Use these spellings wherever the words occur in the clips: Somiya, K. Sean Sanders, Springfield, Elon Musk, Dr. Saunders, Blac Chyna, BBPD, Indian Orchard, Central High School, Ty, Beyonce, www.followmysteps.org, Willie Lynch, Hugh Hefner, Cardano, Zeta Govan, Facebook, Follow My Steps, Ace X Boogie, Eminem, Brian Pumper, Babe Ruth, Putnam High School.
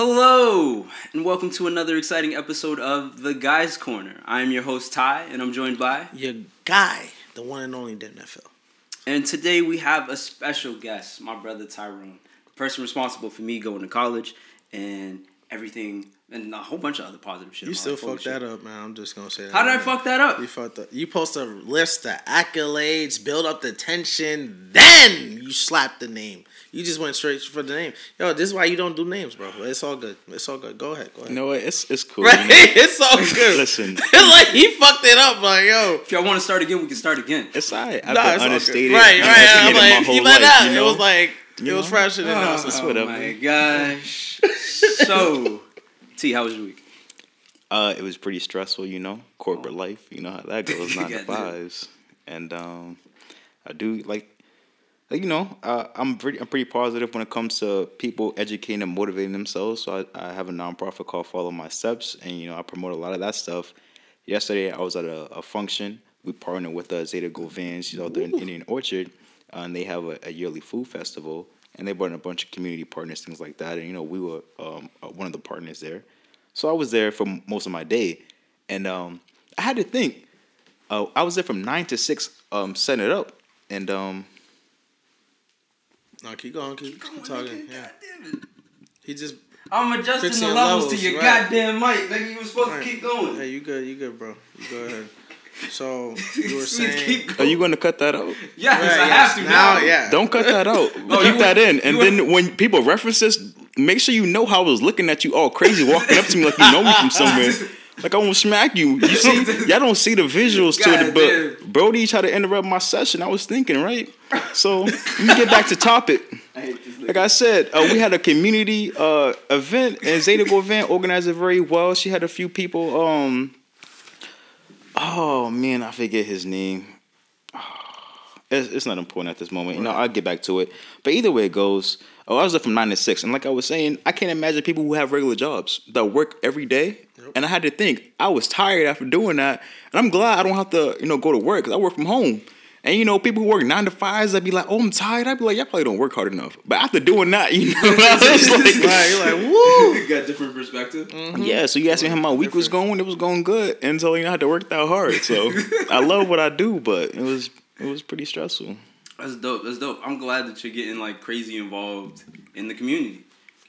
Hello, and welcome to another exciting episode of The Guy's Corner. I'm your host, Ty, and I'm joined by... your guy, the one and only DentNFL. And today we have a special guest, my brother Tyrone, the person responsible for me going to college and everything, and a whole bunch of other positive shit. You still fucked that up, man. I'm just going to say that. How did I fuck that up? You fucked up. You post a list of accolades, build up the tension, then you slap the name. You just went straight for the name. Yo, this is why you don't do names, bro. It's all good. It's all good. Go ahead. You know what? It's cool. Right? It's all good. Listen. Like, he fucked it up. Like, yo. If y'all want to start again, we can start again. It's all right. I've been understated. Right. I'm like, he let out. You know? It was like, it was fresher than us. It's whatever. Oh, my gosh. So, T, how was your week? It was pretty stressful, you know. Corporate life. You know how that goes. 9 to 5s. And I do, like, you know, I'm pretty positive when it comes to people educating and motivating themselves. So I have a nonprofit called Follow My Steps, and, you know, I promote a lot of that stuff. Yesterday, I was at a function. We partnered with Zeta Govan. She's out there in Indian Orchard, and they have a yearly food festival, and they brought in a bunch of community partners, things like that. And, you know, we were one of the partners there. So I was there for most of my day, and I had to think. I was there from 9 to 6 setting it up, and... No, keep going, talking. Yeah. Goddamn it. He just... I'm adjusting the levels to your goddamn mic. Nigga, you were supposed to keep going. Hey, you good, bro. You go ahead. So, you were saying... Are you going to cut that out? Yes, I have to now. Yeah. Don't cut that out. Keep that in. And then when people reference this, make sure you know how I was looking at you all crazy, walking up to me like you know me from somewhere. Like, I want to smack you. You see? Y'all don't see the visuals to it, but Brody tried to interrupt my session. I was thinking, right? So, let me get back to topic. Like I said, we had a community event, and Zeta Govan organized it very well. She had a few people. Oh, man, I forget his name. It's not important at this moment. You know, I'll get back to it. But either way it goes, I was there from 9 to 6. And like I was saying, I can't imagine people who have regular jobs that work every day. Yep. And I had to think, I was tired after doing that. And I'm glad I don't have to, you know, go to work because I work from home. And, you know, people who work 9 to 5s, I'd be like, oh, I'm tired. I'd be like, y'all probably don't work hard enough. But after doing that, you know, I was like, right, you're like, woo. You got different perspective. Mm-hmm. Yeah, so you asked me how my week was going. It was going good. And so, you know, I had to work that hard. So I love what I do, but it was pretty stressful. That's dope. I'm glad that you're getting like crazy involved in the community.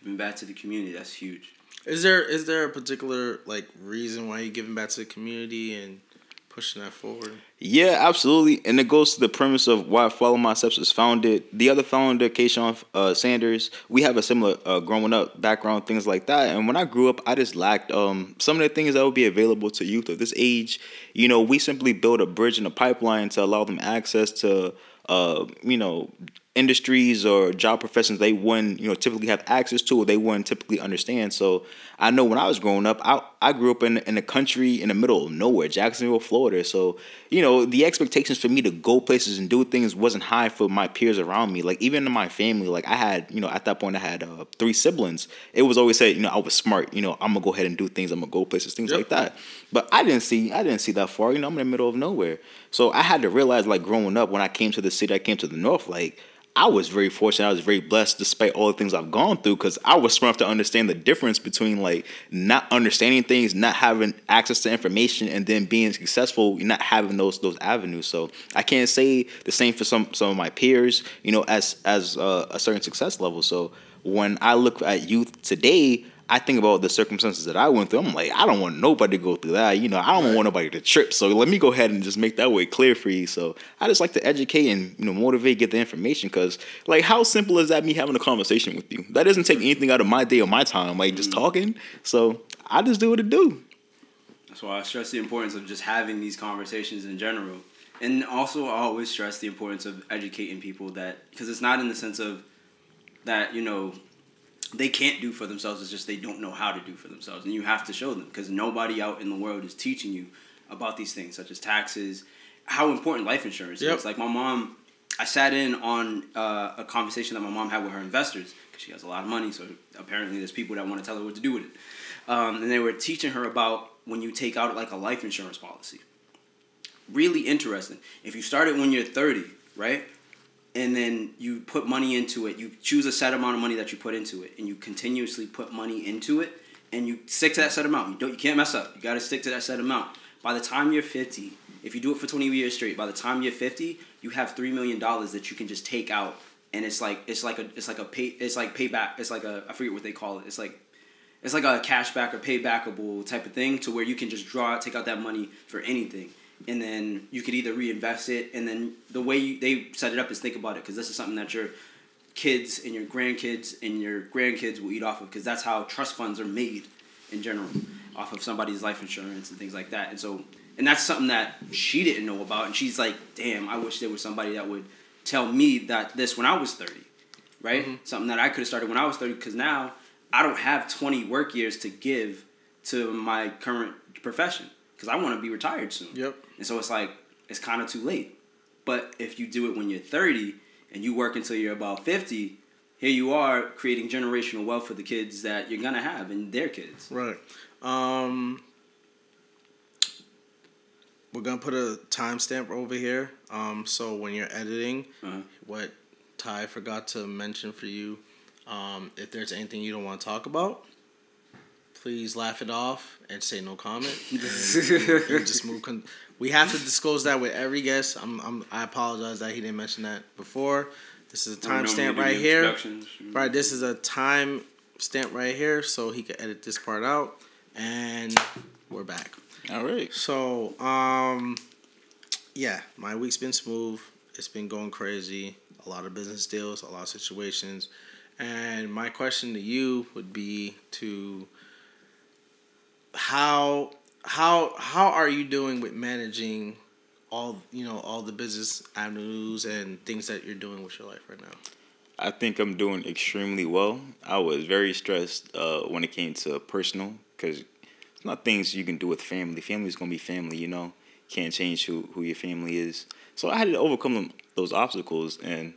Giving back to the community, that's huge. Is there a particular like reason why you're giving back to the community and pushing that forward? Yeah, absolutely. And it goes to the premise of why Follow My Steps was founded. The other founder, K. Sean Sanders, we have a similar growing up background, things like that. And when I grew up, I just lacked some of the things that would be available to youth of this age. You know, we simply build a bridge and a pipeline to allow them access to, you know, industries or job professions they wouldn't, you know, typically have access to or they wouldn't typically understand. So I know when I was growing up, I grew up in a country in the middle of nowhere, Jacksonville, Florida. So, you know, the expectations for me to go places and do things wasn't high for my peers around me. Like, even in my family, like I had, you know, at that point I had 3 siblings. It was always said, you know, I was smart, you know, I'm gonna go ahead and do things, I'm gonna go places, things like that. But I didn't see that far. You know, I'm in the middle of nowhere. So I had to realize, like, growing up, when I came to the city, I came to the north, like, I was very fortunate. I was very blessed despite all the things I've gone through because I was smart enough to understand the difference between, like, not understanding things, not having access to information, and then being successful, not having those avenues. So I can't say the same for some of my peers, you know, as a certain success level. So when I look at youth today, I think about the circumstances that I went through. I'm like, I don't want nobody to go through that. You know, I don't want nobody to trip. So let me go ahead and just make that way clear for you. So I just like to educate and, you know, motivate, get the information. Because, like, how simple is that me having a conversation with you? That doesn't take anything out of my day or my time, like just talking. So I just do what it do. That's why I stress the importance of just having these conversations in general. And also I always stress the importance of educating people that, because it's not in the sense of that, you know, they can't do for themselves. It's just they don't know how to do for themselves. And you have to show them because nobody out in the world is teaching you about these things, such as taxes, how important life insurance is. Like my mom, I sat in on a conversation that my mom had with her investors because she has a lot of money. So apparently there's people that want to tell her what to do with it. And they were teaching her about when you take out like a life insurance policy. Really interesting. If you start it when you're 30, right? and then you put money into it. You choose a set amount of money that you put into it, and you continuously put money into it, and you stick to that set amount. You can't mess up. You got to stick to that set amount. By the time you're 50, if you do it for 20 years straight, by the time you're 50, you have $3 million that you can just take out, and it's like a payback. It's like a, I forget what they call it. It's like a cashback or paybackable type of thing, to where you can just take out that money for anything. And then you could either reinvest it, and then the way they set it up is, think about it, because this is something that your kids and your grandkids will eat off of, because that's how trust funds are made in general, off of somebody's life insurance and things like that. And that's something that she didn't know about, and she's like, damn, I wish there was somebody that would tell me that this when I was 30, right? Mm-hmm. Something that I could have started when I was 30, because now I don't have 20 work years to give to my current profession, because I want to be retired soon. Yep. And so it's like, it's kind of too late. But if you do it when you're 30 and you work until you're about 50, here you are creating generational wealth for the kids that you're going to have and their kids. Right. We're going to put a timestamp over here. So when you're editing, what Ty forgot to mention for you, if there's anything you don't want to talk about, please laugh it off and say no comment. And just move. We have to disclose that with every guest. I apologize that he didn't mention that before. This is a timestamp right here. Right, this is a timestamp right here, so he can edit this part out. And we're back. All right. So, yeah, my week's been smooth. It's been going crazy. A lot of business deals, a lot of situations. And my question to you would be to... How are you doing with managing all the business avenues and things that you're doing with your life right now? I think I'm doing extremely well. I was very stressed when it came to personal, because it's not things you can do with family. Family's gonna be family, you know. Can't change who your family is. So I had to overcome those obstacles, and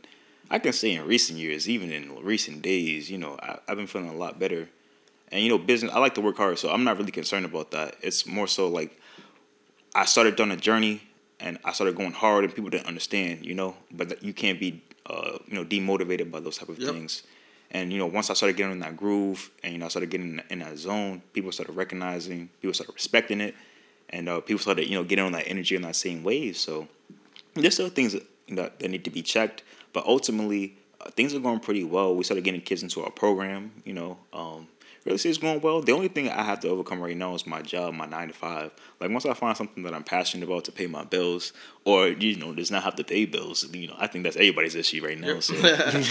I can say in recent years, even in recent days, you know, I've been feeling a lot better. And, you know, business, I like to work hard, so I'm not really concerned about that. It's more so like I started on a journey, and I started going hard, and people didn't understand, you know. But you can't be, demotivated by those type of things. And, you know, once I started getting in that groove and, you know, I started getting in that zone, people started recognizing, people started respecting it, and people started, you know, getting on that energy and that same wave. So there's still things that, you know, that need to be checked. But ultimately, things are going pretty well. We started getting kids into our program, you know, really see it's going well. The only thing I have to overcome right now is my job, my 9-to-5. Like, once I find something that I'm passionate about to pay my bills, or, you know, does not have to pay bills, you know, I think that's everybody's issue right now. So I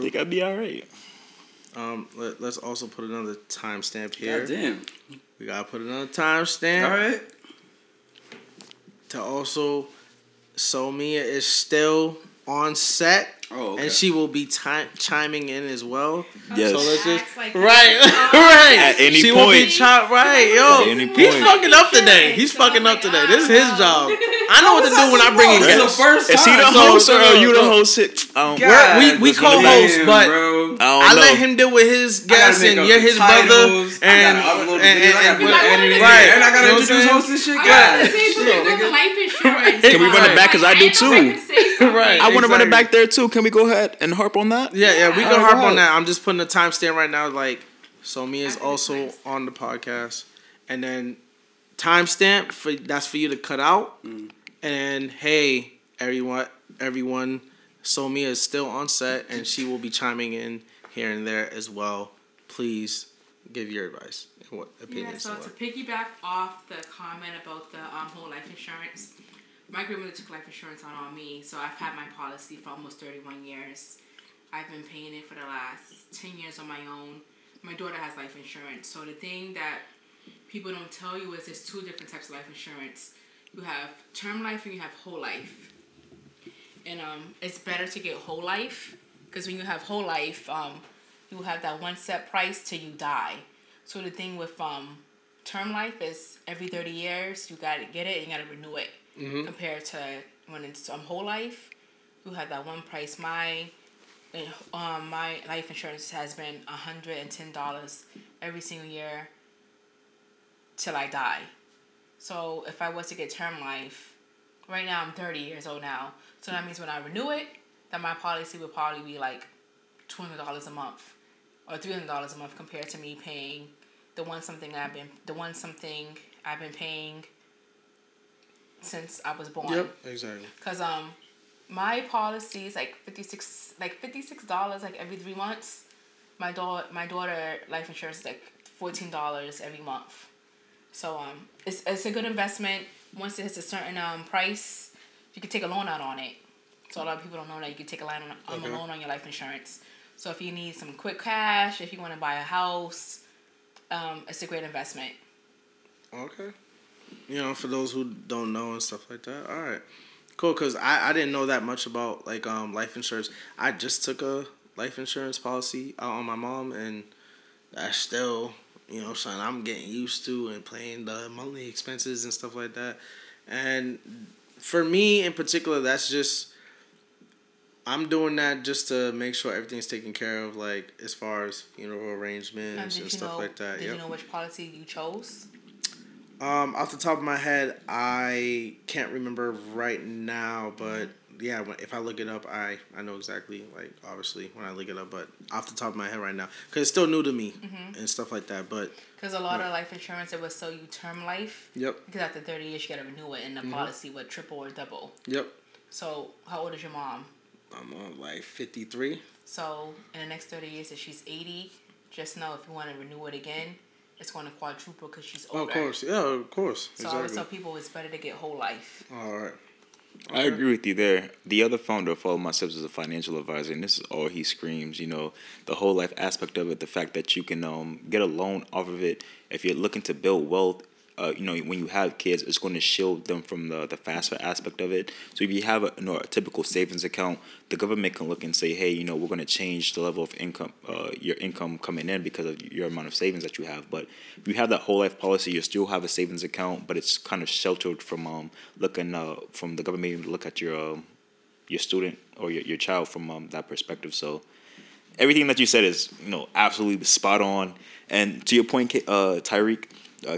think I'd be all right. Let's also put another timestamp here. God damn. We got to put another timestamp. All right. To also, Somiya is still on set. Oh, okay. And she will be chiming in as well. Yes. So let's just, right, right. At any point. Will be right, yo. At any point. He's fucking up today. He's fucking up today. This is his job. I know what to do when I bring in guests. Is he the host or are you the host? We co-host, but I let him deal with his guests, and you're his brother. And right. And I gotta introduce hosts and shit. God, life insurance. Can we run it back? Because I do too. Right. I want to run it back there too. Can we go ahead and harp on that? Yeah, we can harp on that. I'm just putting a timestamp right now. Like, Somiya is also on the podcast, and then timestamp that's for you to cut out. Mm. And hey, everyone, Somiya is still on set, and she will be chiming in here and there as well. Please give your advice and what opinions. Yeah, so to piggyback off the comment about the whole life insurance. My grandmother took life insurance on me, so I've had my policy for almost 31 years. I've been paying it for the last 10 years on my own. My daughter has life insurance. So the thing that people don't tell you is there's two different types of life insurance. You have term life and you have whole life. And it's better to get whole life, because when you have whole life, you have that one set price till you die. So the thing with term life is every 30 years, you got to get it and you got to renew it. Mm-hmm. Compared to when it's whole life, who had that one price. My life insurance has been $110 every single year till I die. So if I was to get term life, right now I'm 30 years old now. So that means when I renew it, that my policy would probably be like $200 a month or $300 a month compared to me paying the one something I've been paying since I was born. Yep, exactly. Cause my policy is like $56 like every 3 months. My daughter life insurance is like $14 every month. So it's a good investment. Once it hits a certain price, you can take a loan out on it. So a lot of people don't know that you can take a loan on your life insurance. So if you need some quick cash, if you want to buy a house, it's a great investment. Okay. You know, for those who don't know and stuff like that. All right. Cool, because I didn't know that much about, like, life insurance. I just took a life insurance policy out on my mom, and I still, you know, son, I'm getting used to and paying the monthly expenses and stuff like that. And for me in particular, that's just, I'm doing that just to make sure everything's taken care of, like, as far as funeral arrangements and stuff like that. Did you know which policy you chose? Off the top of my head, I can't remember right now, but yeah, if I look it up, I know exactly, like, obviously, when I look it up, but off the top of my head right now, because it's still new to me and stuff like that, but... Because a lot of life insurance, it would sell you term life. Yep. Because after 30 years, you got to renew it, and the policy would triple or double. Yep. So, how old is your mom? I'm on, like, 53. So, in the next 30 years, if she's 80, just know if you want to renew it again, it's going to quadruple because she's older. Oh, of course. Yeah, of course. So exactly. I would tell people it's better to get whole life. All right. Okay. I agree with you there. The other founder of Follow My Steps is a financial advisor, and this is all he screams, you know, the whole life aspect of it, the fact that you can get a loan off of it. If you're looking to build wealth, you know, when you have kids, it's going to shield them from the FAFSA aspect of it. So if you have a typical savings account, the government can look and say, hey, you know, we're going to change the level of income, your income coming in because of your amount of savings that you have. But if you have that whole life policy, you still have a savings account, but it's kind of sheltered from looking from the government to look at your student or your child from that perspective. So everything that you said is, you know, absolutely spot on. And to your point, Tyreek.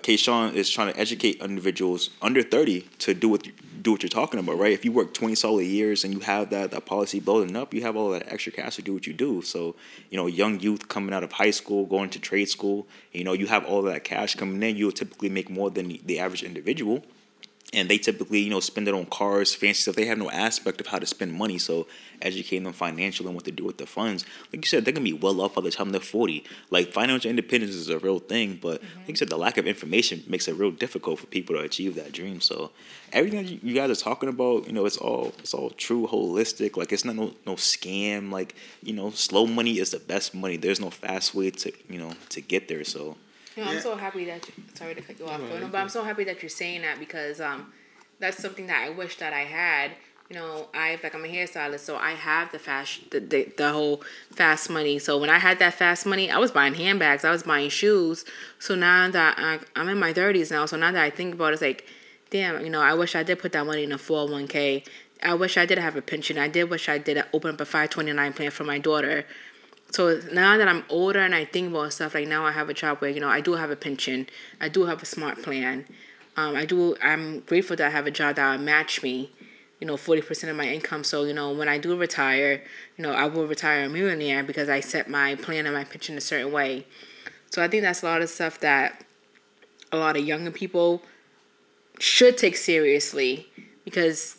K. Sean is trying to educate individuals under 30 to do what you're talking about, right? If you work 20 solid years and you have that policy building up, you have all that extra cash to do what you do. So, you know, young youth coming out of high school, going to trade school, you know, you have all that cash coming in. You'll typically make more than the average individual. And they typically, you know, spend it on cars, fancy stuff. They have no aspect of how to spend money. So educating them financially on what to do with their funds. Like you said, they're going to be well off by the time they're 40. Like, financial independence is a real thing. But like you said, the lack of information makes it real difficult for people to achieve that dream. So everything that you guys are talking about, you know, it's all true, holistic. Like, it's not no scam. Like, you know, slow money is the best money. There's no fast way to, you know, to get there. So. You know, I'm so happy that sorry to cut you off, but I'm so happy that you're saying that because that's something that I wish that I had. You know, I'm a hairstylist, so I have the whole fast money. So when I had that fast money, I was buying handbags, I was buying shoes. So now that I'm in my 30s now, so now that I think about it, it's like, damn, you know, I wish I did put that money in a 401k. I wish I did have a pension. I did wish I did open up a 529 plan for my daughter. So now that I'm older and I think about stuff, like now I have a job where, you know, I do have a pension. I do have a smart plan. I'm grateful that I have a job that will match me, you know, 40% of my income. So, you know, when I do retire, you know, I will retire a millionaire because I set my plan and my pension a certain way. So I think that's a lot of stuff that a lot of younger people should take seriously because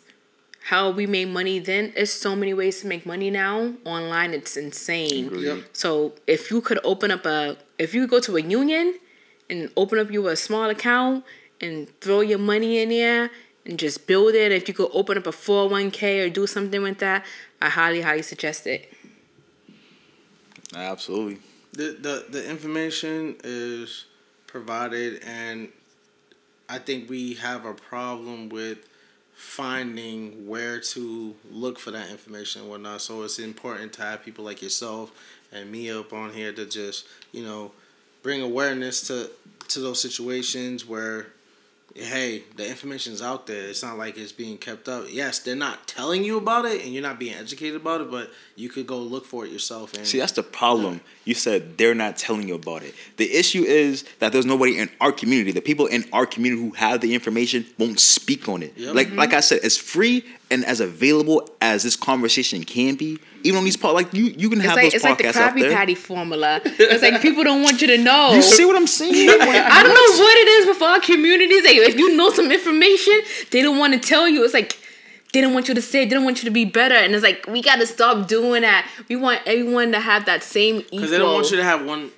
how we made money then, there's so many ways to make money now. Online, it's insane. Yep. So if you could go to a union and open up you a small account and throw your money in there and just build it, if you could open up a 401k or do something with that, I highly, highly suggest it. Absolutely. The information is provided, and I think we have a problem with finding where to look for that information and whatnot. So it's important to have people like yourself and me up on here to just, you know, bring awareness to those situations where, hey, the information's out there. It's not like it's being kept up. Yes, they're not telling you about it and you're not being educated about it, but you could go look for it yourself. And see, that's the problem. You said they're not telling you about it. The issue is that there's nobody in our community. The people in our community who have the information won't speak on it. Yep. Like I said, it's free and as available as this conversation can be, even on these podcasts, like you can have like, those podcasts out there. It's like the Krabby Patty formula. It's like people don't want you to know. You see what I'm saying? Like, I don't know what it is with our communities. Like, if you know some information, they don't want to tell you. It's like they don't want you to say it. They don't want you to be better. And it's like, we got to stop doing that. We want everyone to have that same ego. Because they don't want you to have one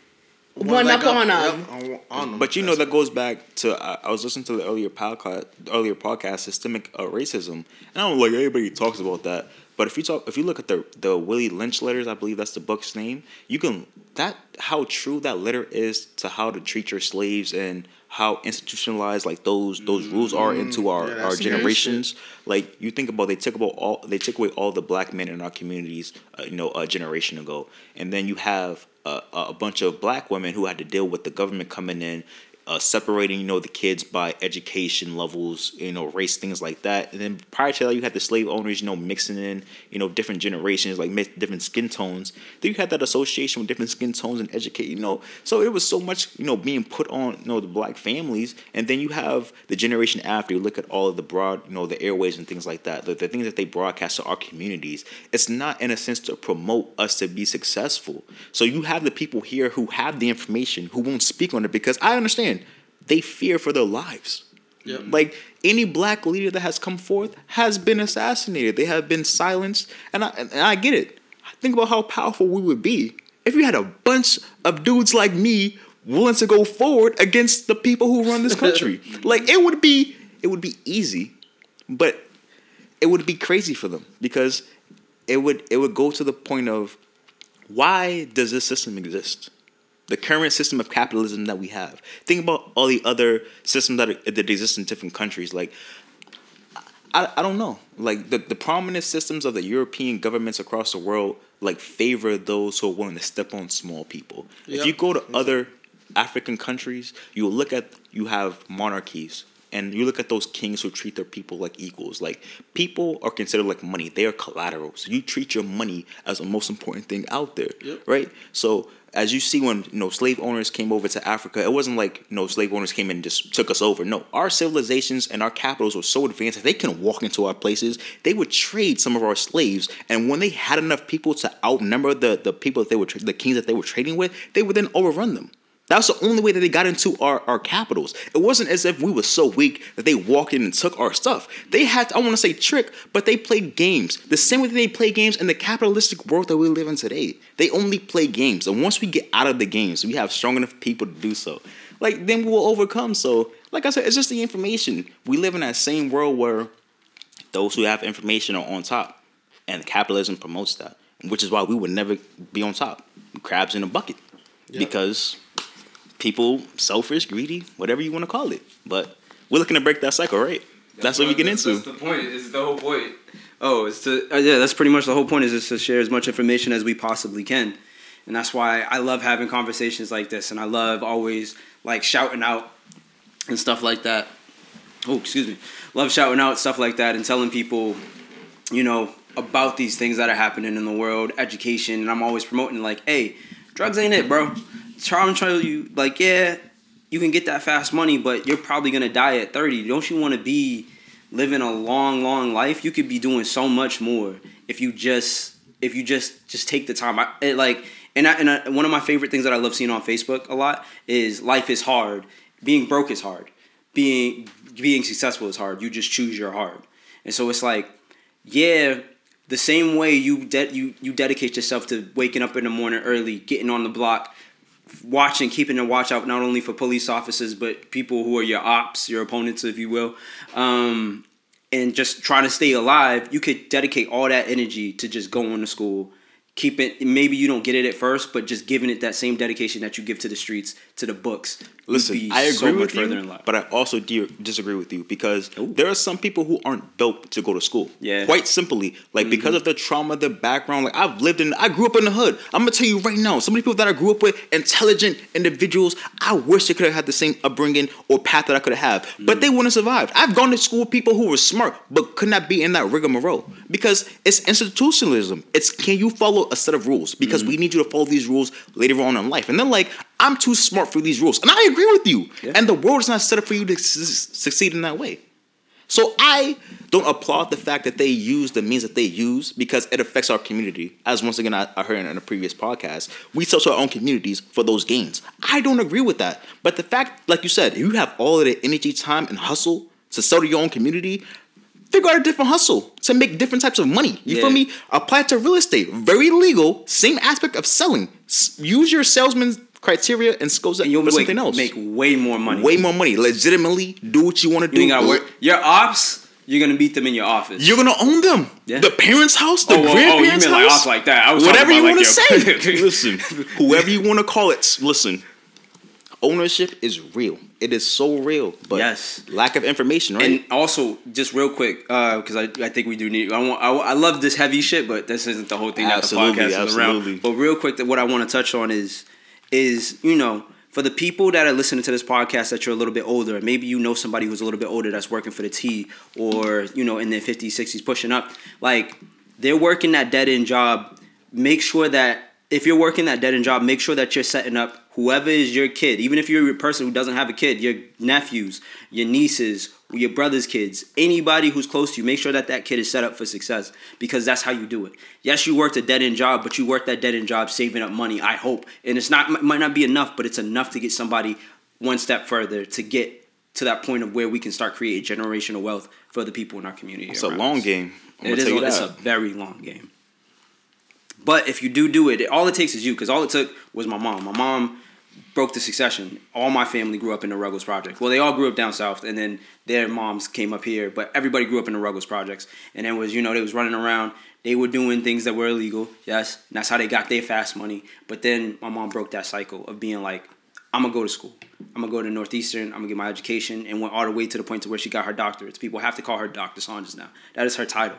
up on them. But you know, that goes back to, I was listening to the earlier podcast, systemic racism. And I don't like everybody talks about that. But if you look at the Willie Lynch letters, I believe that's the book's name, how true that letter is to how to treat your slaves and how institutionalized like those rules are into our generations. Like you think about, they took away all the black men in our communities, a generation ago, and then you have a bunch of black women who had to deal with the government coming in, separating the kids by education levels, race, things like that. And then prior to that, you had the slave owners, mixing in, different generations, like different skin tones. Then you had that association with different skin tones and educate. So it was so much being put on the black families. And then you have the generation after. You look at all of the broad the airways and things like that, the things that they broadcast to our communities. It's not in a sense to promote us to be successful. So you have the people here who have the information who won't speak on it because I understand they fear for their lives. Yep. Like any black leader that has come forth has been assassinated. They have been silenced. And I get it. Think about how powerful we would be if we had a bunch of dudes like me willing to go forward against the people who run this country. Like it would be easy, but it would be crazy for them because it would go to the point of, why does this system exist? The current system of capitalism that we have. Think about all the other systems that exist in different countries. Like, I don't know. Like, the prominent systems of the European governments across the world, like, favor those who are willing to step on small people. Yep. If you go to other African countries, you have monarchies. And you look at those kings who treat their people like equals. Like, people are considered like money. They are collateral. So you treat your money as the most important thing out there, yep, right? So as you see when, slave owners came over to Africa, it wasn't like, slave owners came in and just took us over. No, our civilizations and our capitals were so advanced that they couldn't walk into our places. They would trade some of our slaves. And when they had enough people to outnumber the people that they were, the kings that they were trading with, they would then overrun them. That's the only way that they got into our capitals. It wasn't as if we were so weak that they walked in and took our stuff. They had to, I want to say trick, but they played games. The same way that they play games in the capitalistic world that we live in today. They only play games. And once we get out of the games, we have strong enough people to do so. Like, then we will overcome. So, like I said, it's just the information. We live in that same world where those who have information are on top. And capitalism promotes that. Which is why we would never be on top. Crabs in a bucket. Yep. Because people, selfish, greedy, whatever you want to call it. But we're looking to break that cycle, right? That's what we get into. That's the point. It's the whole point. Oh, it's to... yeah, that's pretty much the whole point, is just to share as much information as we possibly can. And that's why I love having conversations like this. And I love always, like, shouting out and stuff like that. Oh, excuse me. Love shouting out stuff like that and telling people, about these things that are happening in the world, education. And I'm always promoting, like, hey, drugs ain't it, bro. I'm trying to tell you, like, yeah, you can get that fast money, but you're probably going to die at 30. Don't you want to be living a long, long life? You could be doing so much more if you just take the time. One of my favorite things that I love seeing on Facebook a lot is life is hard. Being broke is hard. Being successful is hard. You just choose your hard. And so it's like, yeah, the same way you dedicate yourself to waking up in the morning early, getting on the block, keeping a watch out not only for police officers but people who are your ops, your opponents, if you will, and just trying to stay alive. You could dedicate all that energy to just going to school, keep it. Maybe you don't get it at first, but just giving it that same dedication that you give to the streets, to the books. Listen, I agree so with you, but I also disagree with you because there are some people who aren't built to go to school. Yeah, quite simply, like because of the trauma, the background. Like I grew up in the hood. I'm gonna tell you right now, some of the people that I grew up with, intelligent individuals. I wish they could have had the same upbringing or path that I could have, but they wouldn't have survived. I've gone to school with people who were smart but could not be in that rigmarole because it's institutionalism. It's can you follow a set of rules because we need you to follow these rules later on in life, and then like I'm too smart for these rules, and I agree with you. Yeah. And the world is not set up for you to succeed in that way. So I don't applaud the fact that they use the means that they use, because it affects our community. As once again I heard in a previous podcast, we sell to our own communities for those gains. I don't agree with that. But the fact, like you said, you have all of the energy, time, and hustle to sell to your own community. Figure out a different hustle to make different types of money. You feel me? Apply to real estate. Very legal. Same aspect of selling. Use your salesman's criteria and skills that you'll something else. Make way more money. Way more money. Legitimately do what you want to do. You ain't gotta work. Your ops, you're going to beat them in your office. You're going to own them. Yeah. The parents' house, the grandparents' house. Oh, you mean like ops like that. I was whatever you want to say. Listen, whoever you want to call it, listen. Ownership is real. It is so real. But yes, lack of information, right? And also, just real quick, because I think we do need... I love this heavy shit, but this isn't the whole thing that the podcast is around. But real quick, what I want to touch on is, you know, for the people that are listening to this podcast that you're a little bit older, and maybe you know somebody who's a little bit older that's working for the T, or, you know, in their 50s, 60s, pushing up, like, they're working that dead-end job. Make sure that... If you're working that dead-end job, make sure that you're setting up whoever is your kid. Even if you're a person who doesn't have a kid, your nephews, your nieces, your brother's kids, anybody who's close to you, make sure that that kid is set up for success, because that's how you do it. Yes, you worked a dead-end job, but you worked that dead-end job saving up money, I hope. And it's not might not be enough, but it's enough to get somebody one step further to get to that point of where we can start creating generational wealth for the people in our community. It's a long game. It's a very long game. But if you do it, all it takes is you. Because all it took was my mom. My mom broke the succession. All my family grew up in the Ruggles Project. Well, they all grew up down south, and then their moms came up here. But everybody grew up in the Ruggles Projects. And it was, you know, they was running around. They were doing things that were illegal. Yes. And that's how they got their fast money. But then my mom broke that cycle of being like, I'm going to go to school. I'm going to go to Northeastern. I'm going to get my education. And went all the way to the point to where she got her doctorate. People have to call her Dr. Saunders now. That is her title.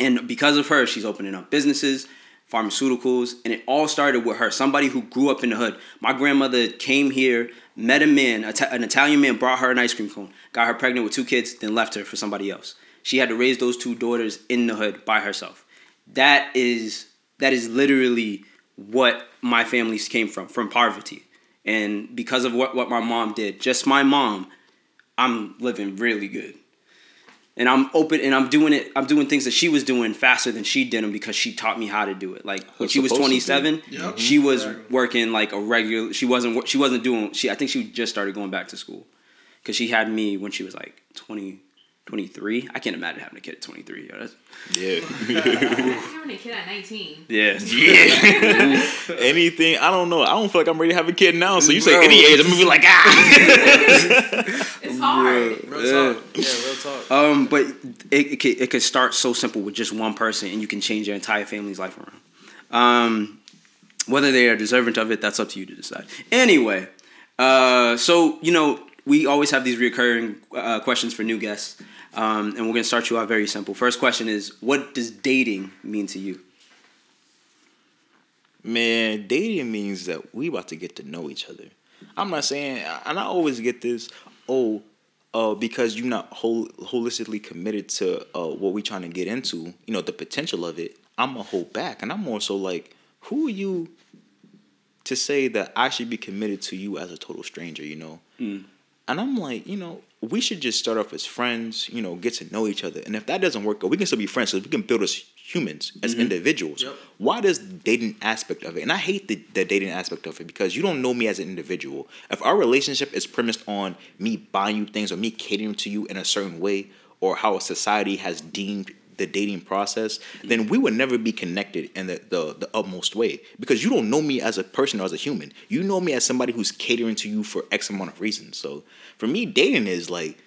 And because of her, she's opening up businesses, pharmaceuticals, and it all started with her. Somebody who grew up in the hood. My grandmother came here, met a man, an Italian man, brought her an ice cream cone, got her pregnant with two kids, then left her for somebody else. She had to raise those two daughters in the hood by herself. That is literally what my family came from poverty. And because of what my mom did, just my mom, I'm living really good. And I'm open, and I'm doing things that she was doing faster than she did them, because she taught me how to do it. Like when she was 27, she was working like a regular. I think she just started going back to school, because she had me when she was like 20, 23. I can't imagine having a kid at 23. Yeah. Having a kid at 19. Yeah. Anything? I don't know. I don't feel like I'm ready to have a kid now. So you say any age, I'm gonna be like It's hard. Real talk. But it could start so simple with just one person, and you can change your entire family's life around. Whether they are deserving of it, that's up to you to decide. Anyway, so you know we always have these recurring questions for new guests, and we're gonna start you out very simple. First question is, what does dating mean to you? Man, dating means that we about to get to know each other. I'm not saying, and I always get this, because you're not holistically committed to what we're trying to get into, you know, the potential of it, I'm going to hold back. And I'm more so like, who are you to say that I should be committed to you as a total stranger, you know? Mm. And I'm like, you know, we should just start off as friends, you know, get to know each other. And if that doesn't work, we can still be friends, because we can build as humans, as individuals. Yep. Why does the dating aspect of it? And I hate the dating aspect of it, because you don't know me as an individual. If our relationship is premised on me buying you things, or me catering to you in a certain way, or how society has deemed the dating process, then we would never be connected in the utmost way, because you don't know me as a person or as a human. You know me as somebody who's catering to you for X amount of reasons. So for me, dating is like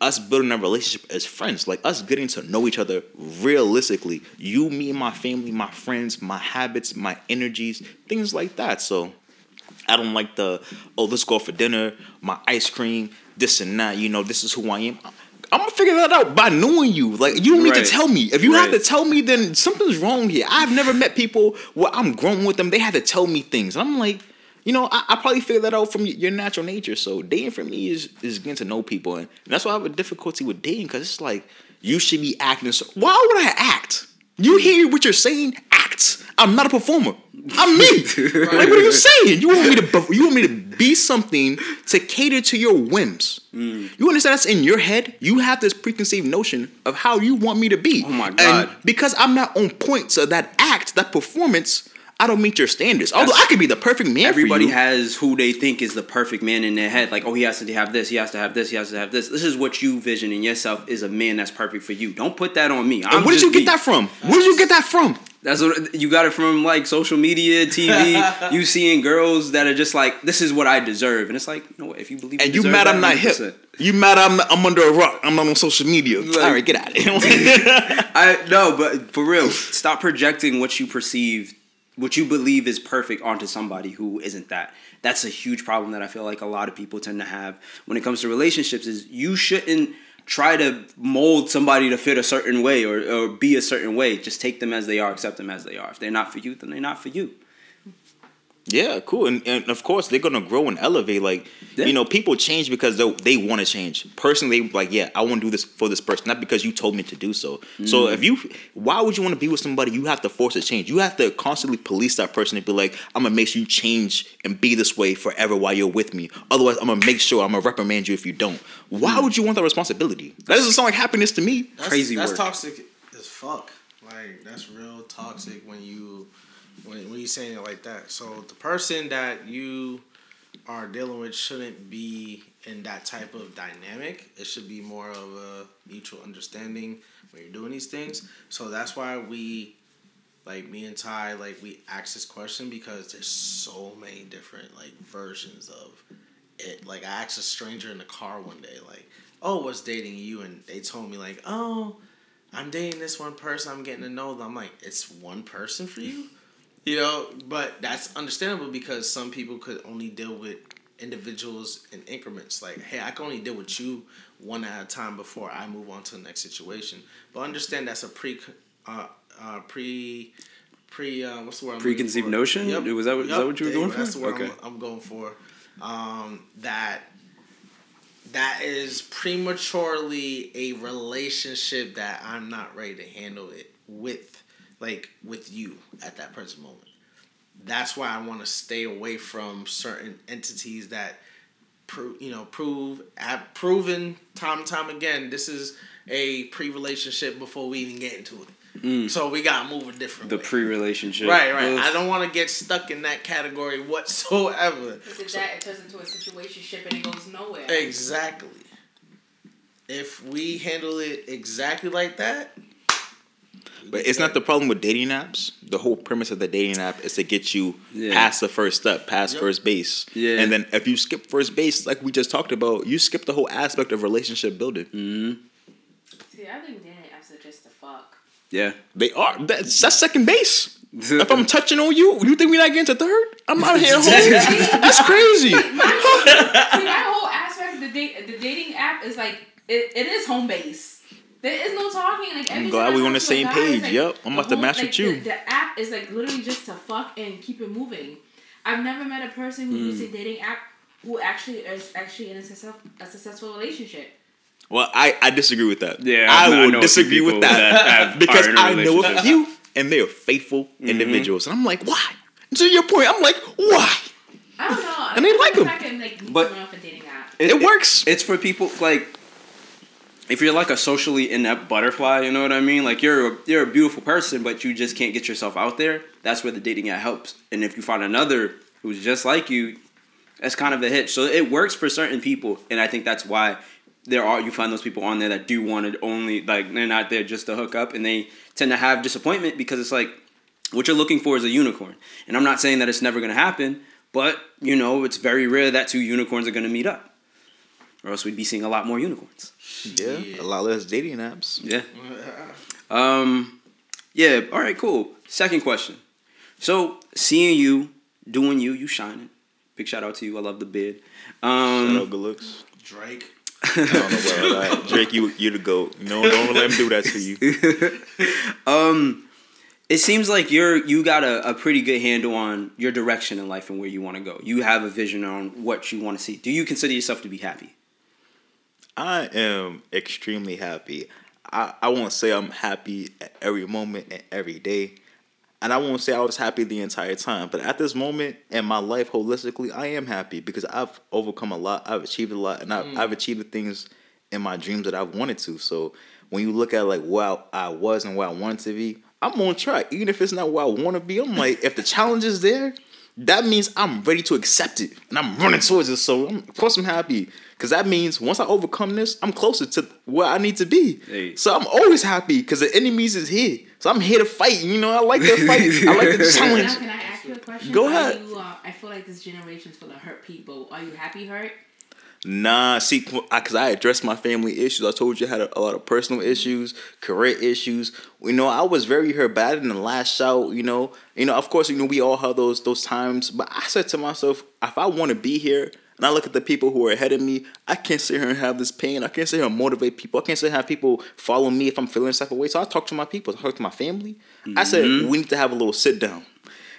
us building a relationship as friends, like us getting to know each other realistically. You, me, my family, my friends, my habits, my energies, things like that. So I don't like let's go for dinner, my ice cream, this and that, you know, this is who I am. I'm going to figure that out by knowing you. Like, you don't need to tell me. If you have to tell me, then something's wrong here. I've never met people where I'm grown with them. They had to tell me things. And I'm like, you know, I probably figured that out from your natural nature. So dating for me is getting to know people. And that's why I have a difficulty with dating, because it's like, you should be acting. So why would I act? You hear what you're saying? Act. I'm not a performer. I'm me. Right. Like, what are you saying? You want me to be something to cater to your whims. Mm. You understand that's in your head? You have this preconceived notion of how you want me to be. Oh my God. And because I'm not on point to that act, that performance, I don't meet your standards. Although I could be the perfect man for you. Everybody has who they think is the perfect man in their head. Like, oh, he has to have this, he has to have this, he has to have this. This is what you vision in yourself is a man that's perfect for you. Don't put that on me. And where did you get that from? Where did you get that from? That's what you got it from, like social media, TV. You seeing girls that are just like, this is what I deserve, and it's like, you know what, if you believe, and you mad I'm not hip. You mad I'm under a rock. I'm not on social media. Like, all right, get out of here. But for real, stop projecting what you perceive, what you believe is perfect onto somebody who isn't that. That's a huge problem that I feel like a lot of people tend to have when it comes to relationships. Is you shouldn't try to mold somebody to fit a certain way or be a certain way. Just take them as they are, accept them as they are. If they're not for you, then they're not for you. Yeah, cool. And of course, they're going to grow and elevate. Like, yeah. You know, people change because they want to change. Personally, like, yeah, I want to do this for this person, not because you told me to do so. Mm. So why would you want to be with somebody you have to force to change? You have to constantly police that person and be like, I'm going to make sure you change and be this way forever while you're with me. Otherwise, I'm going to make sure I'm going to reprimand you if you don't. Why would you want that responsibility? That doesn't sound like happiness to me. That's toxic as fuck. Like, that's real toxic when you're saying it like that. So the person that you are dealing with shouldn't be in that type of dynamic. It should be more of a mutual understanding when you're doing these things. So that's why we, like me and Ty, like we asked this question because there's so many different like versions of it. Like I asked a stranger in the car one day, like, oh, what's dating you? And they told me like, oh, I'm dating this one person. I'm getting to know them. I'm like, it's one person for you? You know, but that's understandable because some people could only deal with individuals in increments. Like, hey, I can only deal with you one at a time before I move on to the next situation. But understand that's a what's the word? Preconceived notion? Yep. Is that what you were going for? That's the word I'm going for. That is prematurely a relationship that I'm not ready to handle it with. Like, with you at that present moment. That's why I want to stay away from certain entities that, have proven time and time again, this is a pre-relationship before we even get into it. Mm. So we got to move a different way. The pre-relationship. Right. I don't want to get stuck in that category whatsoever. Because if it turns into a situationship and it goes nowhere. Exactly. If we handle it exactly like that... But it's not the problem with dating apps. The whole premise of the dating app is to get you past the first step, past first base. Yeah. And then if you skip first base, like we just talked about, you skip the whole aspect of relationship building. Mm-hmm. See, I think dating apps are just a fuck. Yeah. They are. That's second base. If I'm touching on you, you think we're not getting to third? I'm out of here at home. That's crazy. See, that whole aspect of the dating app is like, it is home base. There is no talking. Like, I'm glad we're on the same page. Like, yep, I'm about to match with you. The app is like literally just to fuck and keep it moving. I've never met a person who uses a dating app who actually is in a successful relationship. Well, I disagree with that. Yeah, I will disagree with that because I know a few and they are faithful individuals, and I'm like, why? To your point, I'm like, why? I don't know. And they like them. I can like meet someone off a dating app. It works. It's for people like. If you're like a socially inept butterfly, you know what I mean? Like you're a beautiful person, but you just can't get yourself out there. That's where the dating app helps. And if you find another who's just like you, that's kind of a hitch. So it works for certain people, and I think that's why you find those people on there that do want to only like they're not there just to hook up, and they tend to have disappointment because it's like what you're looking for is a unicorn. And I'm not saying that it's never going to happen, but you know it's very rare that two unicorns are going to meet up. Or else we'd be seeing a lot more unicorns. Yeah, a lot less dating apps. Yeah. Yeah, all right, cool. Second question. So, seeing you, doing you shining. Big shout out to you. I love the beard. Shout out, good looks. Drake. I don't know about that. Drake, you're the GOAT. No, don't let him do that to you. It seems like you got a pretty good handle on your direction in life and where you want to go. You have a vision on what you want to see. Do you consider yourself to be happy? I am extremely happy. I won't say I'm happy at every moment and every day. And I won't say I was happy the entire time, but at this moment in my life, holistically, I am happy because I've overcome a lot, I've achieved a lot, and I've achieved things in my dreams that I've wanted to. So when you look at like where I was and where I wanted to be, I'm on track. Even if it's not where I want to be, I'm like, if the challenge is there, that means I'm ready to accept it, and I'm running towards it. So of course I'm happy, because that means once I overcome this, I'm closer to where I need to be. Hey. So I'm always happy because the enemies is here. So I'm here to fight. You know, I like the fight. I like the challenge. Can I ask you a question? Go ahead. I feel like this generation's full of hurt people. Are you happy hurt? Nah, see, because I addressed my family issues. I told you I had a lot of personal issues, career issues. You know, I was very hurt bad in the last shout, you know, of course, you know, we all have those times. But I said to myself, if I want to be here and I look at the people who are ahead of me, I can't sit here and have this pain. I can't sit here and motivate people. I can't sit here and have people follow me if I'm feeling this type of way. So I talked to my people. I talked to my family. Mm-hmm. I said, we need to have a little sit down.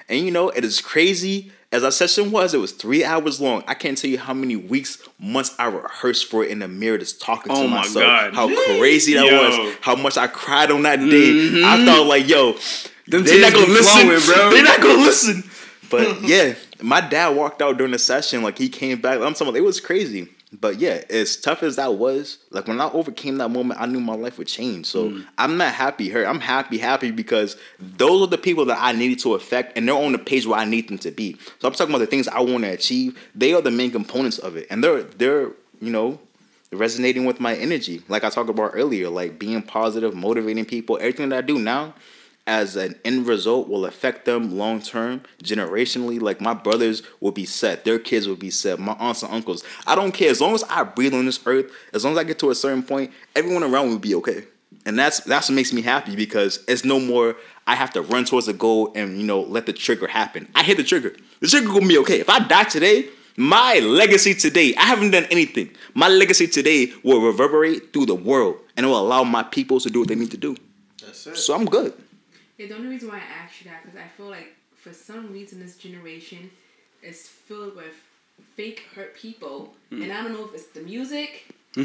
And, you know, it is crazy. As our session was, it was 3 hours long. I can't tell you how many weeks, months I rehearsed for it in the mirror, just talking to myself. God. How crazy that was. How much I cried on that day. I thought like, they're not going to listen. Bro. They're not going to listen. But yeah, my dad walked out during the session. Like he came back. I'm talking about, it was crazy. But yeah, as tough as that was, like when I overcame that moment, I knew my life would change. So I'm not happy hurt. I'm happy because those are the people that I needed to affect, and they're on the page where I need them to be. So I'm talking about the things I want to achieve. They are the main components of it, and they're you know, resonating with my energy. Like I talked about earlier, like being positive, motivating people. Everything that I do now, as an end result, will affect them long term, generationally. Like my brothers will be set, their kids will be set, my aunts and uncles. I don't care. As long as I breathe on this earth, as long as I get to a certain point, everyone around me will be okay. And that's what makes me happy, because it's no more I have to run towards a goal and, you know, let the trigger happen. I hit the trigger. The trigger gonna be okay. If I die today, my legacy today, I haven't done anything. My legacy today will reverberate through the world, and it will allow my people to do what they need to do. That's it. So I'm good. Yeah, the only reason why I asked you that, because I feel like for some reason this generation is filled with fake hurt people. And I don't know if it's the music or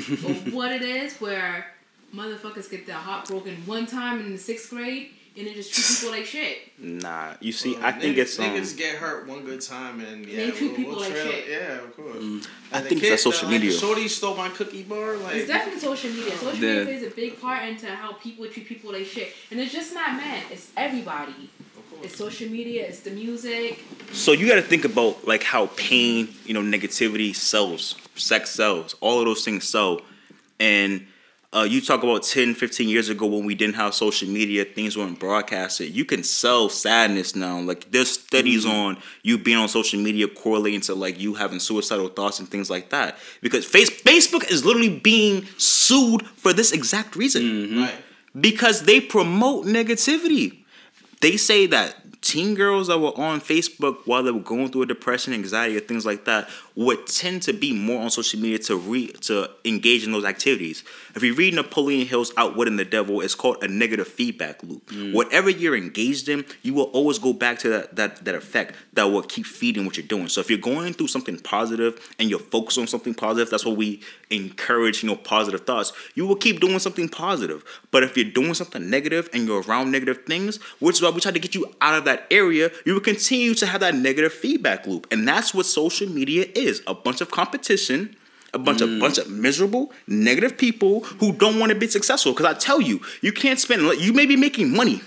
what it is, where motherfuckers get their heart broken one time in the 6th grade and they just treat people like shit. Nah, you see, well, I think it's... niggas get hurt one good time and yeah, they treat people like shit. Yeah, of course. I think it's social media. Like, shorty stole my cookie bar. Like, it's definitely social media. Social media plays a big part into how people treat people like shit. And it's just not men. It's everybody. It's social media. It's the music. So you got to think about like how pain, you know, negativity sells. Sex sells. All of those things sell. And... you talk about 10, 15 years ago when we didn't have social media, things weren't broadcasted. You can sell sadness now. Like, there's studies on you being on social media correlating to, like, you having suicidal thoughts and things like that. Because Facebook is literally being sued for this exact reason. Right. Because they promote negativity. They say that teen girls that were on Facebook while they were going through a depression, anxiety, or things like that would tend to be more on social media to engage in those activities. If you read Napoleon Hill's Outward and the Devil, it's called a negative feedback loop. Whatever you're engaged in, you will always go back to that effect that will keep feeding what you're doing. So if you're going through something positive and you're focused on something positive, that's what we encourage, you know, positive thoughts. You will keep doing something positive. But if you're doing something negative and you're around negative things, which is why we try to get you out of that area, you will continue to have that negative feedback loop. And that's what social media is. A bunch of competition, a bunch of miserable, negative people who don't want to be successful. Because I tell you, you can't spend, you may be making money,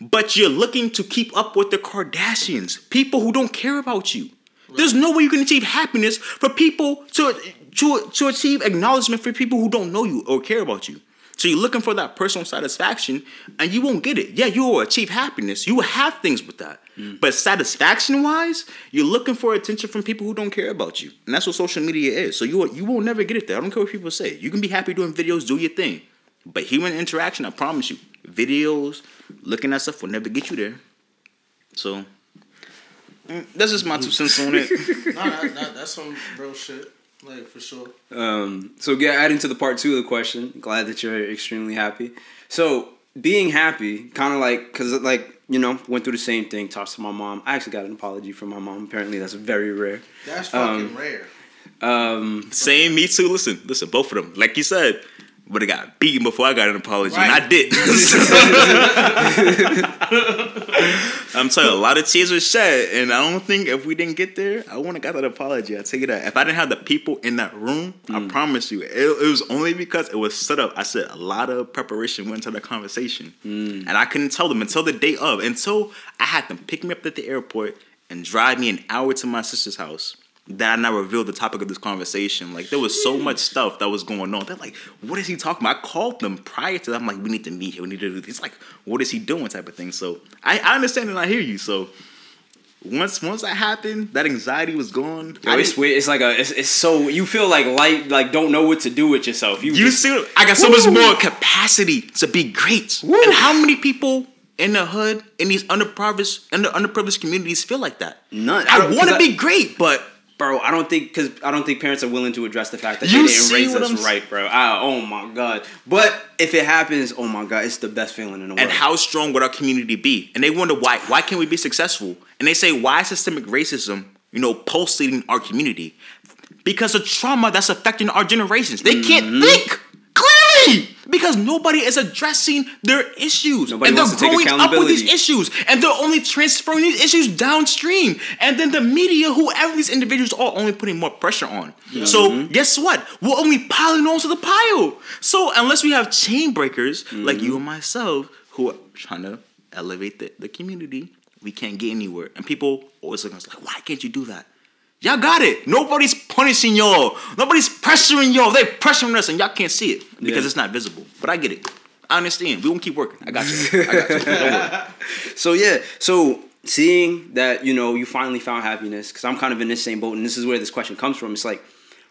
but you're looking to keep up with the Kardashians, people who don't care about you. Right. There's no way you can achieve happiness for people to achieve acknowledgement for people who don't know you or care about you. So you're looking for that personal satisfaction, and you won't get it. Yeah, you will achieve happiness. You will have things with that. But satisfaction-wise, you're looking for attention from people who don't care about you. And that's what social media is. So you won't never get it there. I don't care what people say. You can be happy doing videos, do your thing. But human interaction, I promise you, videos, looking at stuff will never get you there. So that's just my 2 cents on it. That's some real shit. Like, for sure. So, adding to the part 2 of the question, glad that you're extremely happy. So, being happy, kind of like, because, like, you know, went through the same thing, talked to my mom. I actually got an apology from my mom. Apparently, that's very rare. That's fucking rare. Same, me too. Listen, both of them. Like you said, would have got beaten before I got an apology, right. And I did. I'm telling you, a lot of tears were shed, and I don't think if we didn't get there, I wouldn't have got that apology. I tell you that. If I didn't have the people in that room, I promise you, it was only because it was set up. I said a lot of preparation went into the conversation, and I couldn't tell them until the day of, until I had them pick me up at the airport and drive me an hour to my sister's house. That I now revealed the topic of this conversation. Like, there was so much stuff that was going on. They're like, what is he talking about? I called them prior to that. I'm like, we need to meet here. We need to do this. It's like, what is he doing type of thing? So I understand and I hear you. So once that happened, that anxiety was gone. Yo, it's weird. It's like it's so, you feel like light, like don't know what to do with yourself. You just, see, I got so much more capacity to be great. Woo. And how many people in the hood, in these underprivileged communities feel like that? None. I want to be great, but... Bro, I don't think parents are willing to address the fact that they didn't raise us right, bro. Oh my god! But if it happens, oh my god, it's the best feeling in the world. And how strong would our community be? And they wonder why can't we be successful? And they say, why is systemic racism, pulsating our community? Because of trauma that's affecting our generations. They can't think clearly because nobody is addressing their issues. Nobody and they're growing up with these issues. And they're only transferring these issues downstream. And then the media, whoever these individuals are, only putting more pressure on. Yeah. So guess what? We're only piling on to the pile. So unless we have chain breakers like you and myself who are trying to elevate the community, we can't get anywhere. And people always look at us like, why can't you do that? Y'all got it. Nobody's punishing y'all. Nobody's pressuring y'all. They pressuring us and y'all can't see it because it's not visible. But I get it. I understand. We won't keep working. I got you. Don't worry. So yeah. So seeing that, you finally found happiness, because I'm kind of in this same boat, and this is where this question comes from. It's like,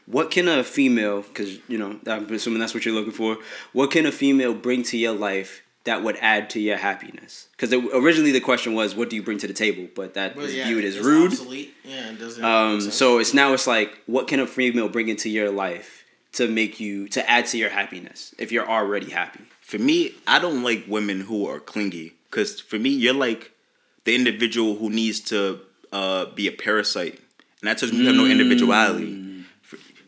what can a female, because, I'm assuming that's what you're looking for. What can a female bring to your life that would add to your happiness? Because originally the question was, what do you bring to the table? But that is viewed as rude. Obsolete. Yeah, it doesn't make sense. So it's like, what can a female bring into your life to add to your happiness if you're already happy? For me, I don't like women who are clingy. Because for me, you're like the individual who needs to be a parasite. And that tells me you have no individuality.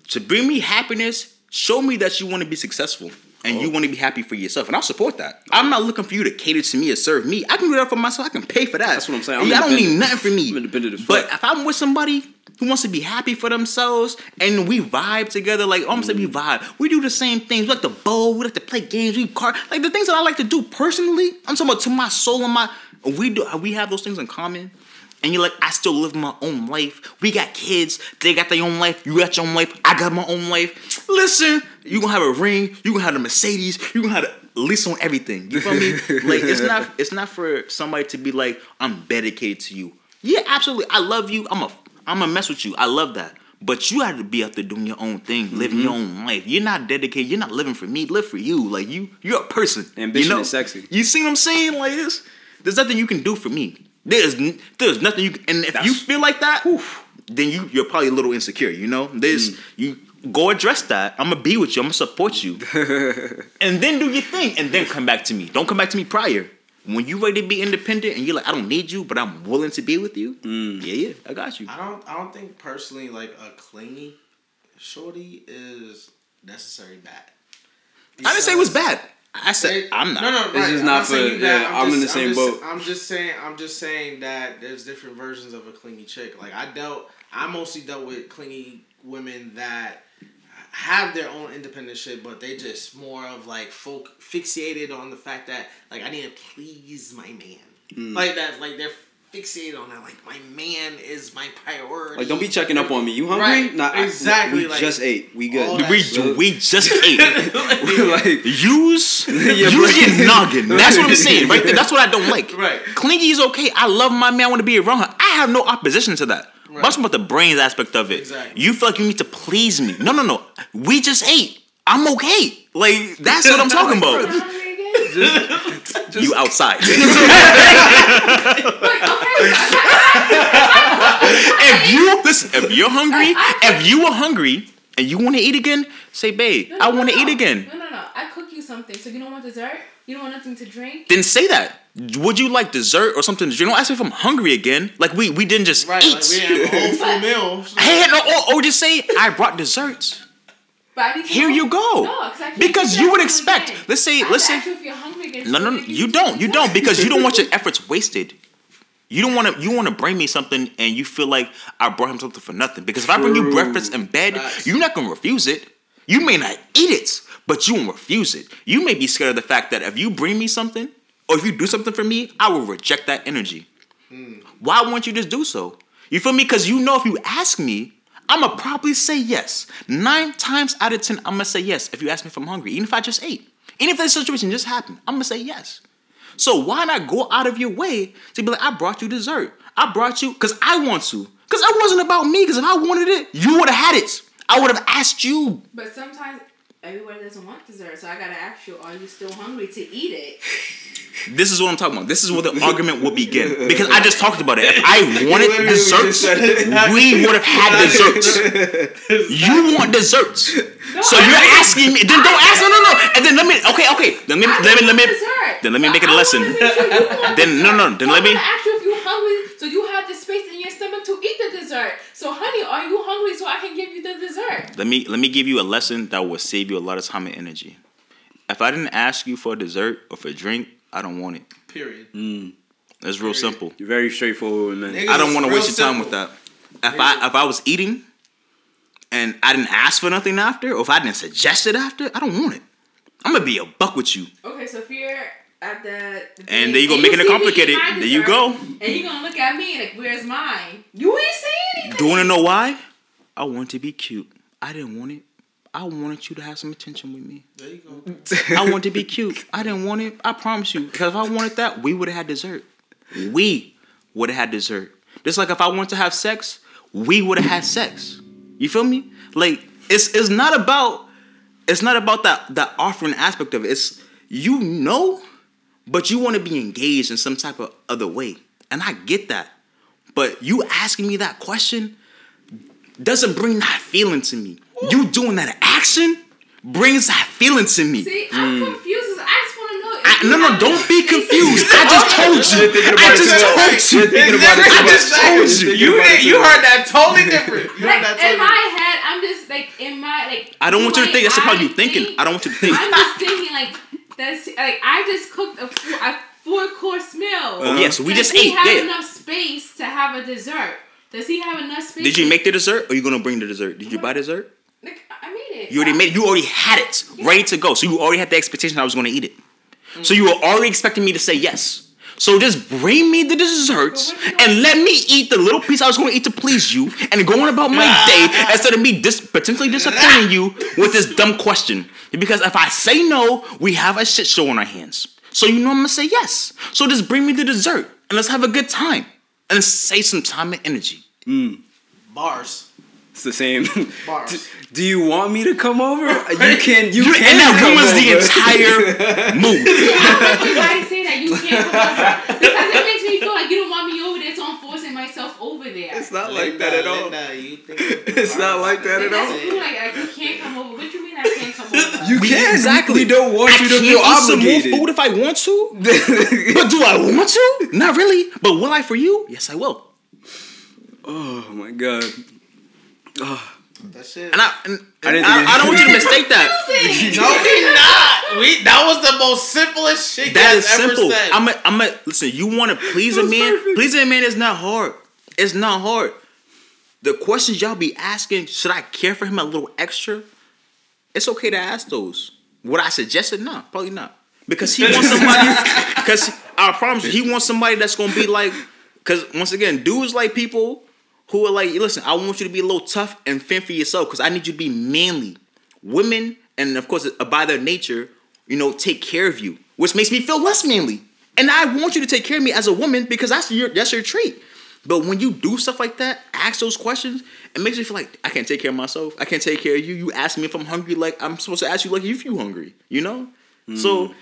To bring me happiness, show me that you want to be successful. And you want to be happy for yourself. And I'll support that. I'm not looking for you to cater to me or serve me. I can do that for myself. I can pay for that. That's what I'm saying. I don't need nothing from me. I'm independent. But if I'm with somebody who wants to be happy for themselves and we vibe together, like almost like we vibe. We do the same things. We like to bowl. We like to play games. We card. Like the things that I like to do personally, I'm talking about to my soul and my... We have those things in common. And you're like, I still live my own life. We got kids. They got their own life. You got your own life. I got my own life. Listen, you're going to have a ring. You're going to have a Mercedes. You're going to have a lease on everything. You feel me? Like, it's not for somebody to be like, I'm dedicated to you. Yeah, absolutely. I love you. I'm a mess with you. I love that. But you have to be out there doing your own thing, living your own life. You're not dedicated. You're not living for me. Live for you. Like, you're a person. Ambition is sexy. You see what I'm saying? Like, there's nothing you can do for me. There's nothing you can, and if you feel like that, then you're probably a little insecure, you go address that. I'm gonna be with you, I'm gonna support you, and then do your thing, and then come back to me. Don't come back to me prior. When you ready to be independent and you're like, I don't need you, but I'm willing to be with you. Yeah, I got you. I don't think personally like a clingy shorty is necessarily bad. I didn't say it was bad. I said I'm not. No, this is not for. Yeah, I'm in the same boat. I'm just saying that there's different versions of a clingy chick. Like I mostly dealt with clingy women that have their own independent shit, but they just more of like folk fixated on the fact that like I need to please my man. Like that, like they're fixated on that. Like my man is my priority. Like don't be checking up on me. You hungry? Right. Nah, exactly. We just ate. We good. We just ate. Like use your noggin. That's what I'm saying. Right there. That's what I don't like. Right. Clingy is okay. I love my man. I want to be around her. I have no opposition to that. Right. Much about the brains aspect of it. Exactly. You feel like you need to please me. No. We just ate. I'm okay. Like that's what I'm talking about. Just you outside. If you're hungry, if you were hungry and you want to eat again, say, babe, I want to eat again. No. I cook you something, so you don't want dessert? You don't want nothing to drink? Then say that. Would you like dessert or something? You don't ask me if I'm hungry again. Like we didn't just eat. Like we had a whole full meal. Or just say, I brought desserts. But I need to here you go. No, because you would expect. Let's say. If you're hungry, you don't because you don't want your efforts wasted. You don't want to. You want to bring me something, and you feel like I brought him something for nothing. Because if I bring you breakfast in bed, you're not gonna refuse it. You may not eat it, but you won't refuse it. You may be scared of the fact that if you bring me something, or if you do something for me, I will reject that energy. Mm. Why won't you just do so? You feel me? Because you know if you ask me, I'm going to probably say yes. 9 times out of 10, I'm going to say yes if you ask me if I'm hungry. Even if I just ate. Even if that situation just happened, I'm going to say yes. So why not go out of your way to be like, I brought you dessert. I brought you because I want to. Because it wasn't about me. Because if I wanted it, you would have had it. I would have asked you. But sometimes everybody doesn't want dessert. So I got to ask you, are you still hungry to eat it? This is what I'm talking about. This is where the argument will begin. Because I just talked about it. If I wanted desserts, we would have had desserts. You want desserts. No, so you're asking me. Then don't ask. No. And then let me. Okay. Then let me make it a lesson. Then let me. Ask you if you're hungry, so you have the space in your stomach to eat the dessert. So honey, are you hungry so I can give you the dessert? Let me give you a lesson that will save you a lot of time and energy. If I didn't ask you for dessert or for a drink, I don't want it. Period. Mm. That's real simple. You're very straightforward, man. Niggas, I don't want to waste your time with that. If I was eating and I didn't ask for nothing after, or if I didn't suggest it after, I don't want it. I'm going to be a buck with you. Okay, so if you're at the and then you're going to make it complicated. There you go. And you're going to look at me like, where's mine? You ain't saying anything. Do you want to know why? I want to be cute. I didn't want it. I wanted you to have some attention with me. There you go. I wanted to be cute. I didn't want it. I promise you. Because if I wanted that, we would have had dessert. We would have had dessert. Just like if I wanted to have sex, we would have had sex. You feel me? Like, it's not about that offering aspect of it. It's, you know, but you want to be engaged in some type of other way. And I get that. But you asking me that question doesn't bring that feeling to me. You doing that action brings that feeling to me. See, I'm confused. I just want to know. Don't be confused. I just told you. You heard that totally different. In my head, I'm just like I don't want you to think. That's the problem. You thinking. I don't want you to think. I'm just thinking like that's like I just cooked a 4-course meal. Yes, we just ate. Have enough space to have a dessert. Does he have enough space? Did you make the dessert? Or are you gonna bring the dessert? Did you buy dessert? Like, I made it. You already made it. You already had it ready to go. So you already had the expectation I was going to eat it. Mm-hmm. So you were already expecting me to say yes. So just bring me the desserts and let me eat the little piece I was going to eat to please you and go on about my day instead of me potentially disappointing you with this dumb question. Because if I say no, we have a shit show on our hands. So you know I'm going to say yes. So just bring me the dessert and let's have a good time and save some time and energy. Mm. Bars. It's the same. Do you want me to come over? You can. And that ruins the entire mood. Yeah, you guys say that you can't come over because it makes me feel like you don't want me over there, so I'm forcing myself over there. It's not like that at all. It's not like that at all. Like you can't come over. What you mean I can't come over? You can exactly. We don't want you to feel obligated. I can eat some more food if I want to. But do I want to? Not really. But will I for you? Yes, I will. Oh my god. Oh. That's it. And I don't want you to mistake that. No, we not. That was the most simplest shit that is ever simple. Said. Listen. You want to please a man? Perfect. Pleasing a man is not hard. It's not hard. The questions y'all be asking, should I care for him a little extra? It's okay to ask those. Would I suggest it? No, probably not. Because he wants somebody. Because I promise you, he wants somebody that's gonna be like. Because once again, dudes like people who are like, listen, I want you to be a little tough and fend for yourself because I need you to be manly. Women, and of course, by their nature, take care of you, which makes me feel less manly. And I want you to take care of me as a woman because that's your trait. But when you do stuff like that, ask those questions, it makes me feel like I can't take care of myself. I can't take care of you. You ask me if I'm hungry, like I'm supposed to ask you, like, if you hungry, So,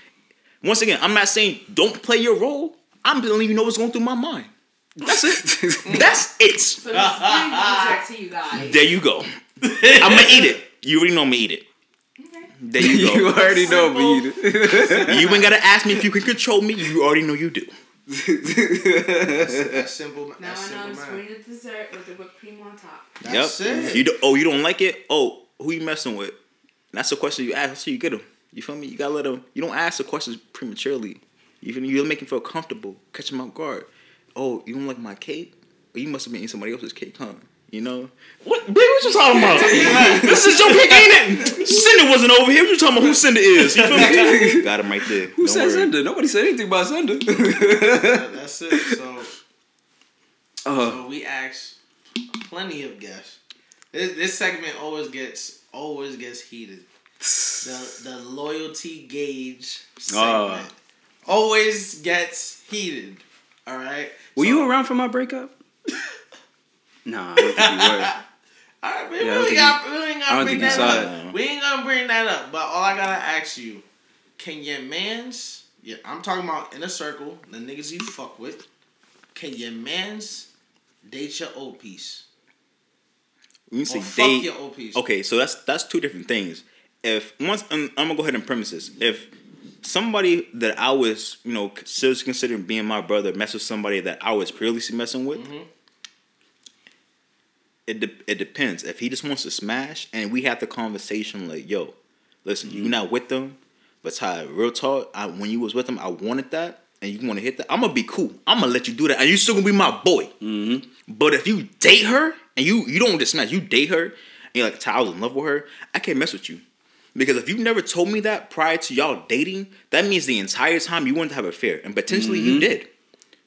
once again, I'm not saying don't play your role. I'm letting you know what's going through my mind. That's it. That's it. So to you guys. There you go. I'm gonna eat it. You already know I'm gonna eat it. Okay. There you go. You already know I'm gonna eat it. You ain't gotta ask me if you can control me. You already know you do. That's simple. Now I know I'm sweeting the dessert with the whipped cream on top. That's it. You don't like it? Oh, who you messing with? That's the question you ask. That's how you get them. You feel me? You gotta let them. You don't ask the questions prematurely. Even you make them feel comfortable. Catch them off guard. Oh, you don't like my cake? Well, you must have been eating somebody else's cake, huh? You know? What, baby, what you talking about? This is your pick, ain't it? Cinder wasn't over here. What you talking about? Who Cinder is? You feel me? Got him right there. Who said Cinder? Nobody said anything about Cinder. That's it. So we asked plenty of guests. This segment always gets heated. The loyalty gauge segment always gets heated. All right. Were you around for my breakup? Nah, I don't think you were. All right, man, we ain't gonna bring that up. But all I gotta ask you, can your mans? Yeah, I'm talking about in a circle, the niggas you fuck with. Can your mans date your old piece? When you say date, fuck your old piece. Okay, so that's two different things. If once I'm gonna go ahead and premise this, if somebody that I was, you know, seriously considering being my brother mess with somebody that I was previously messing with. Mm-hmm. It depends. If he just wants to smash and we have the conversation like, yo, listen, you're not with them, but Ty, real talk, when you was with them, I wanted that and you want to hit that. I'm going to be cool. I'm going to let you do that and you still going to be my boy. Mm-hmm. But if you date her and you don't just smash, you date her and you're like, Ty, I was in love with her, I can't mess with you. Because if you never told me that prior to y'all dating, that means the entire time you wanted to have an affair and potentially you did.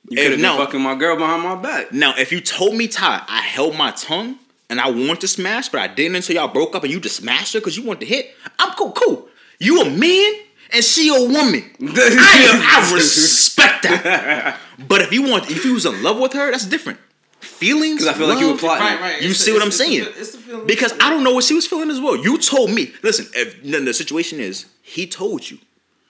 You could have been fucking my girl behind my back. Now, if you told me, Ty, I held my tongue and I wanted to smash, but I didn't until y'all broke up and you just smashed her because you wanted to hit, I'm cool. You a man and she a woman. I respect that. But if you was in love with her, that's different. Feelings, because I feel love, like you were plotting. Right. You see what I'm saying? It's the feeling. Because I don't know what she was feeling as well. You told me. Listen, if the situation is he told you.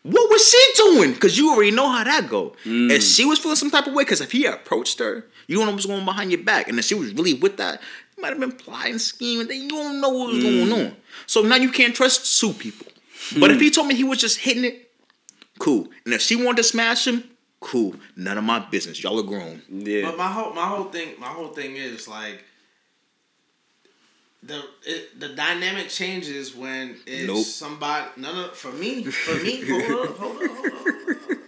What was she doing? Because you already know how that go. Mm. And she was feeling some type of way because if he approached her, you don't know what was going on behind your back. And if she was really with that, you might have been plotting, scheming. Then you don't know what was going on. So now you can't trust two people. But if he told me he was just hitting it, cool. And if she wanted to smash him, cool. None of my business. Y'all are grown. Yeah. But my whole thing is like the dynamic changes when it's somebody. No. For me. Hold on.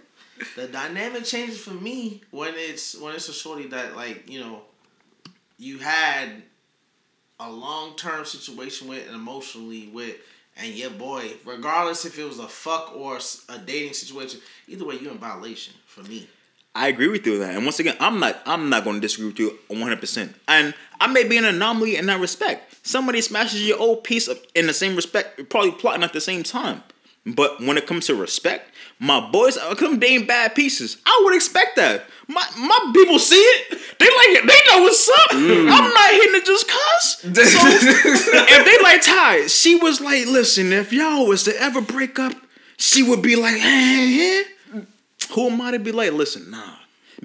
The dynamic changes for me when it's a shorty that, like, you know, you had a long term situation with and emotionally with, and your boy, regardless if it was a fuck or a dating situation, either way, you're in violation. For me, I agree with you on that. And once again, I'm not going to disagree with you 100%. And I may be an anomaly in that respect. Somebody smashes your old piece in the same respect, probably plotting at the same time. But when it comes to respect, my boys, come dating bad pieces. I would expect that. My people see it. They like it. They know what's up. Mm. I'm not hitting it just cause. So if they like Ty, she was like, listen, if y'all was to ever break up, she would be like, hey. Who am I to be like, listen, nah.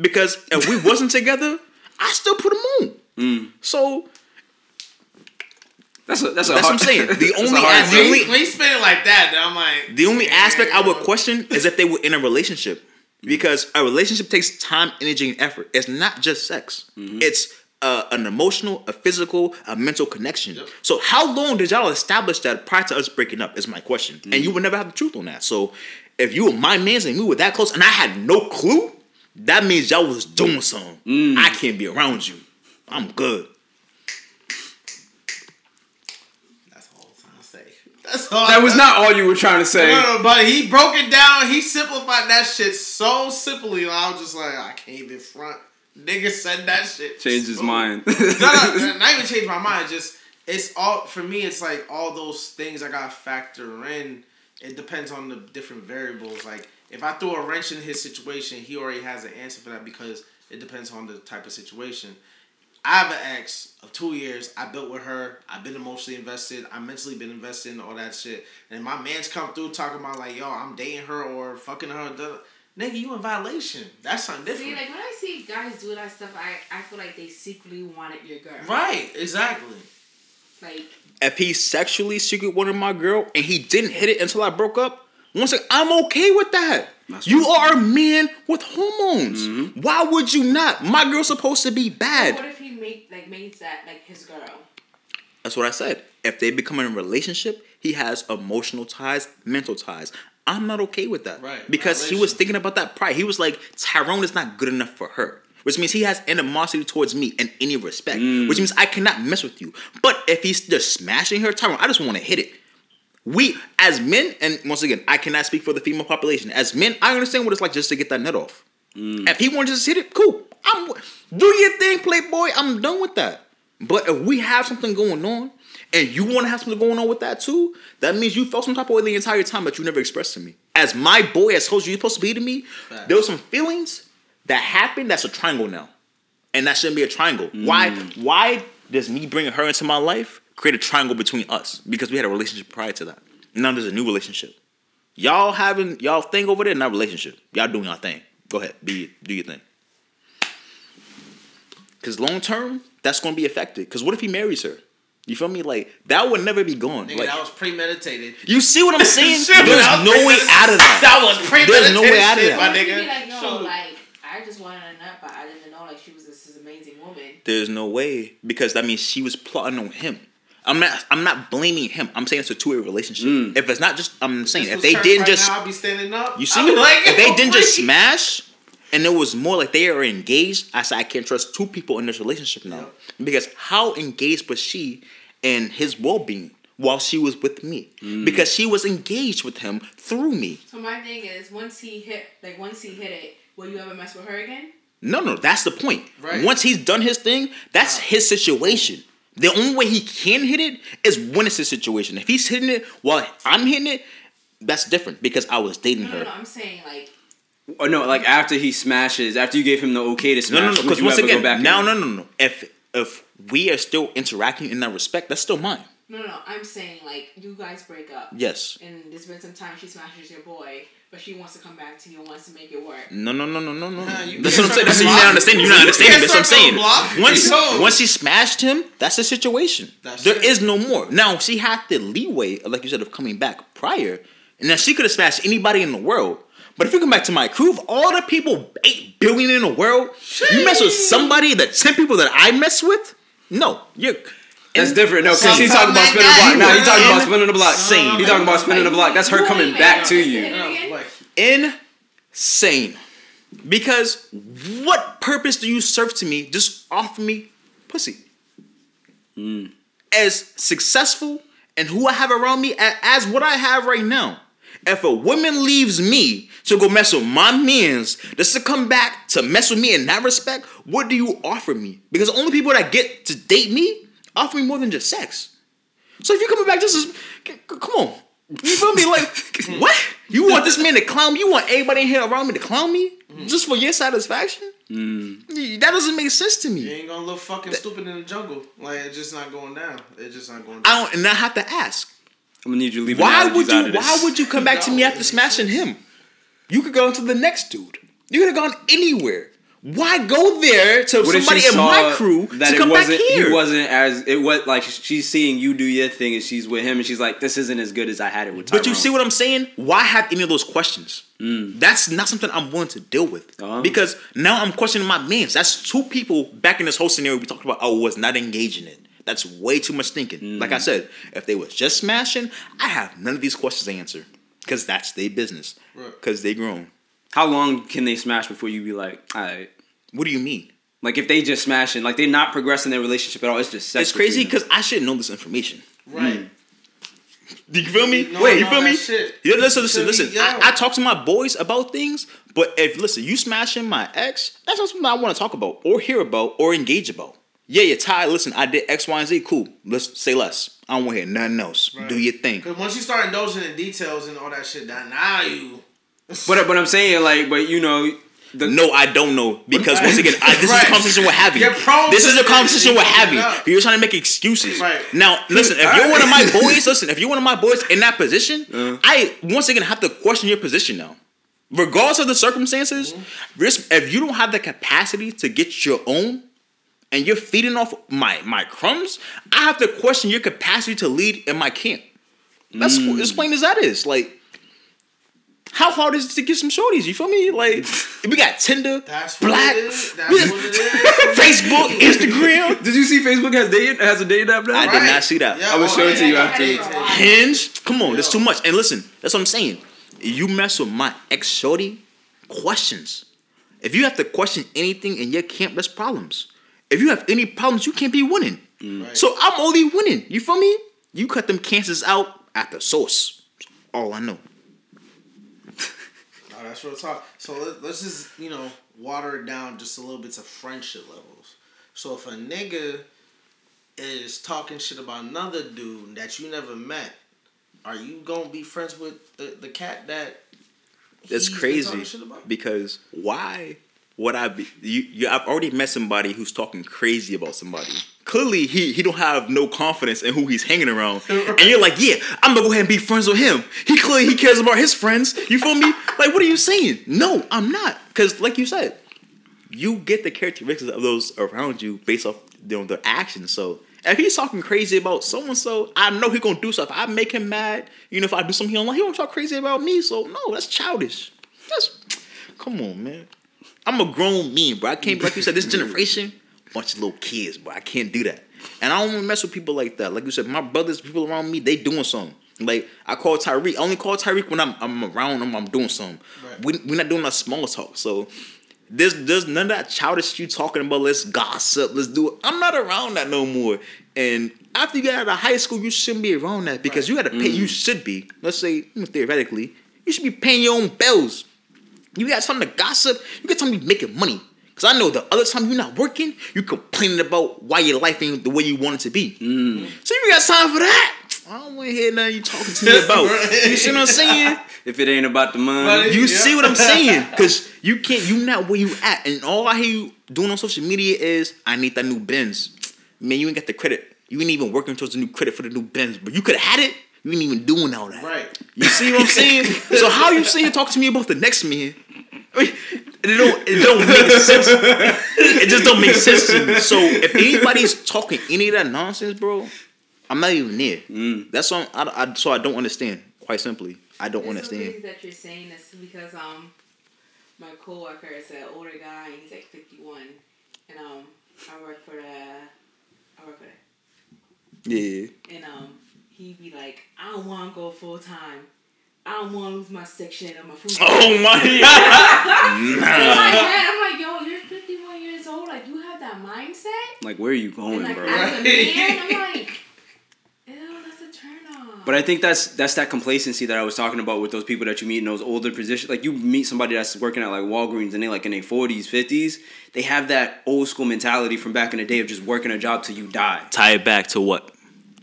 Because if we wasn't together, I still put him on. Mm. So that's what I'm saying. The only aspect, when you spin it like that, then I'm like, the only aspect I would question is if they were in a relationship, because a relationship takes time, energy, and effort. It's not just sex. Mm-hmm. It's an emotional, a physical, a mental connection. Yep. So how long did y'all establish that prior to us breaking up? Is my question. Mm-hmm. And you would never have the truth on that. So if you were my mans and we were that close and I had no clue, that means y'all was doing something. Mm. I can't be around you. I'm good. That's all I was trying to say. That was not all you were trying to say. No, but he broke it down. He simplified that shit so simply. And I was just like, I can't even front. Nigga said that shit. Changed his mind. No, not even change my mind. Just, it's all, for me, it's like all those things I gotta factor in. It depends on the different variables. Like, if I throw a wrench in his situation, he already has an answer for that because it depends on the type of situation. I have an ex of 2 years. I built with her. I've been emotionally invested. I've mentally been invested in all that shit. And my man's come through talking about, like, yo, I'm dating her or fucking her. Nigga, you in violation. That's something different. See, like, when I see guys do that stuff, I feel like they secretly wanted your girl. Right, exactly. Like, if he sexually secret wanted my girl and he didn't hit it until I broke up, once again, I'm okay with that. You are a man with hormones. Mm-hmm. Why would you not? My girl's supposed to be bad. But what if he made that like his girl? That's what I said. If they become in a relationship, he has emotional ties, mental ties. I'm not okay with that. Right. Because he was thinking about that pride. He was like, Tyrone is not good enough for her. Which means he has animosity towards me in any respect. Mm. Which means I cannot mess with you. But if he's just smashing her, Tyrone, I just want to hit it. We, as men, and once again, I cannot speak for the female population. As men, I understand what it's like just to get that nut off. Mm. If he wants to just hit it, cool. Do your thing, Playboy. I'm done with that. But if we have something going on, and you want to have something going on with that too, that means you felt some type of way the entire time that you never expressed to me. As my boy, as host, you're supposed to be to me. There was some feelings that happened. That's a triangle now. And that shouldn't be a triangle. Mm. Why does me bringing her into my life create a triangle between us? Because we had a relationship prior to that. Now there's a new relationship. Y'all having y'all thing over there, not relationship. Y'all doing y'all thing. Go ahead. Do your thing. Because long term, that's going to be affected. Because what if he marries her? You feel me? Like, that would never be gone. Nigga, like, that was premeditated. You see what I'm saying? There's no way out of that. That was premeditated. There's no way out of that. My nigga. Like, yo, so, like, I just wanted a nut, but I didn't know, like, she was this amazing woman. There's no way. Because, I mean, she was plotting on him. I'm not blaming him. I'm saying it's a two-way relationship. Mm. If it's not just, I'm saying, if they didn't just... I'll be standing up. You see me? Like, if they didn't just smash... And it was more like they are engaged. I said, I can't trust two people in this relationship now. Because how engaged was she in his well-being while she was with me? Mm. Because she was engaged with him through me. So my thing is, once he hit it, will you ever mess with her again? No, that's the point. Right. Once he's done his thing, that's his situation. The only way he can hit it is when it's his situation. If he's hitting it while I'm hitting it, that's different because I was dating her. No, I'm saying like... Or no, like after he smashes, after you gave him the okay to smash, no. Because once again, no. If we are still interacting in that respect, that's still mine. No. I'm saying like you guys break up. Yes. And there's been some time she smashes your boy, but she wants to come back to you and wants to make it work. No. That's what I'm saying. That's what you're not understanding. You're not understanding. That's what I'm saying. Once she smashed him, that's the situation. There is no more. Now she had the leeway, like you said, of coming back prior, and now she could have smashed anybody in the world. But if you come back to my crew, of all the people, 8 billion in the world, you mess with somebody, the 10 people that I mess with? No. That's different. No, because he's talking about spinning the block. No, he's talking about spinning the block. He's talking about spinning the block. That's her coming back to you. Insane. Because what purpose do you serve to me? Just offer me pussy. Mm. As successful and who I have around me as what I have right now. If a woman leaves me to go mess with my mans, just to come back to mess with me in that respect, what do you offer me? Because the only people that get to date me offer me more than just sex. So if you're coming back just as... Come on. You feel me? Like, what? You want this man to clown me? You want everybody in here around me to clown me? Just for your satisfaction? Mm. That doesn't make sense to me. You ain't gonna look fucking stupid in the jungle. Like, it's just not going down. It's just not going down. And I have to ask. I'm gonna need you to leave. Why would you come back to me after smashing him? You could go to the next dude. You could have gone anywhere. Why go there to somebody in my crew that to come back here? He wasn't as it was like she's seeing you do your thing and she's with him and she's like, this isn't as good as I had it with Tyrone. But you see what I'm saying? Why have any of those questions? Mm. That's not something I'm willing to deal with because now I'm questioning my mans. That's two people back in this whole scenario we talked about. I was not engaging in. That's way too much thinking. Mm. Like I said, if they was just smashing, I have none of these questions to answer. Because that's their business. Because they grown. How long can they smash before you be like, all right? What do you mean? Like if they just smashing, like they're not progressing their relationship at all. It's just sex. It's crazy because I should know this information. Right. Mm. Do you feel me? Wait, you feel me? Yeah, listen. I talk to my boys about things, but you smashing my ex, that's not something I want to talk about or hear about or engage about. Yeah, Ty, listen, I did X, Y, and Z. Cool. Let's say less. I don't want to hear nothing else. Right. Do your thing. Because once you start indulging in details and all that shit, now you... But I'm saying, like, but you know... No, I don't know. Because once again, this is a conversation we're having. This is a conversation we're having. You're trying to make excuses. Right. Now, listen, if you're one of my boys, in that position, I, once again, have to question your position now. Regardless of the circumstances, if you don't have the capacity to get your own... And you're feeding off my crumbs, I have to question your capacity to lead in my camp. That's as plain as that is. Like, How hard is it to get some shorties? You feel me? Like, we got Tinder, that's Black, That's what it is. Facebook, Instagram. Did you see Facebook has a dating app now? I did not see that. Yeah, I was showing it to you after. Hinge. Come on, there's too much. And listen, that's what I'm saying. You mess with my ex shorty, questions. If you have to question anything in your camp, that's problems. If you have any problems, you can't be winning. Right. So I'm only winning. You feel me? You cut them cancers out at the source. All I know. Oh, that's real talk. So let's just, you know, water it down just a little bit to friendship levels. So if a nigga is talking shit about another dude that you never met, are you gonna be friends with the cat that? That's crazy. Shit about? Because why would I be? I've already met somebody who's talking crazy about somebody. Clearly, he don't have no confidence in who he's hanging around. And you're like, yeah, I'm gonna go ahead and be friends with him. He clearly cares about his friends. You feel me? Like, what are you saying? No, I'm not. Because like you said, you get the characteristics of those around you based off their actions. So if he's talking crazy about so-and-so, I know he's gonna do stuff. I make him mad. You know, if I do something he don't like, he won't talk crazy about me. So no, that's childish. Come on, man. I'm a grown man, bro. I can't, like you said, this generation... bunch of little kids, but I can't do that. And I don't want to mess with people like that. Like you said, my brothers, people around me, they doing something. Like, I call Tyreek. I only call Tyreek when I'm around him, I'm doing something. Right. We're not doing that small talk. So there's none of that childish you talking about, let's gossip, let's do it. I'm not around that no more. And after you get out of high school, you shouldn't be around that because you got to pay. You should be, let's say, theoretically, you should be paying your own bills. You got something to gossip. You got something to be making money. Because I know the other time you're not working, you're complaining about why your life ain't the way you want it to be. Mm. So you got time for that? I don't want to hear nothing you talking to me about. You see what I'm saying? If it ain't about the money. You see what I'm saying? Because you can't, you not where you at. And all I hear you doing on social media is, I need that new Benz. Man, you ain't got the credit. You ain't even working towards the new credit for the new Benz. But you could have had it. You ain't even doing all that. Right. You see what I'm saying? So how you sitting here talking to me about the next man? I mean, it don't make sense. It just don't make sense to me. So if anybody's talking any of that nonsense, bro, I'm not even there. That's why I don't understand. Quite simply, I don't understand. The reason that you're saying this is because my coworker is an older guy and he's like 51, and I work for the yeah, and he'd be like, I don't want to go full time. I don't want to lose my section of my food. Oh my God. In my head, I'm like, yo, you're 51 years old. Like, you have that mindset? Like, where are you going, bro? As a man, I'm like, ew, that's a turn off. But I think that's that complacency that I was talking about with those people that you meet in those older positions. Like, you meet somebody that's working at, like, Walgreens and they, like, in their 40s, 50s. They have that old school mentality from back in the day of just working a job till you die. Tie it back to what?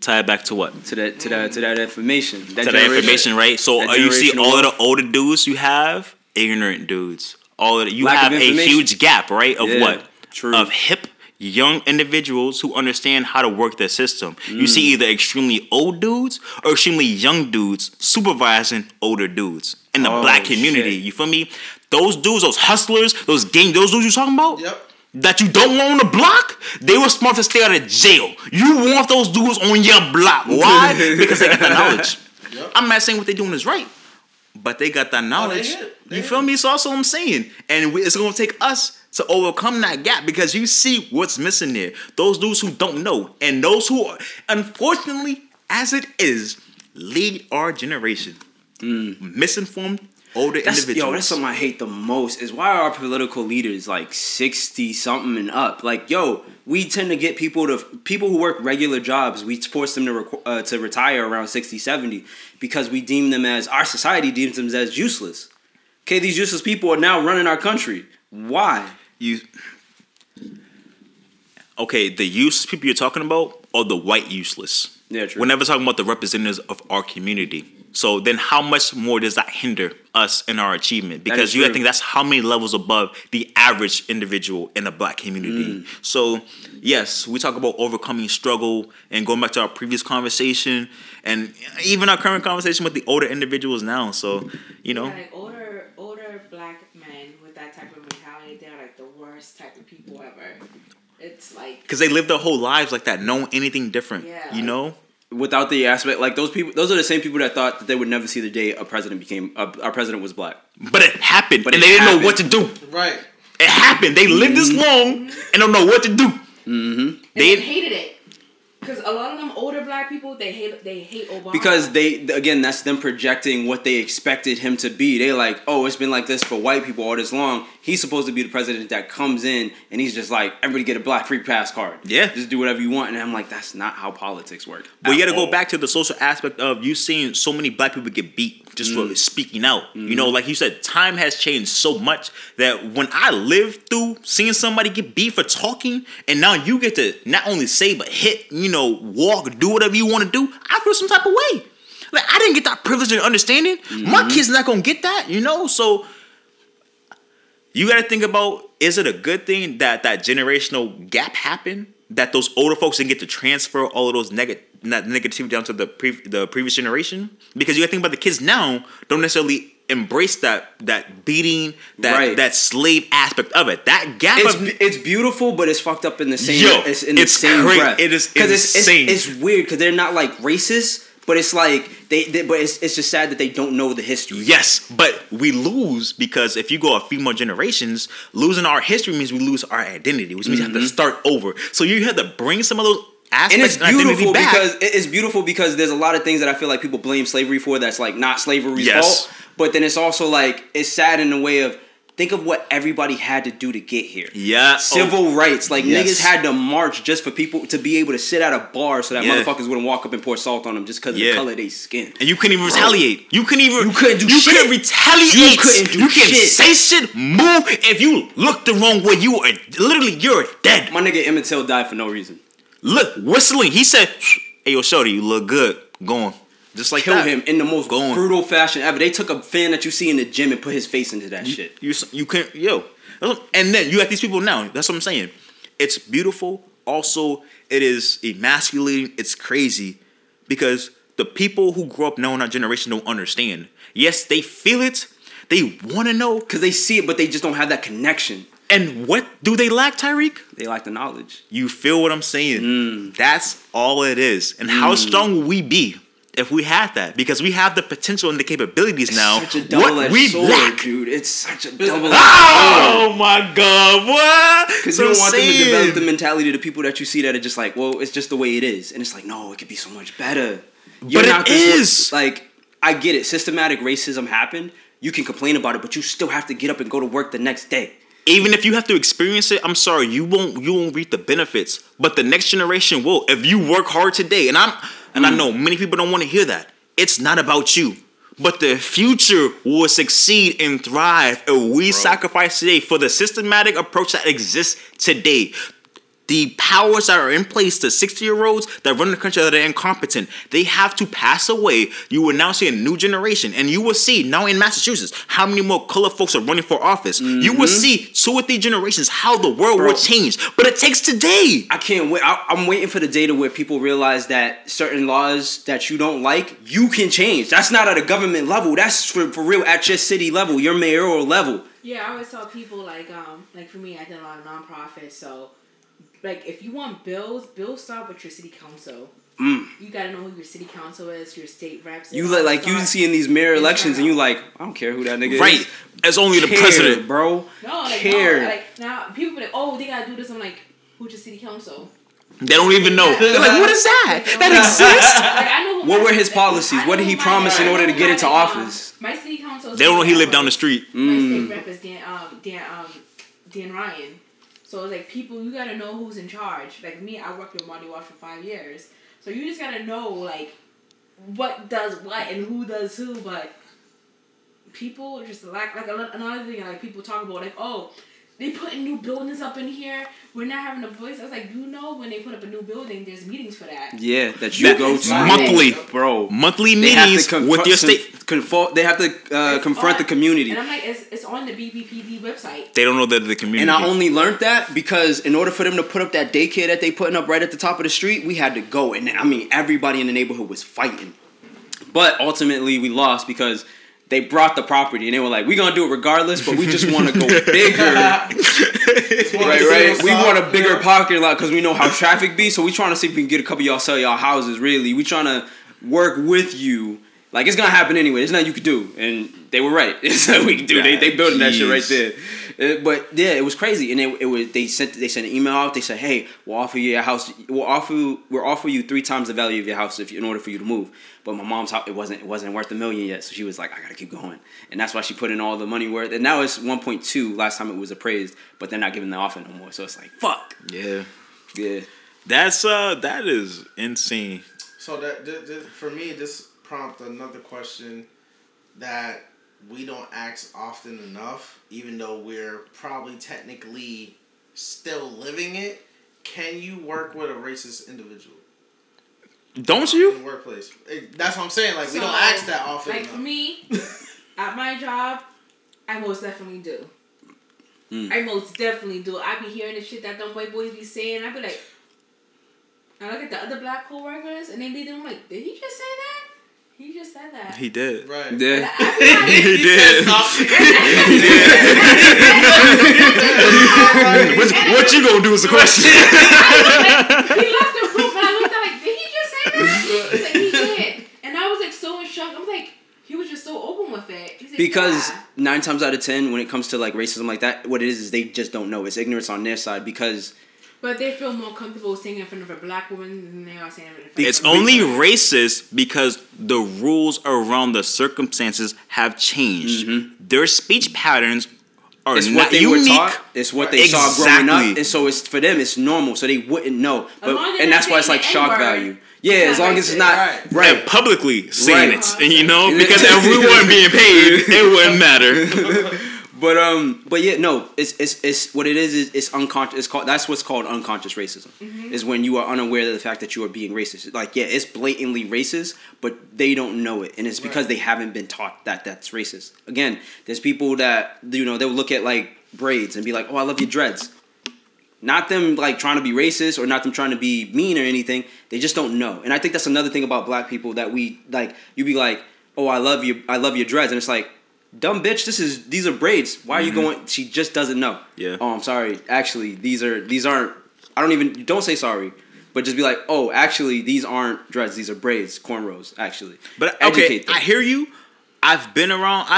To that information. That information, right? So you see all of the older dudes you have, ignorant dudes. All of the, you have a huge gap, right? Of what? True. Of hip, young individuals who understand how to work their system. You see either extremely old dudes or extremely young dudes supervising older dudes in the black community. Shit. You feel me? Those dudes, those hustlers, those dudes you talking about? Yep. That you don't want on the block, they were smart to stay out of jail. You want those dudes on your block. Why? Because they got that knowledge. Yep. I'm not saying what they're doing is right, but they got that knowledge. You feel me? So that's what I'm saying. And it's going to take us to overcome that gap because you see what's missing there. Those dudes who don't know and those who are, unfortunately, as it is, lead our generation. Misinformed. Older individuals. Yo, that's something I hate the most is why are our political leaders like 60 something and up? Like, yo, we tend to get people who work regular jobs. We force them to retire around 60, 70 because we deem them as our society deems them as useless. Okay, these useless people are now running our country. Why? Okay, the useless people you're talking about are the white useless. Yeah, true. We're never talking about the representatives of our community. So then how much more does that hinder us in our achievement? Because you gotta think that's how many levels above the average individual in a black community. So yes, we talk about overcoming struggle and going back to our previous conversation and even our current conversation with the older individuals now. So, you know. Yeah, like older black men with that type of mentality, they're like the worst type of people ever. It's like... because they live their whole lives like that, knowing anything different, you know? without the aspect, like those people, those are the same people that thought that they would never see the day our president was black. But it happened, but they didn't know what to do. Right. It happened. They lived this long and don't know what to do. Mm-hmm. They hated it. Because a lot of them older black people, they hate Obama. Because that's them projecting what they expected him to be. They like, oh, it's been like this for white people all this long. He's supposed to be the president that comes in and he's just like, everybody get a black free pass card. Yeah. Just do whatever you want. And I'm like, that's not how politics work. But you got to go back to the social aspect of you seeing so many black people get beat just for speaking out. Mm-hmm. You know, like you said, time has changed so much that when I lived through seeing somebody get beat for talking, and now you get to not only say but hit, you know, walk, do whatever you want to do, I feel some type of way. Like, I didn't get that privilege and understanding. Mm-hmm. My kid's not going to get that, you know? So, you got to think about, is it a good thing that generational gap happened? That those older folks didn't get to transfer all of those negativity down to the previous generation? Because you got to think about the kids now don't necessarily embrace that beating, that slave aspect of it. That gap it's beautiful, but it's fucked up in the same. Yo, it's in the same breath. It is insane. It's weird because they're not like racist, but it's like it's just sad that they don't know the history. Yes, but we lose because if you go a few more generations, losing our history means we lose our identity, which means you have to start over. So you have to bring some of those. And it's beautiful because there's a lot of things that I feel like people blame slavery for that's like not slavery's fault. But then it's also like it's sad in the way of think of what everybody had to do to get here. Yeah, civil rights. Like niggas had to march just for people to be able to sit at a bar so that motherfuckers wouldn't walk up and pour salt on them just because of the color of their skin. And you couldn't even retaliate. You couldn't retaliate. You can't say shit. Move. If you look the wrong way, you are literally you're dead. My nigga Emmett Till died for no reason. Look, whistling. He said, "Hey, yo, shorty, you look good. Go on." Just like kill him in the most brutal fashion ever. They took a fan that you see in the gym and put his face into that shit. You can't, yo. And then you got these people now. That's what I'm saying. It's beautiful. Also, it is emasculating. It's crazy because the people who grew up now in our generation don't understand. Yes, they feel it. They want to know because they see it, but they just don't have that connection. And what do they lack, Tyreek? They lack the knowledge. You feel what I'm saying? That's all it is. And how strong will we be if we had that? Because we have the potential and the capabilities now. It's such a double-edged sword, dude. It's such a double-edged sword. Oh, my God. What? Because you don't want them to develop the mentality of the people that you see that are just like, well, it's just the way it is. And it's like, no, it could be so much better. But it is. Like, I get it. Systematic racism happened. You can complain about it, but you still have to get up and go to work the next day. Even if you have to experience it, I'm sorry, you won't reap the benefits. But the next generation will. If you work hard today, and I know many people don't want to hear that. It's not about you. But the future will succeed and thrive if we sacrifice today for the systematic approach that exists today. The powers that are in place, the 60-year-olds that run the country that are incompetent, they have to pass away. You will now see a new generation. And you will see, now in Massachusetts, how many more colored folks are running for office. Mm-hmm. You will see 2 or 3 generations how the world will change. But it takes today. I can't wait. I'm waiting for the day to where people realize that certain laws that you don't like, you can change. That's not at a government level. That's for real at your city level, your mayoral level. Yeah, I always tell people, like for me, I did a lot of nonprofits, so... Like, if you want bills start with your city council. You gotta know who your city council is, your state reps. You like you see in these mayor elections, and you like, I don't care who that nigga is. Right, it's only the president, bro. No, like, care. No, like now people be like, oh, they gotta do this. I'm like, who's your city council? They don't even know. They're like, what is that? That exists? Like, I know what were his policies? What did he promise in order to get into office? My city council. They don't know he lived down the street. My state rep is Dan Ryan. So it's like people, you gotta know who's in charge. Like me, I worked with Marty Walsh for 5 years. So you just gotta know like what does what and who does who. But people just like another thing. Like people talk about like, oh, they putting new buildings up in here. We're not having a voice. I was like, you know, when they put up a new building, there's meetings for that. Yeah, that you go to monthly, bro. Monthly meetings with your state. They have to confront the community. And I'm like, it's on the BBPD website. They don't know that the community. And I only learned that because in order for them to put up that daycare that they putting up right at the top of the street, we had to go. And I mean, everybody in the neighborhood was fighting. But ultimately, we lost because they brought the property and they were like, we're going to do it regardless, but we just want to go bigger. right? We want a bigger parking lot because we know how traffic be. So we trying to see if we can get a couple of y'all sell y'all houses, really. We trying to work with you. Like, it's going to happen anyway. There's nothing you could do. And they were right. It's nothing we could do. They building that shit right there. But, yeah, it was crazy. And they sent an email out. They said, hey, we'll offer you a house. We'll offer you 3 times the value of your house in order for you to move. But my mom's house, it wasn't worth $1 million yet. So she was like, I got to keep going. And that's why she put in all the money worth. And now it's 1.2. Last time it was appraised. But they're not giving the offer no more. So it's like, fuck. Yeah. Yeah. That is insane. So that for me, this prompt another question that we don't ask often enough, even though we're probably technically still living it. Can you work with a racist individual? Don't you? In the workplace. That's what I'm saying. Like, so, we don't ask that often enough. Like, me, at my job, I most definitely do. Mm. I most definitely do. I be hearing the shit that them white boys be saying. I be like, I look at the other black co-workers, and they be doing like, did he just say that? He just said that. He did. Right. Yeah. He did. He did. What you gonna do is the question. He left the room and I looked at like, did he just say that? He's like, he did. And I was like so in shock. I'm like, he was just so open with it. Like, because 9 times out of 10, when it comes to like racism like that, what it is they just don't know. It's ignorance on their side because... But they feel more comfortable singing in front of a black woman than they are singing in front of a black woman. It's only racist because the rules around the circumstances have changed. Mm-hmm. Their speech patterns are not unique. It's what they saw growing up. And so it's for them, it's normal. So they wouldn't know. But, and that's why it's like shock value. Yeah, as long as it's not right. Yeah, publicly saying it. And, you know, because if we weren't being paid, it wouldn't matter. But yeah, no, it's what it is it's unconscious. It's called, that's what's called unconscious racism. Mm-hmm. Is when you are unaware of the fact that you are being racist. Like, yeah, it's blatantly racist, but they don't know it, and it's because they haven't been taught that that's racist. Again, there's people that, you know, they'll look at like braids and be like, "Oh, I love your dreads." Not them like trying to be racist or not them trying to be mean or anything. They just don't know, and I think that's another thing about black people that we like. You be like, "Oh, I love your dreads," and it's like, dumb bitch, these are braids. Why are you going? She just doesn't know. Yeah. Oh, I'm sorry. Actually, these aren't. Don't say sorry, but just be like, oh, actually, these aren't dreads. These are braids, cornrows. Actually, but educate them. I hear you. I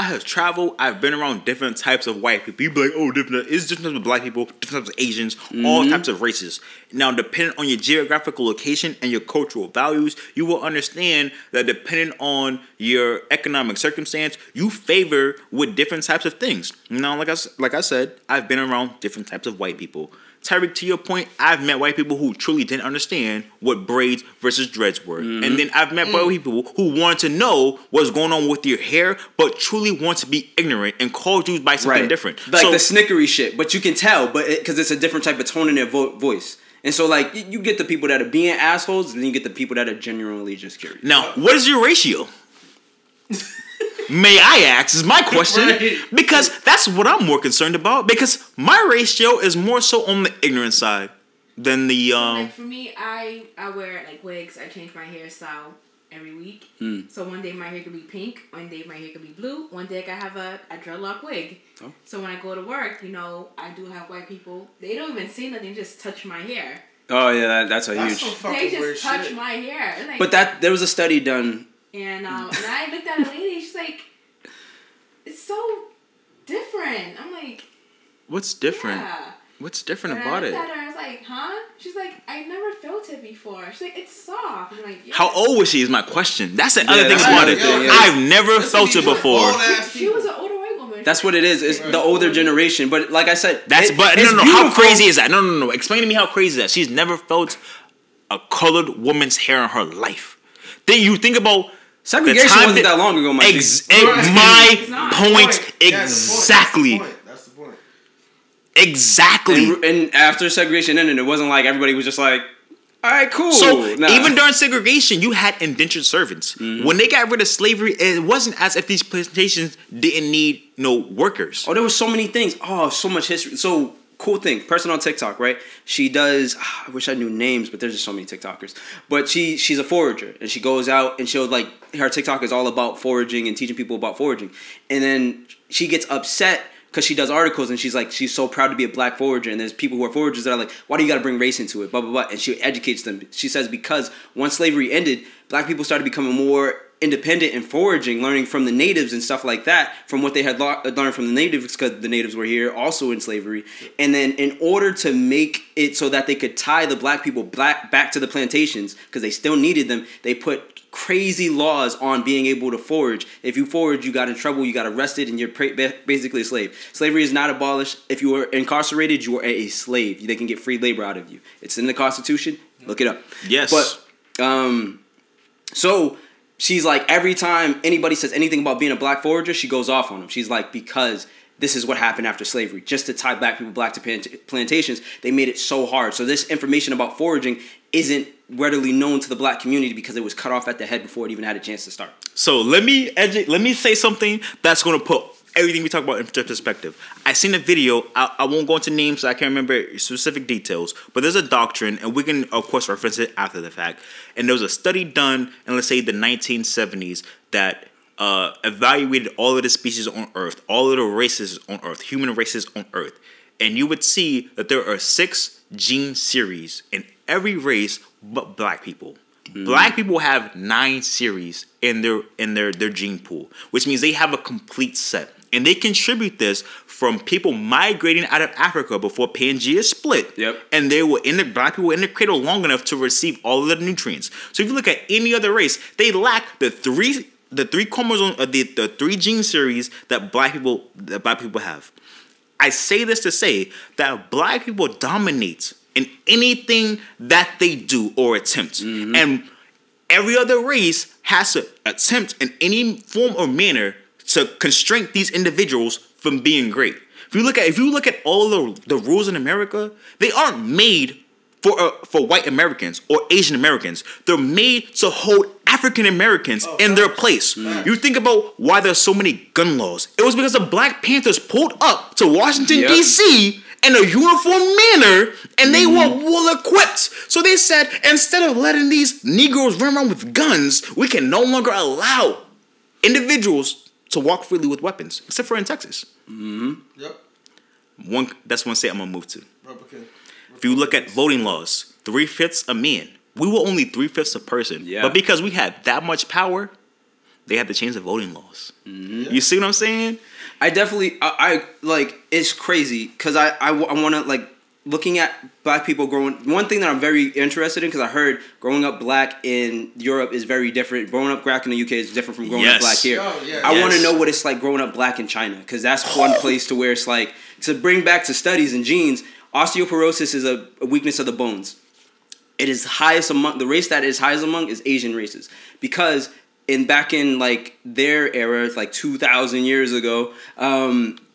have traveled. I've been around different types of white people. You be like, oh, it's different types of black people, different types of Asians, all types of races. Now, depending on your geographical location and your cultural values, you will understand that depending on your economic circumstance, you favor with different types of things. Now, like I said, I've been around different types of white people. Tyreek, to your point, I've met white people who truly didn't understand what braids versus dreads were. Mm-hmm. And then I've met white people who wanted to know what's going on with your hair, but truly want to be ignorant and called you by something different. Like the snickery shit, but you can tell, but because it's a different type of tone in their voice. And so, like, you get the people that are being assholes, and then you get the people that are genuinely just curious. Now, what is your ratio? May I ask is my question, because that's what I'm more concerned about, because my ratio is more so on the ignorant side than the... Like for me, I wear like wigs. I change my hairstyle every week. Mm. So one day my hair could be pink, one day my hair could be blue, one day I could have a dreadlock wig. Oh. So when I go to work, you know, I do have white people. They don't even say nothing, just touch my hair. Oh yeah, that's huge... So they just touch my hair. Like, but there was a study done... And I looked at a lady, she's like, it's so different. I'm like, what's different? Yeah. What's different about it? I looked at her, I was like, huh? She's like, I never felt it before. She's like, it's soft. I'm like, yeah. How old was she is my question. That's the other thing about it. Yeah. I've never felt it before. She was an older white woman. That's what it is. It's the older generation. But like I said, how crazy is that? No. Explain to me how crazy is that. She's never felt a colored woman's hair in her life. Then you think about... Segregation wasn't that long ago, my point exactly. That's the point. Exactly. And after segregation ended, it wasn't like everybody was just like, all right, cool. So even during segregation, you had indentured servants. Mm-hmm. When they got rid of slavery, it wasn't as if these plantations didn't need no workers. Oh, there were so many things. Oh, so much history. So cool thing, person on TikTok, right? She does, I wish I knew names, but there's just so many TikTokers. But she's a forager, and she goes out and she'll, like, her TikTok is all about foraging and teaching people about foraging. And then she gets upset because she does articles, and she's like, she's so proud to be a black forager, and there's people who are foragers that are like, why do you got to bring race into it, blah, blah, blah. And she educates them. She says, because once slavery ended, black people started becoming more independent and foraging, learning from the natives and stuff like that, from what they had learned from the natives, because the natives were here also in slavery. And then in order to make it so that they could tie the black people back to the plantations, because they still needed them, they put crazy laws on being able to forage. If you forage, you got in trouble, you got arrested, and you're basically a slave. Slavery is not abolished. If you were incarcerated, you were a slave. They can get free labor out of you. It's in the Constitution. Look it up. Yes. But, so she's like, every time anybody says anything about being a black forager, she goes off on them. She's like, because this is what happened after slavery. Just to tie black people back to plantations, they made it so hard. So this information about foraging isn't readily known to the black community because it was cut off at the head before it even had a chance to start. So let me say something that's going to put everything we talk about into perspective. I seen a video. I won't go into names. So I can't remember specific details. But there's a doctrine, and we can, of course, reference it after the fact. And there was a study done in, let's say, the 1970s that evaluated all of the species on Earth, all of the races on Earth, human races on Earth. And you would see that there are 6 gene series in every race but black people. Mm. Black people have 9 series in their gene pool, which means they have a complete set. And they contribute this from people migrating out of Africa before Pangea split. Yep. And they were in the black people were in the cradle long enough to receive all of the nutrients. So if you look at any other race, they lack the three chromosomes, the 3 gene series that black people have. I say this to say that black people dominate in anything that they do or attempt. Mm-hmm. And every other race has to attempt in any form or manner to constrain these individuals from being great. If you look at all the rules in America, they aren't made for white Americans or Asian Americans. They're made to hold African Americans in their place. Mm. You think about why there's so many gun laws. It was because the Black Panthers pulled up to Washington, yep, D.C. in a uniform manner, and they were well-equipped. So they said, instead of letting these Negroes run around with guns, we can no longer allow individuals to walk freely with weapons, except for in Texas. Mm-hmm. Yep. That's one state I'm going to move to. Okay. If you look at voting laws, 3/5 a man. We were only 3/5 a person. Yeah. But because we had that much power, they had to change the voting laws. Mm-hmm. Yeah. You see what I'm saying? I definitely, I like, it's crazy because I want to, like, looking at black people growing, one thing that I'm very interested in, because I heard growing up black in Europe is very different. Growing up black in the UK is different from growing, yes, up black here. Oh, yeah. I, yes, want to know what it's like growing up black in China, because that's one place to where it's like, to bring back to studies and genes, osteoporosis is a weakness of the bones. It is highest among, the race that is highest among is Asian races, because back in like their era, it's like 2,000 years ago,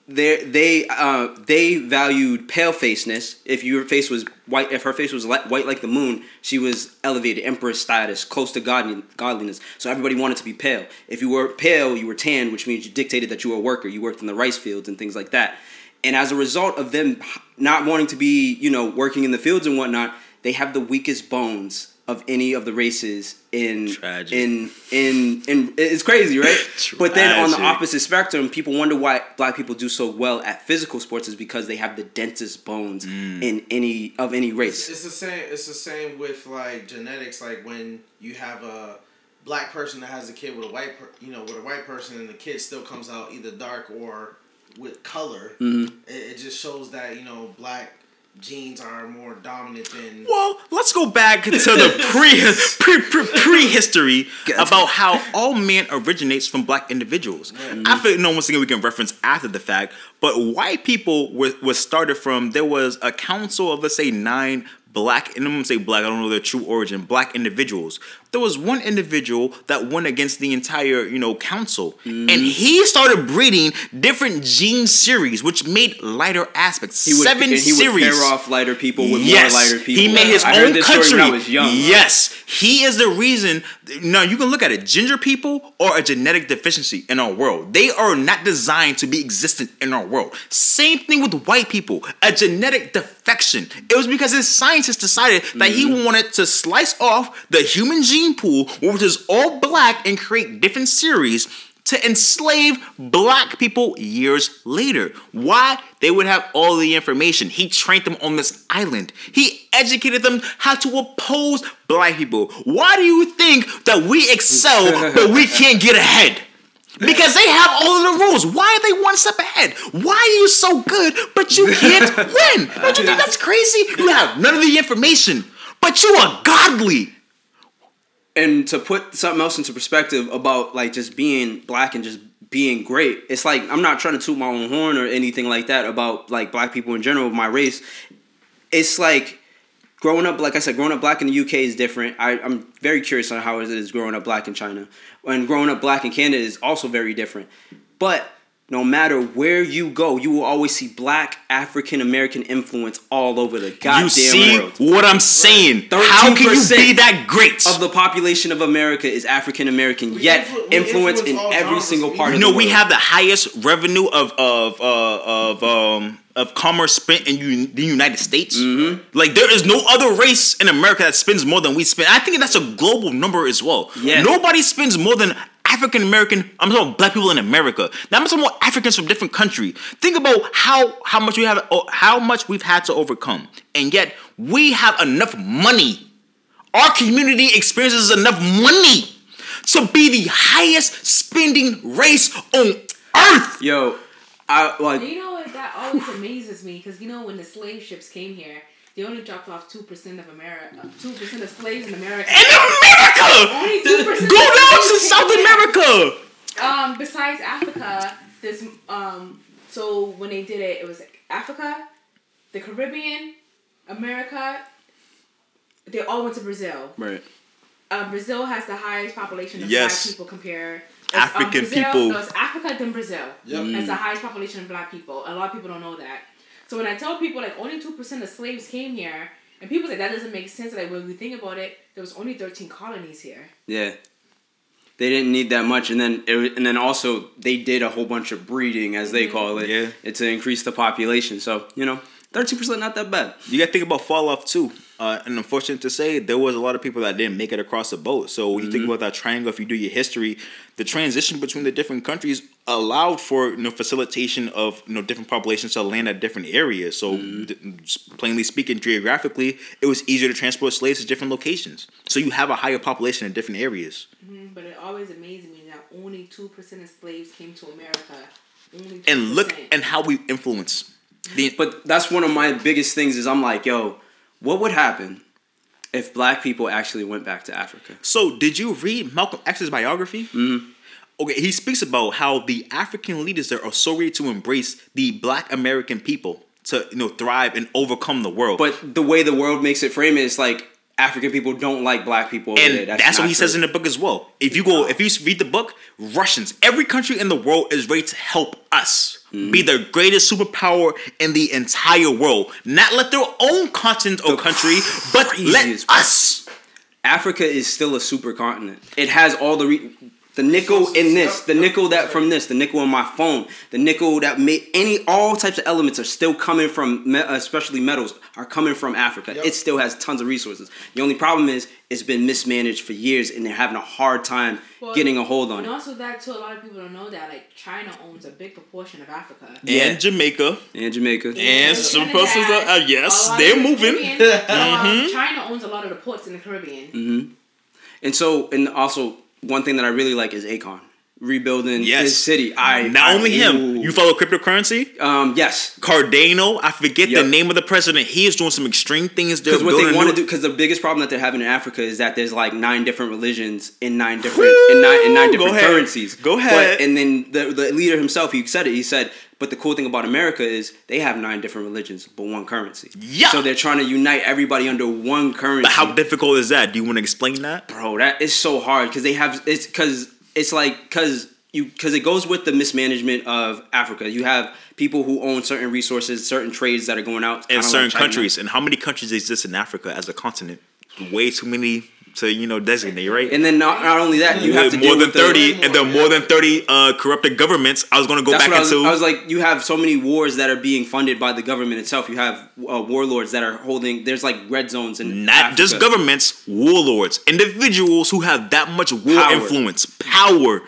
they valued pale-facedness. If your face was white, if her face was white like the moon, she was elevated, empress status, close to godliness. So everybody wanted to be pale. If you were pale, you were tan, which means you dictated that you were a worker. You worked in the rice fields and things like that. And as a result of them not wanting to be, you know, working in the fields and whatnot, they have the weakest bones of any of the races in Tragic. in it's crazy, right? But then on the opposite spectrum, people wonder why black people do so well at physical sports is because they have the densest bones in any race. It's the same with like genetics. Like when you have a black person that has a kid with a white person, and the kid still comes out either dark or with color. Mm-hmm. It just shows that, you know, black genes are more dominant than... Well, let's go back to the prehistory about how all man originates from black individuals. Mm-hmm. I feel, once again, we can reference after the fact, but white people was started from, there was a council of, let's say, 9 black, and I'm going to say black, I don't know their true origin, black individuals. There was one individual that went against the entire, you know, council. Mm. And he started breeding different gene series, which made lighter aspects. He would pair off lighter people with more lighter people. He made his own country. When I was young. Yes. He is the reason. Now, you can look at it. Ginger people are a genetic deficiency in our world. They are not designed to be existent in our world. Same thing with white people. A genetic defection. It was because his scientist decided that he wanted to slice off the human gene pool, which is all black, and create different series to enslave black people years later. Why? They would have all the information. He trained them on this island. He educated them how to oppose black people. Why do you think that we excel but we can't get ahead? Because they have all of the rules. Why are they one step ahead? Why are you so good but you can't win? Don't you think that's crazy? You have none of the information, but you are godly. And to put something else into perspective about, like, just being black and just being great, it's like, I'm not trying to toot my own horn or anything like that about, like, black people in general, my race. It's like, growing up, like I said, growing up black in the UK is different. I'm very curious on how it is growing up black in China. And growing up black in Canada is also very different. But no matter where you go, you will always see black African-American influence all over the goddamn world. You see what I'm saying? How can you be that great? Of the population of America is African-American, yet influence in every single part of the world. No, we have the highest revenue of commerce spent in the United States. Mm-hmm. Like, there is no other race in America that spends more than we spend. I think that's a global number as well. Yeah. Nobody spends more than African-American, I'm talking about black people in America. Now I'm talking about Africans from different countries. Think about how much we've had to overcome. And yet, we have enough money. Our community experiences enough money to be the highest spending race on earth. Yo, you know what? That always amazes me, because, you know, when the slave ships came here, they only dropped off 2% of America, 2% of slaves in America. In America, only 2%. Go down to South America. Besides Africa, this so when they did it, it was like Africa, the Caribbean, America. They all went to Brazil. Right. Brazil has the highest population of black people compared. African people. No, it's Africa then Brazil. Yep. That's the highest population of black people. A lot of people don't know that. So when I tell people, like, only 2% of slaves came here, and people say that doesn't make sense. Like, when we think about it, there was only 13 colonies here. Yeah, they didn't need that much, and then also they did a whole bunch of breeding, as they call it, to increase the population. So, you know, 13% not that bad. You got to think about fall off too. And unfortunate to say, there was a lot of people that didn't make it across the boat. So when you think about that triangle, if you do your history, the transition between the different countries allowed for, you know, facilitation of, you know, different populations to land at different areas. So plainly speaking, geographically, it was easier to transport slaves to different locations. So you have a higher population in different areas. Mm-hmm. But it always amazed me that only 2% of slaves came to America. Only 2%. And look at how we influence. But that's one of my biggest things is I'm like, yo, what would happen if black people actually went back to Africa? So, did you read Malcolm X's biography? Mm-hmm. Okay, he speaks about how the African leaders there are so ready to embrace the black American people to, you know, thrive and overcome the world. But the way the world makes it frame it, it's like African people don't like black people. And that's what he says in the book as well. If you read the book, Russians, every country in the world is ready to help us. Be the greatest superpower in the entire world. Not let their own continent or country, but let us. Africa is still a supercontinent. It has all the nickel in this, the nickel that from this, the nickel in my phone, the nickel that made all types of elements are still coming from, especially metals, are coming from Africa. Yep. It still has tons of resources. The only problem is it's been mismanaged for years, and they're having a hard time getting a hold on it. And also that, too, a lot of people don't know that, like, China owns a big proportion of Africa. Yeah. And Jamaica. And some places they're moving. China owns a lot of the ports in the Caribbean. And so, and also, one thing that I really like is Akon. rebuilding his city. Not only him. You follow cryptocurrency? Yes. Cardano. I forget the name of the president. He is doing some extreme things. Because what they want to do, because the biggest problem that they're having in Africa is that there's like 9 different religions in 9 different currencies. Go ahead. But, and then the leader himself, he said it. He said, but the cool thing about America is they have 9 different religions, but one currency. Yeah. So they're trying to unite everybody under one currency. But how difficult is that? Do you want to explain that? Bro, that is so hard because they have, it's because it's like, because it goes with the mismanagement of Africa. You have people who own certain resources, certain trades that are going out. And certain countries. And how many countries exist in Africa as a continent? Way too many to, you know, designate, right? And then not only that, you have to more than 30, and there are more than 30 corrupted governments. I was going to go back into. I was like, you have so many wars that are being funded by the government itself. You have warlords that are holding. There's like red zones in Africa. Not just governments, warlords, individuals who have that much war influence, power.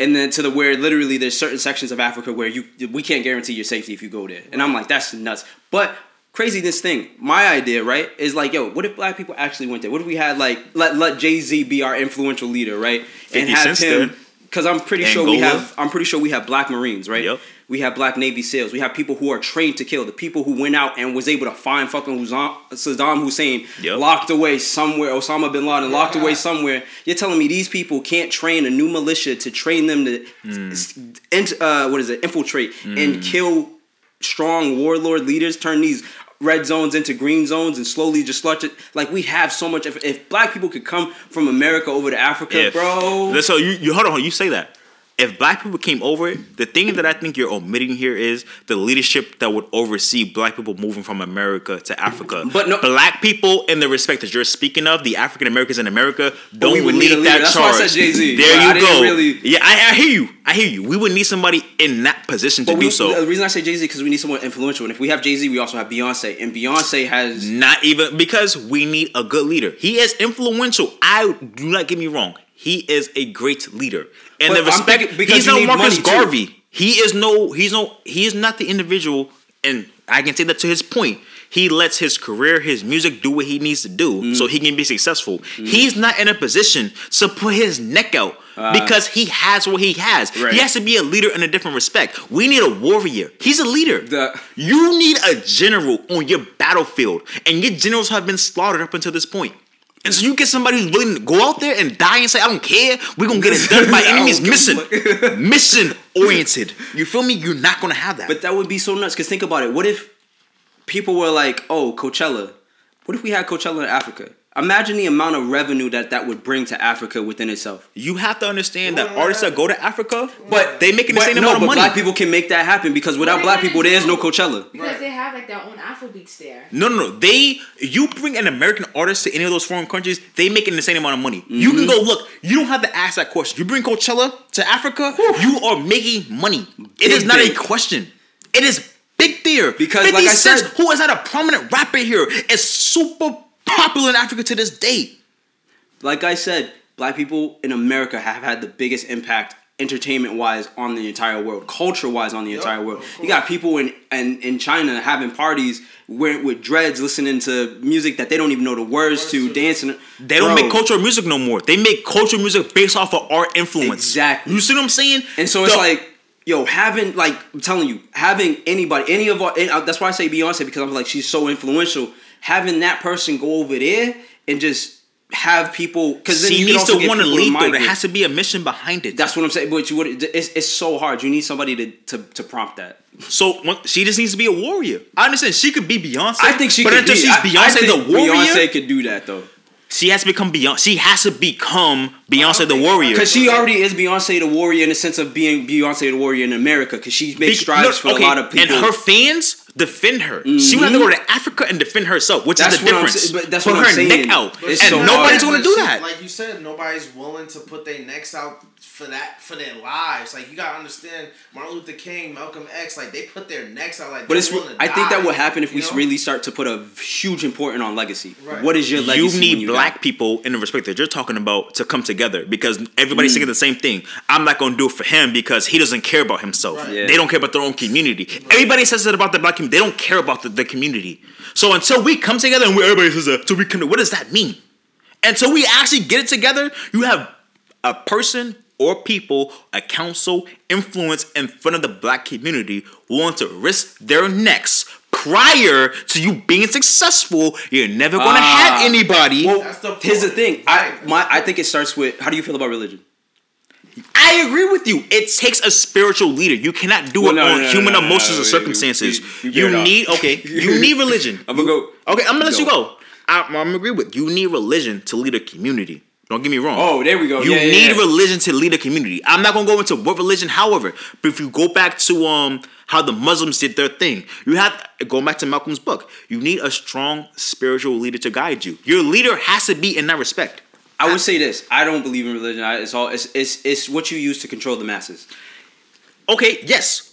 And then to the where literally there's certain sections of Africa where we can't guarantee your safety if you go there. And I'm like, that's nuts. But crazy this thing, my idea, right, is like, yo, what if black people actually went there? What if we had like let Jay-Z be our influential leader, right? And have him, because I'm pretty sure we have black Marines, right? Yep. We have black Navy SEALs. We have people who are trained to kill. The people who went out and was able to find fucking Saddam Hussein locked away somewhere. Osama bin Laden locked away somewhere. You're telling me these people can't train a new militia to train them to infiltrate and kill strong warlord leaders, turn these red zones into green zones and slowly just start to, like, we have so much. If black people could come from America over to Africa, bro. So you hold on, you say that. If black people came over, the thing that I think you're omitting here is the leadership that would oversee black people moving from America to Africa. But no, black people, in the respect that you're speaking of, the African Americans in America, don't need that charge. That's why I said Jay-Z. There you go. Yeah, I hear you. I hear you. We would need somebody in that position to do so. The reason I say Jay-Z because we need someone influential. And if we have Jay-Z, we also have Beyonce. And Beyonce has... Not even... Because we need a good leader. He is influential. Do not get me wrong. He is a great leader. And the respect... He's no Marcus Garvey. He is not the individual. And I can say that to his point. He lets his career, his music, do what he needs to do so he can be successful. He's not in a position to put his neck out because he has what he has. Right. He has to be a leader in a different respect. We need a warrior. He's a leader. You need a general on your battlefield. And your generals have been slaughtered up until this point. And so you get somebody who's willing to go out there and die and say, I don't care. We're going to get it done. My enemy's mission-oriented. You feel me? You're not going to have that. But that would be so nuts because think about it. What if people were like, oh, Coachella. What if we had Coachella in Africa? Imagine the amount of revenue that would bring to Africa within itself. You have to understand that artists that go to Africa, but they making the same amount of money. Black people can make that happen because without black people, there is no Coachella. Because they have like their own Afrobeats there. No. You bring an American artist to any of those foreign countries, they making the same amount of money. Mm-hmm. You can go look. You don't have to ask that question. You bring Coachella to Africa, you are making money. It is not a question. It is big theater. Because 50 like I said, Cent, who is not a prominent rapper here, is super popular in Africa to this day. Like I said, black people in America have had the biggest impact entertainment-wise on the entire world, culture-wise on the entire world. You got people in China having parties with dreads, listening to music that they don't even know the words to, dancing. They don't make cultural music no more. They make cultural music based off of art influence. Exactly. You see what I'm saying? And so it's like, yo, having anybody, any of our... That's why I say Beyonce, because I'm like, she's so influential. Having that person go over there and just have people... Because she needs to want to lead, though. There has to be a mission behind it. That's what I'm saying. But it's so hard. You need somebody to prompt that. So she just needs to be a warrior. I understand. She could be Beyonce. I think she could be. But until she's Beyonce the warrior... Beyonce could do that, though. She has to become Beyonce. She has to become Beyonce the warrior. Because she already is Beyonce the warrior in the sense of being Beyonce the warrior in America. Because she makes strides for a lot of people. And her fans... defend her. Mm-hmm. She would have to go to Africa and defend herself, which is the difference. That's put what her I'm saying. Neck out, but and so nobody's going to do that. Like you said, nobody's willing to put their necks out for their lives. Like you got to understand, Martin Luther King, Malcolm X, like they put their necks out. Like, but I think that will happen if we really start to put a huge importance on legacy. Right. What is your legacy? You need black people in the respect that you're talking about to come together because everybody's thinking the same thing. I'm not going to do it for him because he doesn't care about himself. Right. Yeah. They don't care about their own community. Right. Everybody says it about the black. They don't care about the community. So until we come together and everybody says until we come together, what does that mean? Until we actually get it together, you have a person or people, accounts, influence in front of the black community willing to risk their necks prior to you being successful. You're never going to have anybody. Well, here's the thing. I think it starts with, how do you feel about religion? I agree with you. It takes a spiritual leader. You cannot do it on human emotions or circumstances. You need religion. I'm gonna let you go. I'm gonna agree with you. You need religion to lead a community. Don't get me wrong. Oh, there we go. You need religion to lead a community. I'm not gonna go into what religion, however, but if you go back to how the Muslims did their thing, you have going back to Malcolm's book. You need a strong spiritual leader to guide you. Your leader has to be in that respect. I would say this. I don't believe in religion. It's what you use to control the masses. Okay, yes.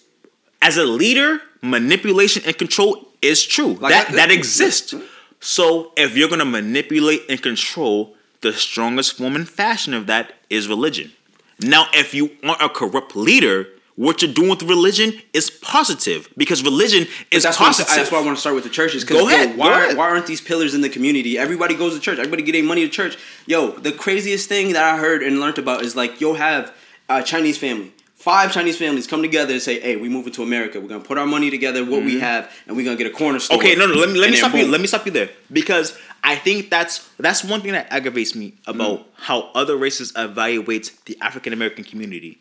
As a leader, manipulation and control is true. Like that exists. So if you're going to manipulate and control, the strongest form and fashion of that is religion. Now, if you aren't a corrupt leader, what you're doing with religion is positive, because religion is positive. That's why I want to start with the churches. Why aren't these pillars in the community? Everybody goes to church. Everybody get their money to church. Yo, the craziest thing that I heard and learned about is like, you'll have a Chinese family. 5 Chinese families come together and say, hey, we're moving to America. We're going to put our money together, what we have, and we're going to get a corner store. Okay, no, let me stop you. Let me stop you there. Because I think that's one thing that aggravates me about how other races evaluate the African-American community.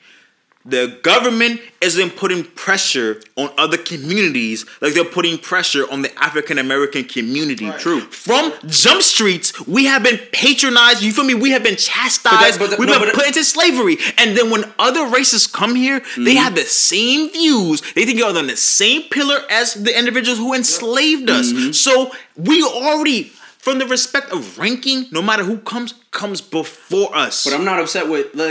The government isn't putting pressure on other communities like they're putting pressure on the African-American community. Right. True. From Jump Streets, we have been patronized. You feel me? We have been chastised. We've been put into slavery. And then when other races come here, they have the same views. They think you're on the same pillar as the individuals who enslaved us. Mm-hmm. So we already... From the respect of ranking, no matter who comes before us. But I'm not upset with their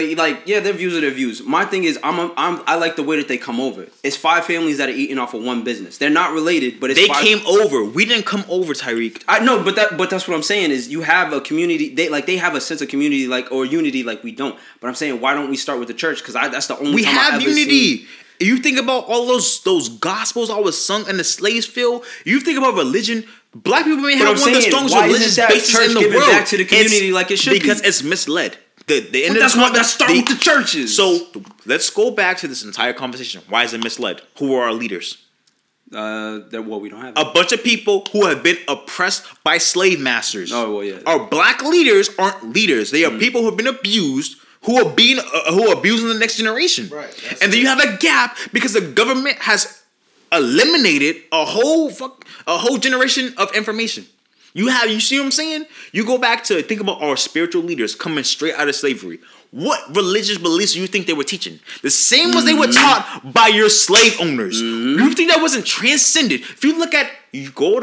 views are their views. My thing is I like the way that they come over. It's 5 families that are eating off of one business. They're not related, but it's they came over. We didn't come over, Tyreek. I know, but that's what I'm saying is you have a community. They have a sense of community or unity like we don't. But I'm saying why don't we start with the church? Because that's the only we time I've ever unity. Seen. You think about all those gospels I was sung in the slave field. You think about religion. Black people may have one of the strongest religious bases in the world. Back to the community because it's misled. That's starting with the churches. So let's go back to this entire conversation. Why is it misled? Who are our leaders? We don't have a bunch of people who have been oppressed by slave masters. Oh well, yeah. Our black leaders aren't leaders. They are people who have been abused. Who are abusing the next generation. Right. And then you have a gap because the government has eliminated a whole generation of information. You see what I'm saying? You go back to think about our spiritual leaders coming straight out of slavery. What religious beliefs do you think they were teaching? The same ones they were taught by your slave owners. You think that wasn't transcended? If you look at go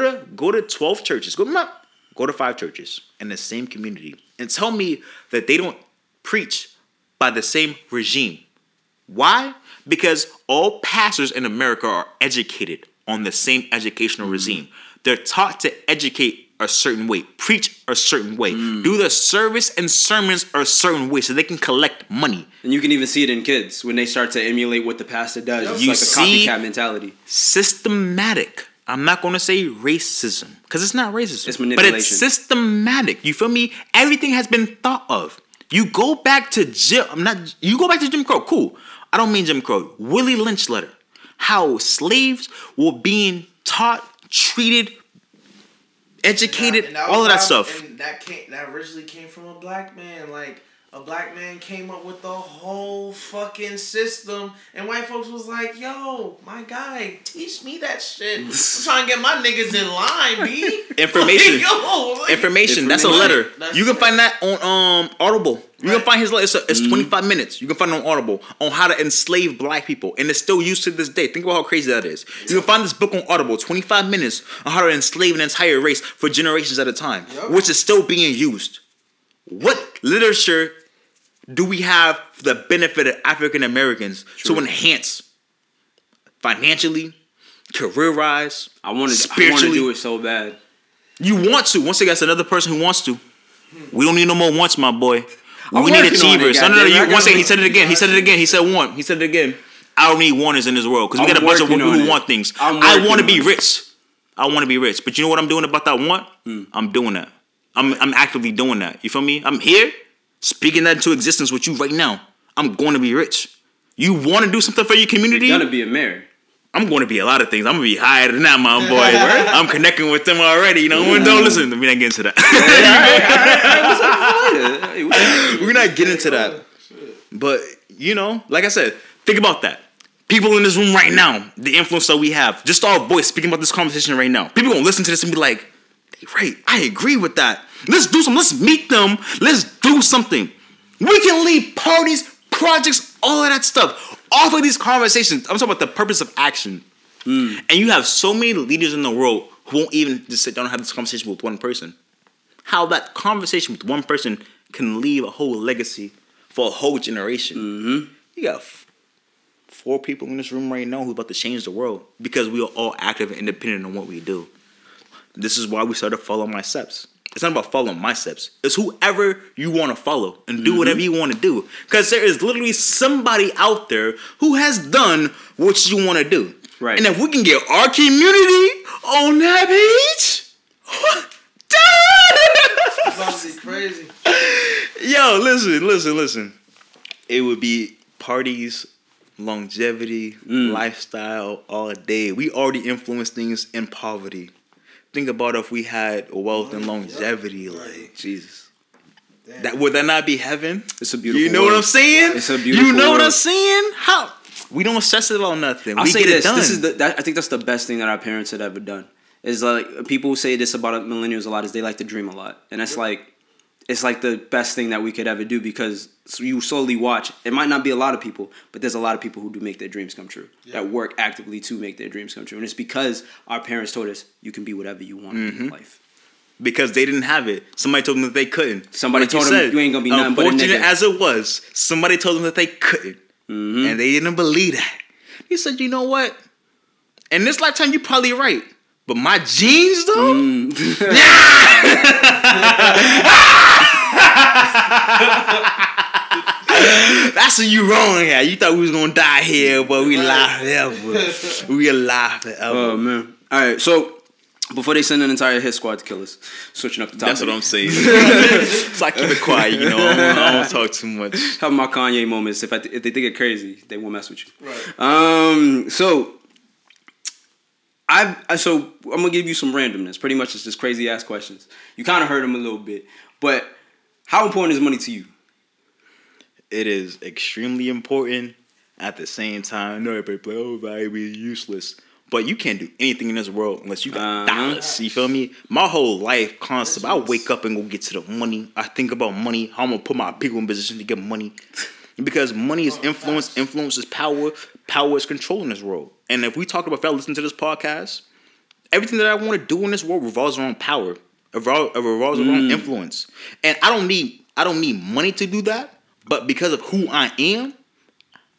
to 12 churches, go to 5 churches in the same community and tell me that they don't preach by the same regime. Why? Because all pastors in America are educated on the same educational regime. They're taught to educate a certain way, preach a certain way, do the service and sermons a certain way so they can collect money. And you can even see it in kids when they start to emulate what the pastor does. It's a copycat mentality. Systematic. I'm not going to say racism because it's not racism. It's manipulation. But it's systematic. You feel me? Everything has been thought of. You go back to Jim Crow. Cool. I don't mean Jim Crow. Willie Lynch letter. How slaves were being taught, treated, educated, all of that stuff. And that originally came from a black man. Like a black man came up with the whole fucking system, and white folks was like, "Yo, my guy, teach me that shit. I'm trying to get my niggas in line, B." Information. Information. That's a letter. That's you can find that on Audible. You can find his letter. It's 25 minutes. You can find it on Audible on how to enslave black people. And it's still used to this day. Think about how crazy that is. You can find this book on Audible, 25 minutes, on how to enslave an entire race for generations at a time, which is still being used. What literature do we have for the benefit of African Americans to enhance financially, career-wise, spiritually? I want to do it so bad. You want to. Once again, that's another person who wants to. We don't need no more wants, my boy. We need achievers. He said it again. He said it again. He said one. He said it again. I don't need wanters in this world because we got a bunch of people who want things. I want to be rich. I want to be rich. But you know what I'm doing about that want? I'm doing that. I'm actively doing that. You feel me? I'm here speaking that into existence with you right now. I'm going to be rich. You want to do something for your community? You're going to be a mayor. I'm going to be a lot of things. I'm going to be higher than that, my boy. I'm connecting with them already. You know, don't listen to me. Not get into that. We're not getting into that. But, you know, like I said, think about that. People in this room right now, the influence that we have, just our voice speaking about this conversation right now. People going to listen to this and be like, right, I agree with that. Let's do something. Let's meet them. Let's do something. We can leave parties, projects, all of that stuff off of these conversations. I'm talking about the purpose of action. And you have so many leaders in the world who won't even just sit down and have this conversation with one person. How that conversation with one person can leave a whole legacy for a whole generation. You got four people in this room right now who about to change the world because we are all active and independent on what we do. This is why we started Follow My Steps. It's not about following my steps. It's whoever you want to follow and do whatever you want to do. Because there is literally somebody out there who has done what you want to do. Right. And if we can get our community on that page, it's about to be crazy. Yo, listen. It would be parties, longevity, lifestyle all day. We already influence things in poverty. Think about if we had wealth and longevity, like Jesus. Damn. That would that not be heaven? It's a beautiful. You know what I'm saying? It's a beautiful. You know what I'm saying? How we don't stress about nothing. We get it done. This is I think that's the best thing that our parents had ever done. Is like people say this about millennials a lot. Is they like to dream a lot, and that's like it's like the best thing that we could ever do because you slowly watch. It might not be a lot of people, but there's a lot of people who do make their dreams come true, that work actively to make their dreams come true. And it's because our parents told us you can be whatever you want in life. Because they didn't have it. Somebody told them that they couldn't. Somebody told them you ain't going to be nothing but a nigga. Unfortunate as it was, somebody told them that they couldn't. And they didn't believe that. They said, you know what? In this lifetime, you're probably right. But my jeans, though? That's what you wrong here. You thought we was gonna die here, but we alive forever. We alive forever. Oh man! All right, so before they send an entire hit squad to kill us, switching up the topic. That's what I'm saying. So I keep it quiet, you know. I don't talk too much. Have my Kanye moments. If they think it crazy, they won't mess with you. Right. So I'm gonna give you some randomness. Pretty much, it's just crazy ass questions. You kind of heard them a little bit, but how important is money to you? It is extremely important. At the same time, I know everybody play, it'd be useless. But you can't do anything in this world unless you got dollars. You feel me? My whole life concept, I wake up and go get to the money. I think about money, how I'm gonna put my people in position to get money. Because money is influence, influence is power, power is control in this world. And if we talk about, if I listen to this podcast, everything that I want to do in this world revolves around power. Revolves around influence. And I don't need money to do that, but because of who I am,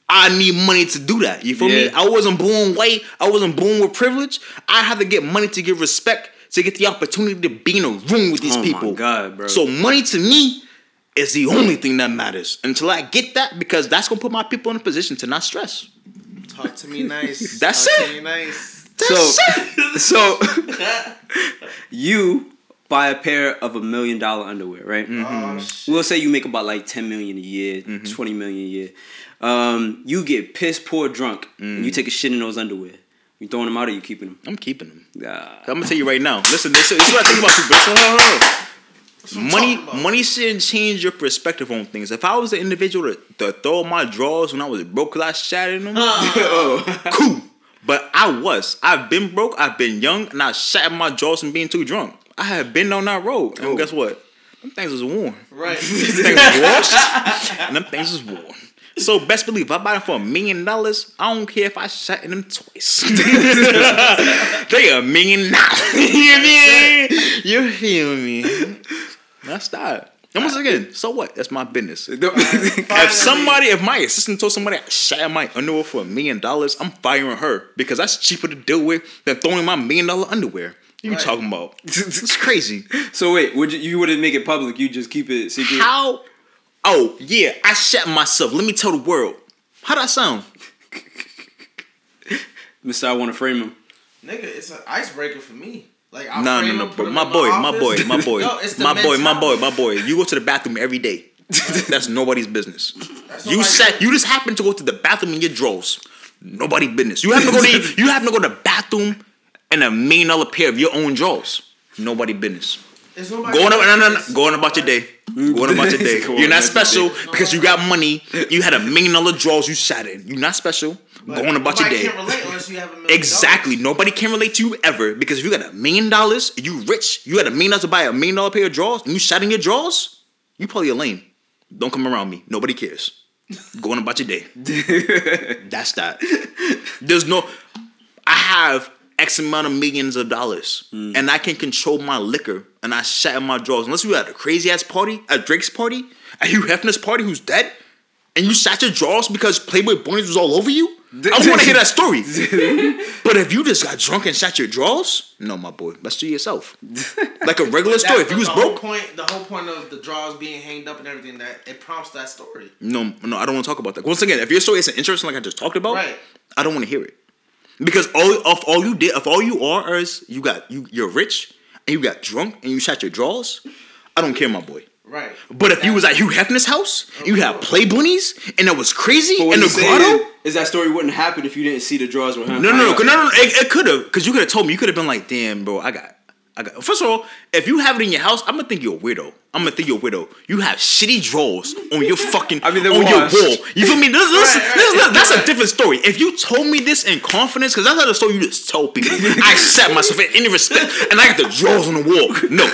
I need money to do that. You feel me? I wasn't born white. I wasn't born with privilege. I had to get money to get respect, to get the opportunity to be in a room with these people. Oh my God, bro. So money to me is the only thing that matters. Until I get that, because that's going to put my people in a position to not stress. Talk to me nice. So you buy a pair of $1 million underwear, right? We'll say you make about like $10 million a year, $20 million a year. You get piss poor drunk and you take a shit in those underwear. You throwing them out or you keeping them? I'm keeping them. I'm gonna tell you right now. Listen, this is what I think about people. Money shouldn't change your perspective on things. If I was an individual to throw my drawers when I was broke because I shattered them, cool. But I've been broke, I've been young, and I shattered my drawers from being too drunk. I had been on that road. And guess what? Them things was worn. Right. Them things was washed. And them things was worn. So best believe, if I buy them for $1 million, I don't care if I shot in them twice. They $1 million. You feel me? That's that. Almost again, so what? That's my business. If my assistant told somebody I shot at my underwear for $1 million, I'm firing her. Because that's cheaper to deal with than throwing my $1 million underwear. You talking about? It's crazy. So wait, you wouldn't make it public? You just keep it secret? How? Oh yeah, I shat myself. Let me tell the world. How that sound, Mister? I want to frame him. Nigga, it's an icebreaker for me. Like I'm no, frame no, no, him, but my boy, my boy, my boy, my boy, my boy, my boy. You go to the bathroom every day. That's nobody's business. That's you said you just happen to go to the bathroom and get drawers. Nobody's business. You happen to go to the bathroom and $1 million pair of your own drawers. Nobody's business. Going about your day. Going about your day. You're not special because you got money. You had $1 million drawers. You sat in. You're not special. Going about your day. Nobody can relate unless you have $1 million. Exactly. Nobody can relate to you ever, because if you got $1 million, you rich. You had $1 million to buy $1 million pair of drawers, and you sat in your drawers. You probably a lame. Don't come around me. Nobody cares. Going about your day. That's that. There's no. I have X amount of millions of dollars, and I can control my liquor, and I sat in my drawers. Unless you had a crazy ass party, at Drake's party, at Hugh Hefner's party, who's dead, and you sat your drawers because Playboy Bunnies was all over you. I want to hear that story. But if you just got drunk and sat your drawers, no, my boy, let's do yourself. Like a regular story. If you was broke, the whole point of the drawers being hanged up and everything, that it prompts that story. No, I don't want to talk about that. Once again, if your story isn't interesting, like I just talked about, right, I don't want to hear it. Because all you did, if all you are is you're rich and you got drunk and you shot your drawers, I don't care, my boy. Right. But if you was at Hugh Hefner's house, you had Play Bunnies, and that was crazy, and the grotto, is that story wouldn't happen if you didn't see the drawers with him. No. It could have, because you could have told me. You could have been like, damn, bro, I got. First of all, if you have it in your house, I'm gonna think you're a weirdo. You have shitty drawers on your fucking your wall. You feel me? That's a different story. If you told me this in confidence, because that's not a story you just tell people. I sat myself in any respect, and I got the drawers on the wall. No.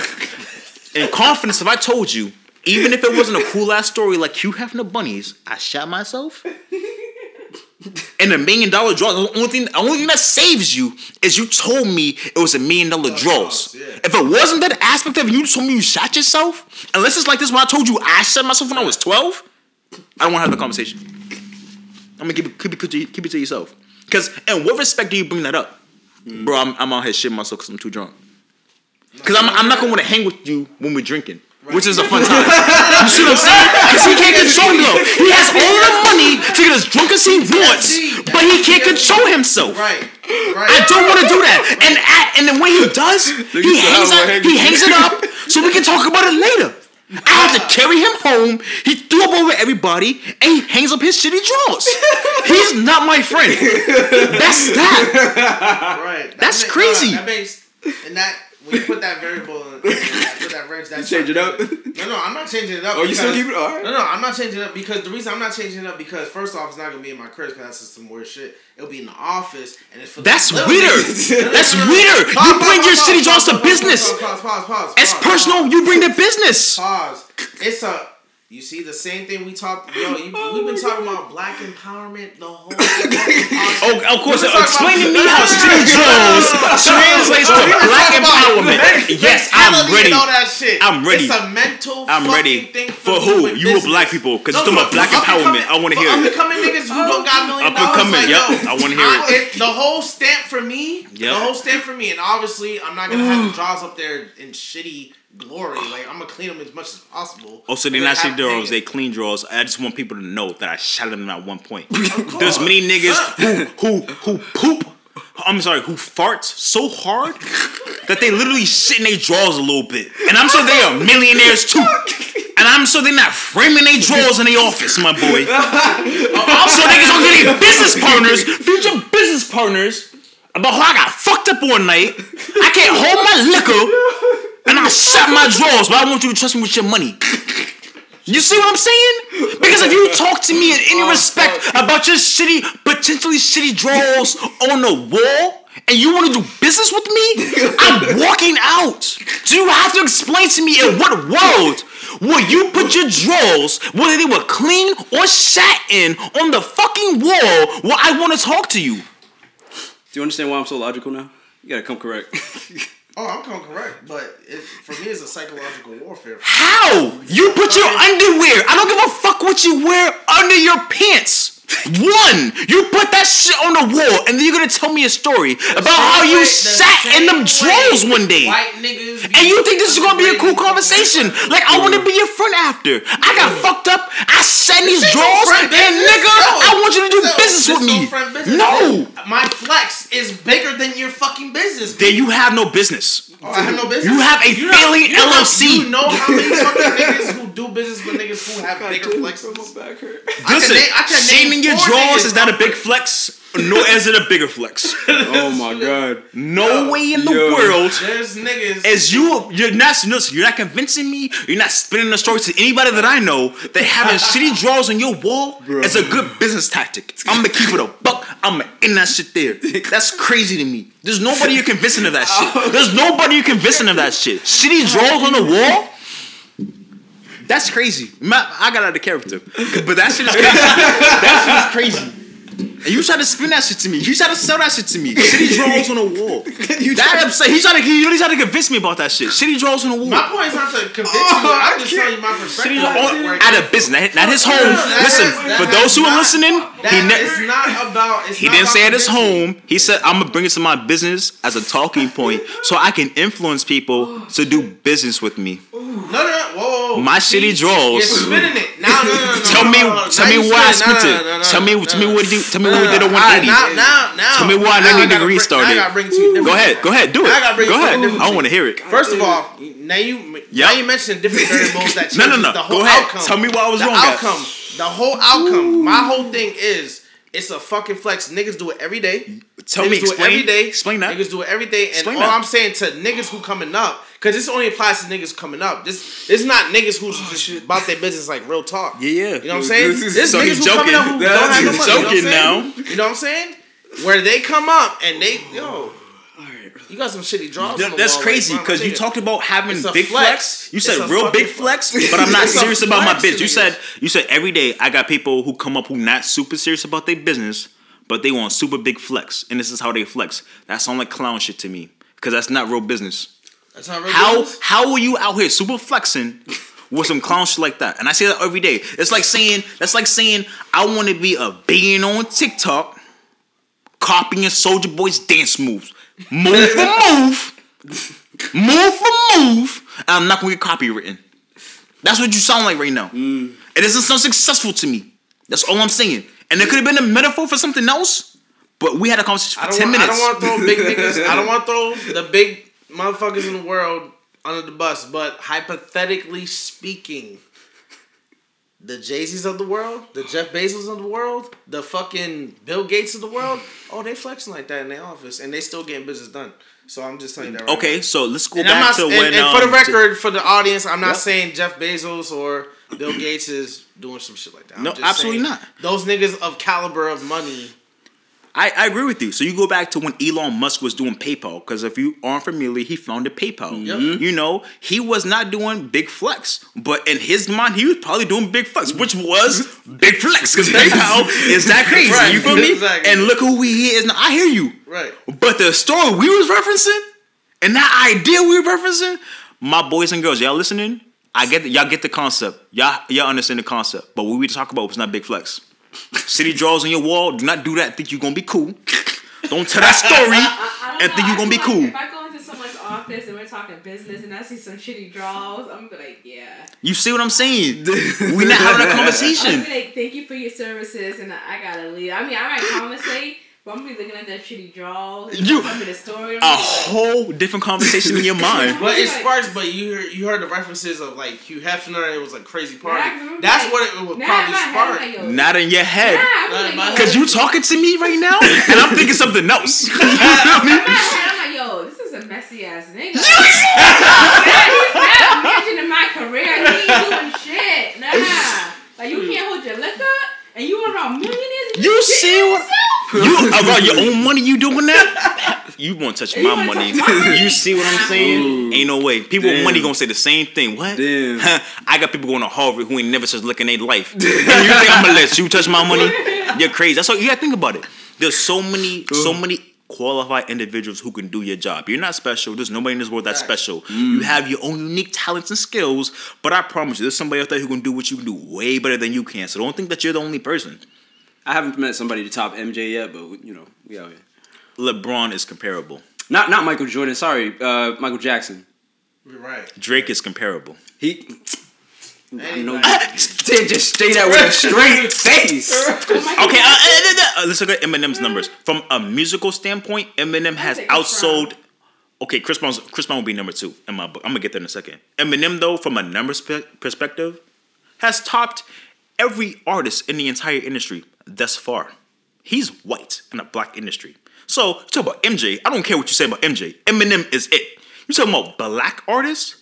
In confidence, if I told you, even if it wasn't a cool ass story like Hugh Hefner bunnies, I shot myself. And $1 million draws. The only thing that saves you is you told me it was $1 million draws. Yeah. If it wasn't that aspect of it, you told me you shot yourself. Unless it's like this, when I told you I shot myself when I was 12, I don't want to have the conversation. I'm gonna keep it to yourself. Because in what respect do you bring that up, bro? I'm out here shitting myself because I'm too drunk. Because I'm not gonna want to hang with you when we're drinking. Right. Which is a fun time. You see what I'm saying? Because he can't control himself. He has all the money to get as drunk as he wants, but he can't control himself. Right. I don't want to do that. Right. And then when he does, he hangs it up so we can talk about it later. I have to carry him home. He threw up over everybody, and he hangs up his shitty drawers. He's not my friend. That's that. Right. That's crazy. When you put that variable in, you change it up? No, I'm not changing it up. Oh, you still keep it? All right. No, I'm not changing it up because the reason I'm not changing it up because, first off, it's not going to be in my crib because that's just some weird shit. It'll be in the office. And it's for that's weirder. That's weirder. You bring your shitty jobs to business. Pause. It's personal. You bring the business. Pause. It's a... You see the same thing we talked. Yo, we've been talking about black empowerment the whole time. Oh, of course. Explain to me how Steve Jones translates to black empowerment. Yes, I'm ready. It's a mental thing for who? You were black people, because you're talking about black empowerment. I want to hear it. Up and coming niggas who don't got $1 million. Yep. I want to hear it. The whole stamp for me, and obviously I'm not gonna have the jaws up there in shitty glory. Like, I'm gonna clean them as much as possible. Oh, so they're not shitty drawers, they clean drawers. I just want people to know that I shot them at one point. There's many niggas who poop. I'm sorry, who farts so hard that they literally shit in their drawers a little bit. And I'm sure they are millionaires too. And I'm sure they're not framing their drawers in the office, my boy. I'm sure niggas gonna get their future business partners, about how I got fucked up one night. I can't hold my liquor. And I shot my drawers, but I want you to trust me with your money. You see what I'm saying? Because if you talk to me in any respect about your potentially shitty drawers on the wall, and you want to do business with me, I'm walking out. Do you have to explain to me in what world will you put your drawers, whether they were clean or shat in, on the fucking wall where I want to talk to you? Do you understand why I'm so logical now? You gotta come correct. Oh, I'm coming correct, but for me, it's a psychological warfare. How? You put your underwear. I don't give a fuck what you wear under your pants. One, you put that shit on the wall, and then you're gonna tell me a story about how you sat in them drawers one day. White niggas, and you think this is gonna be a cool conversation? Like, I wanna be your friend after I got fucked up. I sat in these drawers, and nigga, I want you to do business with me. No, my flex is bigger than your fucking business. Then you have no business. I have no business. You have a failing LLC. You know how many fucking niggas who do business with niggas niggas who have bigger flexes. Shaming your drawers is not a big flex, nor is it a bigger flex. Oh my god! No way in the world. There's niggas. As you're not convincing me. You're not spinning the story to anybody that I know that having shitty drawers on your wall is a good business tactic. I'm gonna keep it a buck. I'm gonna end that shit there. That's crazy to me. There's nobody you're convincing of that shit. Shitty drawers on the wall. That's crazy. I got out of character, but that shit is crazy. And you try to spin that shit to me. You try to sell that shit to me. Shitty draws on the wall. He really tried to convince me about that shit. Shitty draws on the wall. My point is not to convince you. I'm just telling you my perspective. Out of business, not his home. Listen, for those who are listening, he didn't say at his home. He said, "I'm gonna bring it to my business as a talking point, so I can influence people to do business with me." No. Whoa. My shitty draws. You're spinning it. No. Tell me why I spent it. Tell me what we did at 180. Tell me why 90 degrees started. Go ahead. Do it. Go ahead. I want to hear it. First of all, now you mentioned different variables that change the whole outcome. Tell me why I was wrong. The whole outcome. My whole thing is, it's a fucking flex. Niggas do it every day. Explain that. Niggas do it every day. And all I'm saying to niggas who coming up, because this only applies to niggas coming up. This is not niggas who's just about their business, like real talk. Yeah. You know what I'm saying? This niggas who coming up who don't have no money. You know what I'm saying? Where they come up and they, you got some shitty draws. That's crazy because you talked about having big flex. You said real big flex, but I'm not serious about my bitch. You said every day I got people who come up who not super serious about their business, but they want super big flex, and this is how they flex. That sounds like clown shit to me because that's not real business. That's not real business. How are you out here super flexing with some clown shit like that? And I say that every day. It's like saying I want to be a billion on TikTok, copying Soulja Boy's dance moves. Move for move, and I'm not gonna get copywritten. That's what you sound like right now. It doesn't sound successful to me. That's all I'm saying. And it could have been a metaphor for something else, but we had a conversation for 10 minutes. I don't want to throw the big motherfuckers in the world under the bus, but hypothetically speaking, the Jay-Z's of the world, the Jeff Bezos of the world, the fucking Bill Gates of the world, they flexing like that in their office, and they still getting business done. So I'm just telling you that right now. So let's go back to when... And for the record, for the audience, I'm not saying Jeff Bezos or Bill Gates is doing some shit like that. No, absolutely not. Those niggas of caliber of money... I agree with you. So you go back to when Elon Musk was doing PayPal, because if you aren't familiar, he founded PayPal. Yep. You know, he was not doing big flex, but in his mind, he was probably doing big flex, which was big flex, because PayPal is that crazy. Right. You feel me? Exactly. And look who he is now. I hear you. Right. But the story we was referencing and that idea we were referencing, my boys and girls, y'all listening? Y'all get the concept. Y'all understand the concept. But what we talk about was not big flex. City draws on your wall. Do not do that. Think you're gonna be cool. Don't tell that story and think you're gonna be cool. If I go into someone's office and we're talking business and I see some shitty draws, I'm gonna be like, yeah. You see what I'm saying? We're not having a conversation. I'm gonna be like, thank you for your services, and I gotta leave. I mean, I might conversate, but I'm gonna be looking at that shitty draw. Whole different conversation in your mind. But it sparks. But you heard the references of like Hugh Hefner. And it was like crazy party. That's like, what it would probably spark. Not in your head. Cause you talking to me right now, and I'm thinking something else. You know what I mean? I'm like, yo, this is a messy ass nigga. He's not in my career. He ain't doing shit. Like you can't hold your liquor, and you around millionaires. You see what? You about your own money? You doing that? You won't touch my money. You see what I'm saying? Ooh, ain't no way. People with money gonna say the same thing. What? I got people going to Harvard who ain't never just looking their life. And you think I'm gonna let you touch my money? You're crazy. That's all you gotta think about it. There's so many qualified individuals who can do your job. You're not special. There's nobody in this world that's special. You have your own unique talents and skills. But I promise you, there's somebody out there who can do what you can do way better than you can. So don't think that you're the only person. I haven't met somebody to top MJ yet, but, you know, we out here. LeBron is comparable. Not Michael Jordan, sorry. Michael Jackson. You're right. Drake is comparable. Just stay that with a straight face. Let's look at Eminem's numbers. From a musical standpoint, Eminem has outsold... Okay, Chris Brown will be number 2 in my book. I'm going to get there in a second. Eminem, though, from a numbers perspective... has topped every artist in the entire industry thus far. He's white in a black industry. So, you talk about MJ, I don't care what you say about MJ. Eminem is it. You talking about black artists?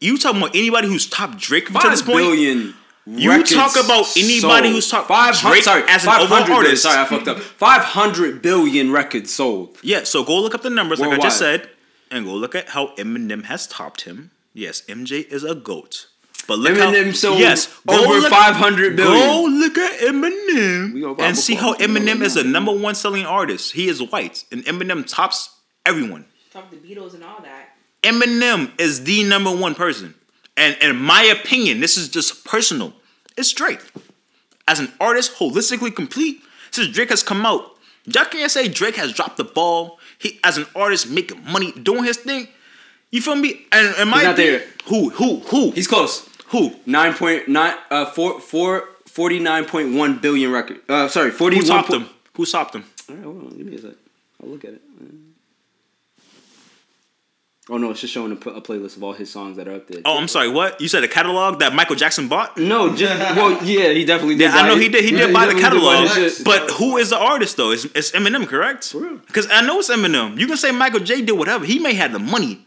You talking about anybody who's topped Drake to this point? 5 billion You talk about anybody sold. Who's topped Drake as an overall artist. Sorry, I fucked up. 500 billion records sold. Yeah, so go look up the numbers worldwide. Like I just said. And go look at how Eminem has topped him. Yes, MJ is a GOAT. But look Eminem how, sold yes, over look, 500 billion. Go look at Eminem and see how Eminem is a number one selling artist. He is white. And Eminem tops everyone. Top the Beatles and all that. Eminem is the number one person. And in my opinion, this is just personal. It's Drake. As an artist, holistically complete, since Drake has come out, y'all can't say Drake has dropped the ball. He, as an artist, making money, doing his thing. You feel me? And am I not there? Who? He's close. Who? 49.1 billion record. 41. Who topped him? All right, hold on. Give me a sec. I'll look at it. Oh no, it's just showing a playlist of all his songs that are up there. Oh, I'm sorry, what? You said a catalog that Michael Jackson bought? No, just, well, yeah, he definitely did. Yeah, I know he did buy the catalog. But who is the artist though? It's Eminem, correct? For real. Because I know it's Eminem. You can say Michael J did whatever. He may have the money.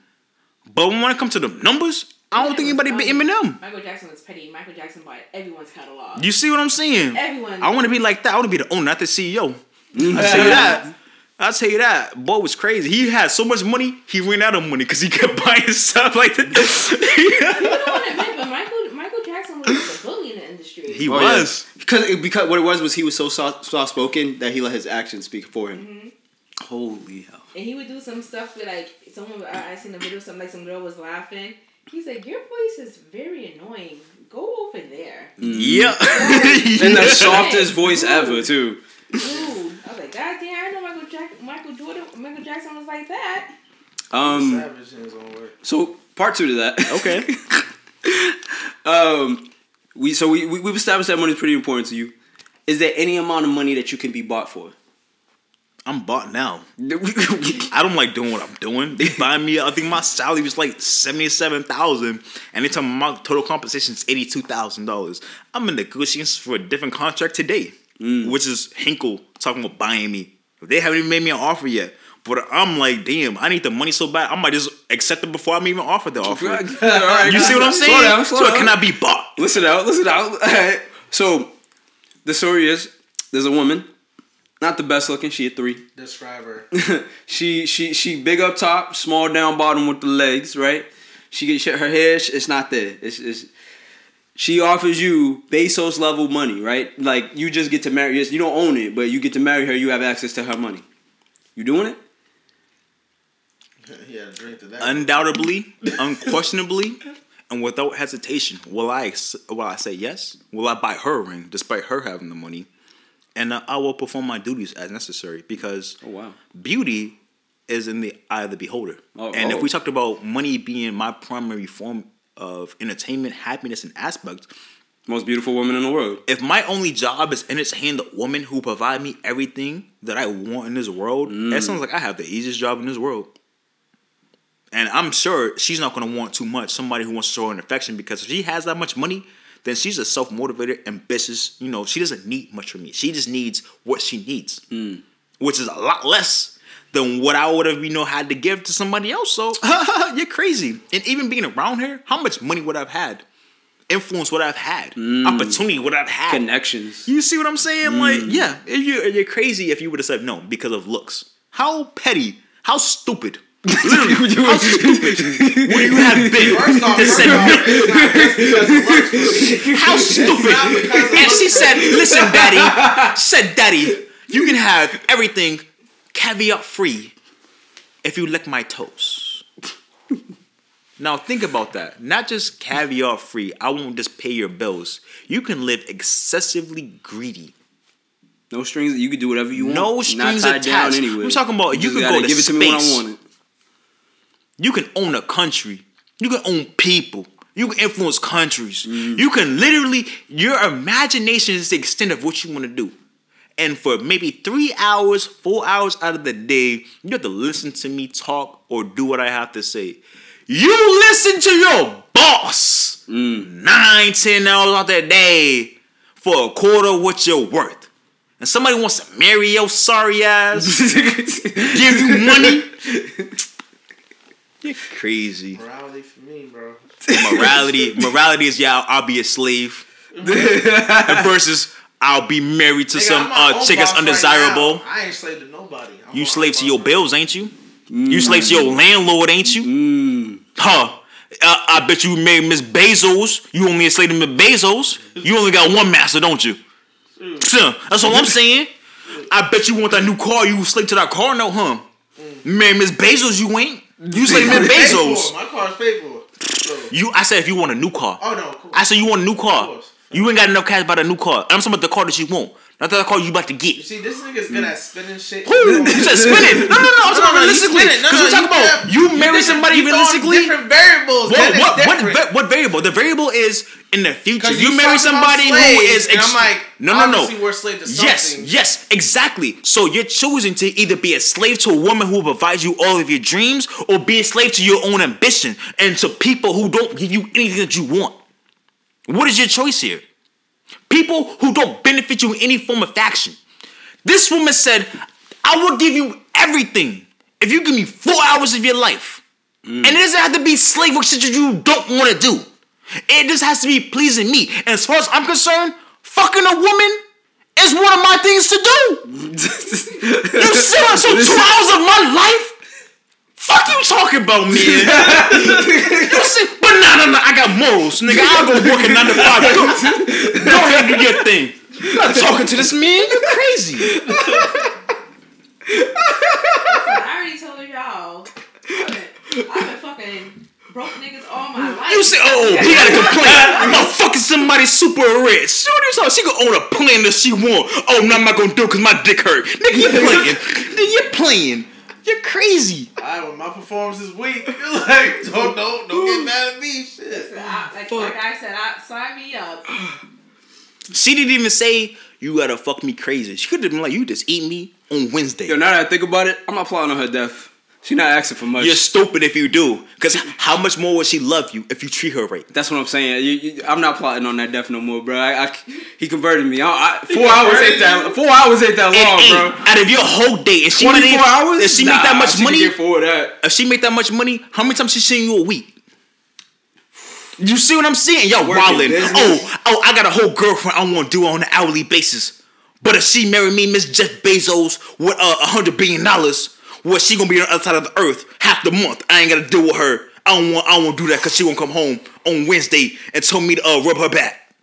But when it comes to the numbers, I don't think anybody beat Eminem. Michael Jackson was petty. Michael Jackson bought everyone's catalog. You see what I'm saying? Everyone. I want to be like that. I want to be the owner, not the CEO. I say that. I'll tell you that. Boy was crazy. He had so much money, he ran out of money because he kept buying stuff like this. You don't want to admit, but Michael Jackson was a bully in the industry. He was. Yeah. Because what it was he was so soft-spoken that he let his actions speak for him. Mm-hmm. Holy hell. And he would do some stuff that, like, someone, I seen a video, some girl was laughing. He's like, your voice is very annoying. Go over there. Yeah. And the softest voice ever, too. Ooh. I was like, God damn, I know Michael Jackson was like that. Savage in his own work. So part two to that. Okay. We've established that money's pretty important to you. Is there any amount of money that you can be bought for? I'm bought now. I don't like doing what I'm doing. They buy me, I think my salary was like $77,000 and they tell me my total compensation is $82,000. I'm in negotiations for a different contract today. Which is Hinkle talking about buying me. They haven't even made me an offer yet. But I'm like, damn, I need the money so bad. I might just accept it before I'm even offered the offer. All right, you see what I'm saying? Slow down. So it cannot be bought. Listen out. All right. So the story is, there's a woman, not the best looking. She a 3. Describe her. she big up top, small down bottom with the legs. Right. She gets her hair. It's not there. It's She offers you Bezos level money, right? Like, you just get to marry her. You don't own it, but you get to marry her. You have access to her money. You doing it? Yeah, drink to that. Undoubtedly, unquestionably, and without hesitation, will I say yes? Will I buy her a ring, despite her having the money? And I will perform my duties as necessary, because beauty is in the eye of the beholder. If we talked about money being my primary form of entertainment, happiness, and aspect. Most beautiful woman in the world. If my only job is entertain the woman who provide me everything that I want in this world, that sounds like I have the easiest job in this world. And I'm sure she's not going to want too much. Somebody who wants to show her an affection, because if she has that much money, then she's a self-motivated, ambitious, she doesn't need much from me. She just needs what she needs, which is a lot less than what I would have, had to give to somebody else. So, you're crazy. And even being around her, how much money would I have had? Influence would I have had? Opportunity would I have had? Connections. You see what I'm saying? Like, yeah, you're crazy if you would have said no because of looks. How petty, how stupid. Literally, how stupid would you have been to say no? How stupid. And she said, listen, daddy. She said, daddy, you can have everything caveat free if you lick my toes. Now think about that. Not just caveat free, I won't just pay your bills. You can live excessively greedy. No strings, you can do whatever you want. No strings attached. Anyway. I'm talking about you can go to space. You can own a country. You can own people. You can influence countries. You can literally, your imagination is the extent of what you want to do. And for maybe 3 hours, 4 hours out of the day, you have to listen to me talk or do what I have to say. You listen to your boss. $9, $10 out that day for a quarter of what you're worth. And somebody wants to marry your sorry ass, give you money. You're crazy. Morality for me, bro. Morality is y'all, I'll be a slave. And versus I'll be married to some chick that's undesirable. Right, I ain't slave to nobody. You slave to your bills, ain't you? Mm. You slave to your landlord, ain't you? Mm. Huh. I bet you married Miss Bezos. You only a slave to Miss Bezos. You only got one master, don't you? Mm. That's all I'm saying. I bet you want that new car. You slave to that car, no, huh? Mm. Married Miss Bezos, you ain't. You slave to Miss Bezos. My car's paid for. So. I said if you want a new car. Oh, no, of course. I said you want a new car. You ain't got enough cash to buy a new car. I'm talking about the car that you want. Not the car you about to get. You see, this nigga's good at spinning shit. You said spinning. No, I'm talking about realistically. Because we're talking about you marry somebody realistically. Different variables. What variable? The variable is in the future. You marry somebody who is... And I'm like, no. We're slave to something. Yes, exactly. So you're choosing to either be a slave to a woman who provides you all of your dreams or be a slave to your own ambition and to people who don't give you anything that you want. What is your choice here? People who don't benefit you in any form of faction. This woman said, I will give you everything if you give me 4 hours of your life. And it doesn't have to be slave work shit that you don't want to do. It just has to be pleasing me. And as far as I'm concerned, fucking a woman is one of my things to do. You see what? So 2 hours of my life? Fuck you talking about, man. You see? But no, I got morals, nigga. I'll go work at 9 to 5. Go ahead and do your thing. I'm not talking to this man. You're crazy. I already told y'all. I've been fucking broke niggas all my life. You say, he got to complain. I'm not fucking somebody super rich. She can own a plane that she want. Oh, no, I'm not going to do it because my dick hurt. Nigga, you're playing. You're crazy. Alright, well, my performance is weak. Like, don't get mad at me. Shit. Listen, like I said, sign me up. She didn't even say you gotta fuck me crazy. She could have been like, you just eat me on Wednesday. Yo, now that I think about it, I'm not plotting on her death. She not asking for much. You're stupid if you do, cause how much more would she love you if you treat her right? That's what I'm saying. I'm not plotting on that death no more, bro. He converted me. 4 hours ain't that. 4 hours ain't that long, bro. Out of your whole day, and she 24 hours. If she make that much money, if she make that much money, how many times she seen you a week? You see what I'm saying? Y'all wildin'. Oh, I got a whole girlfriend I want to do on an hourly basis. But if she marry me, Miss Jeff Bezos, with $100 billion, well, she gonna be on the other side of the earth half the month. I ain't gotta deal with her. I don't want to do that because she won't come home on Wednesday and tell me to rub her back.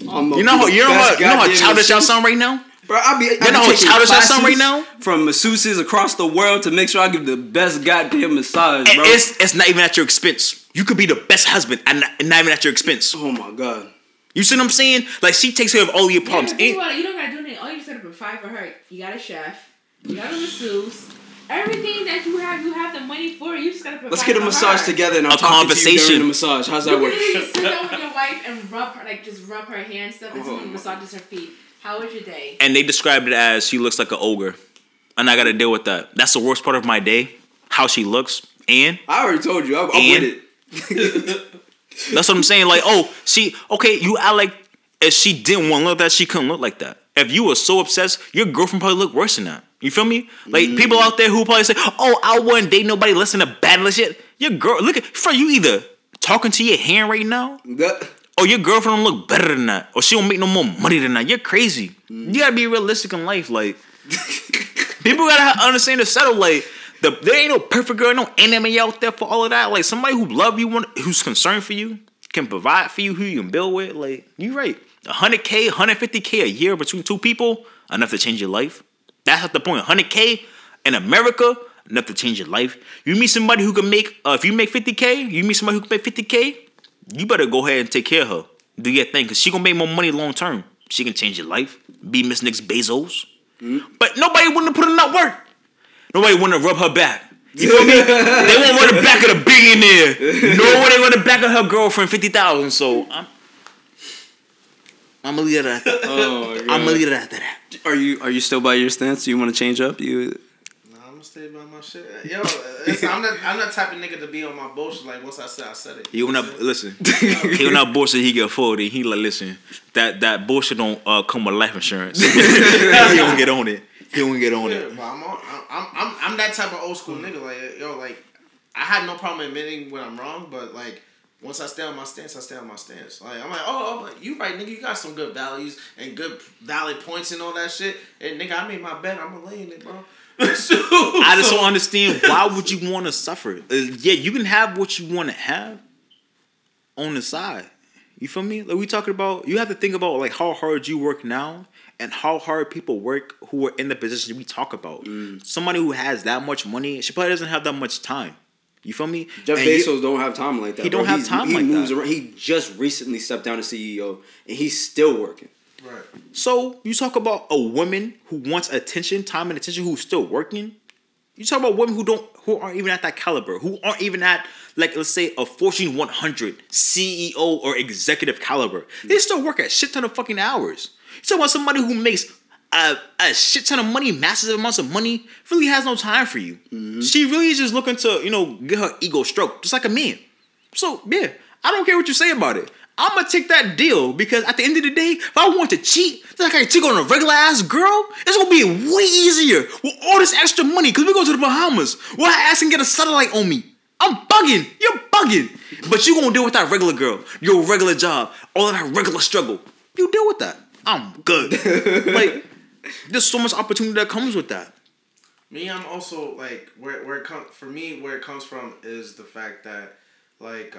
You know how childish y'all sound right now? Bro, I be taking classes right now? From masseuses across the world to make sure I give the best goddamn massage, and bro. It's not even at your expense. You could be the best husband and not even at your expense. Oh my God. You see what I'm saying? Like, she takes care of all your problems. You don't gotta do anything. All you just gotta provide for her. You got a chef. You got a masseuse. Everything that you have the money for. You just gotta provide. Let's get a massage together and I'll talk to you during the massage. How's that work? You sit down with your wife and rub her, like just rub her hand stuff until you massages her feet. How was your day? And they described it as she looks like an ogre, and I gotta deal with that. That's the worst part of my day. How she looks, and I already told you, I'm with it. That's what I'm saying. Like, if she didn't want to look like that, she couldn't look like that. If you were so obsessed, your girlfriend probably looked worse than that. You feel me? Like, people out there who probably say, oh, I wouldn't date nobody less than a battle and shit. Your girl, look at, for you either talking to your hand right now, or your girlfriend don't look better than that, or she don't make no more money than that. You're crazy. You gotta be realistic in life. Like, people gotta understand to settle. Like, there ain't no perfect girl, no enemy out there for all of that. Like, somebody who love you, who's concerned for you, can provide for you, who you can build with. Like, you right. 100K, 150K a year between two people, enough to change your life. That's not the point. 100K in America, enough to change your life. You meet somebody who can make, if you make 50K, you meet somebody who can make 50K, you better go ahead and take care of her. Do your thing, because she going to make more money long term. She can change your life. Be Miss Nick's Bezos. But nobody wouldn't put in that work. Nobody wouldn't rub her back. You feel me? They won't run the back of the billionaire. No, they run the back of her girlfriend, 50,000. So, I'm gonna leave it at that. I'm gonna leave it at that. Are you still by your stance? Do you want to change up? You? No, I'm gonna stay by my shit. Yo, I'm not the type of nigga to be on my bullshit. Like once I said it. He went up. Listen, he went up bullshit. He get afforded. And he like, listen, that bullshit don't come with life insurance. He don't get on it. He don't get on it. But I'm that type of old school nigga. Like yo, like I had no problem admitting when I'm wrong, but like. Once I stay on my stance, I stay on my stance. Like I'm like, oh, you right, nigga. You got some good values and good valid points and all that shit. And nigga, I made my bet. I'm gonna lay in it, bro. I just don't understand. Why would you want to suffer? Yeah, you can have what you want to have on the side. You feel me? Like we talking about, you have to think about like how hard you work now and how hard people work who are in the position we talk about. Mm. Somebody who has that much money, she probably doesn't have that much time. You feel me? Jeff Bezos don't have time like that. He don't have time like that. He moves around. He just recently stepped down as CEO, and he's still working. Right. So you talk about a woman who wants attention, time and attention, who's still working. You talk about women who aren't even at that caliber, who aren't even at like let's say a Fortune 100 CEO or executive caliber. They still work a shit ton of fucking hours. You talk about somebody who makes a shit ton of money, massive amounts of money, really has no time for you. Mm-hmm. She really is just looking to, you know, get her ego stroked, just like a man. So, yeah, I don't care what you say about it. I'm going to take that deal because at the end of the day, if I want to cheat, just like I cheat on a regular ass girl, it's going to be way easier with all this extra money because we go to the Bahamas. Well, her ass can get a satellite on me. I'm bugging. You're bugging. But you going to deal with that regular girl, your regular job, all of her regular struggle. You deal with that. I'm good. Like, there's so much opportunity that comes with that. Me, I'm also like where it comes from is the fact that like